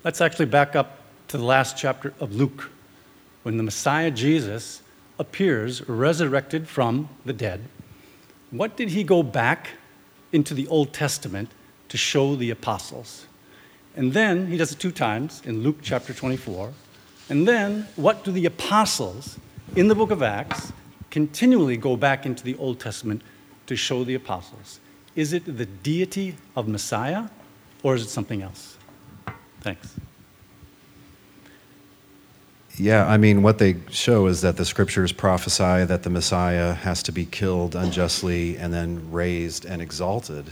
let's actually back up to the last chapter of Luke, when the Messiah Jesus appears resurrected from the dead. What did he go back into the Old Testament to show the apostles? And then he does it two times in Luke chapter 24. And then what do the apostles in the book of Acts continually go back into the Old Testament to show the apostles? Is it the deity of Messiah, or is it something else? Thanks. Yeah, I mean, what they show is that the scriptures prophesy that the Messiah has to be killed unjustly and then raised and exalted.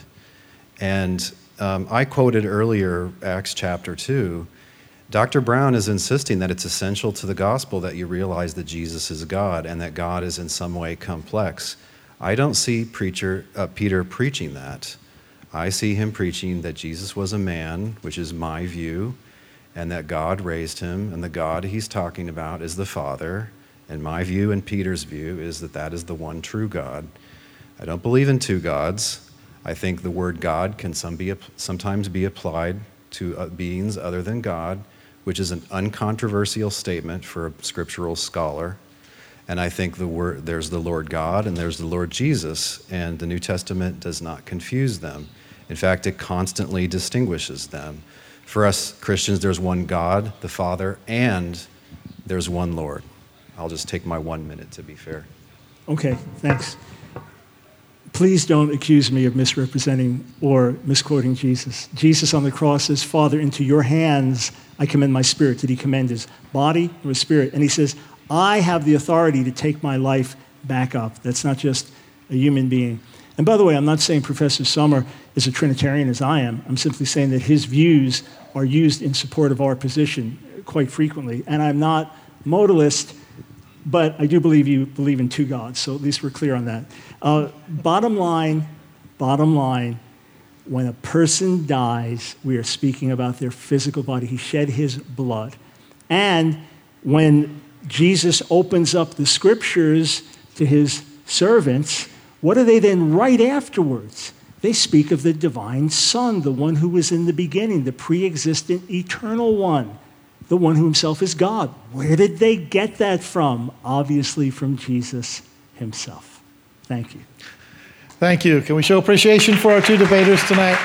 And I quoted earlier Acts chapter 2. Dr. Brown is insisting that it's essential to the gospel that you realize that Jesus is God and that God is in some way complex. I don't see Peter preaching that. I see him preaching that Jesus was a man, which is my view, and that God raised him, and the God he's talking about is the Father, and my view and Peter's view is that that is the one true God. I don't believe in two gods. I think the word God can sometimes be applied to beings other than God, which is an uncontroversial statement for a scriptural scholar. And I think there's the Lord God and there's the Lord Jesus, and the New Testament does not confuse them. In fact, it constantly distinguishes them. For us Christians, there's one God, the Father, and there's one Lord. I'll just take my 1 minute to be fair. Okay, thanks. Please don't accuse me of misrepresenting or misquoting Jesus. Jesus on the cross says, Father, into your hands I commend my spirit. Did he commend his body or his spirit? And he says, I have the authority to take my life back up. That's not just a human being. And by the way, I'm not saying Professor Sommer is a Trinitarian as I am. I'm simply saying that his views are used in support of our position quite frequently. And I'm not modalist. But I do believe you believe in two gods, so at least we're clear on that. Bottom line, when a person dies, we are speaking about their physical body. He shed his blood. And when Jesus opens up the scriptures to his servants, what do they then write afterwards? They speak of the divine Son, the one who was in the beginning, the pre-existent eternal one, the one who himself is God. Where did they get that from? Obviously from Jesus himself. Thank you. Thank you. Can we show appreciation for our two debaters tonight?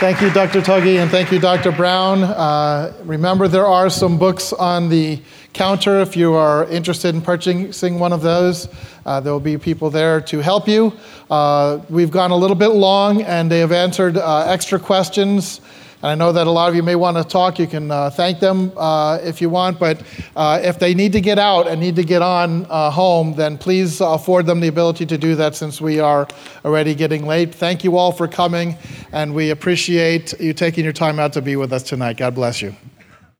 Thank you, Dr. Tuggy, and thank you, Dr. Brown. Remember, there are some books on the counter if you are interested in purchasing one of those. There will be people there to help you. We've gone a little bit long, and they have answered extra questions. And I know that a lot of you may want to talk. You can thank them if you want. But if they need to get out and need to get on home, then please afford them the ability to do that since we are already getting late. Thank you all for coming. And we appreciate you taking your time out to be with us tonight. God bless you.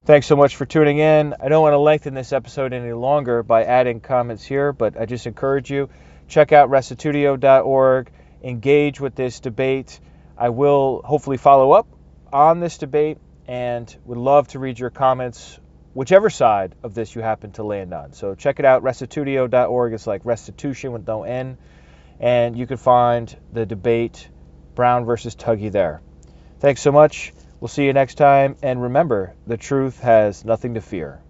Thanks so much for tuning in. I don't want to lengthen this episode any longer by adding comments here, but I just encourage you, check out restitutio.org, engage with this debate. I will hopefully follow up on this debate and would love to read your comments, whichever side of this you happen to land on. So check it out, restitutio.org. It's like restitution with no N. And you can find the debate, Brown versus Tuggy, there. Thanks so much. We'll see you next time. And remember, the truth has nothing to fear.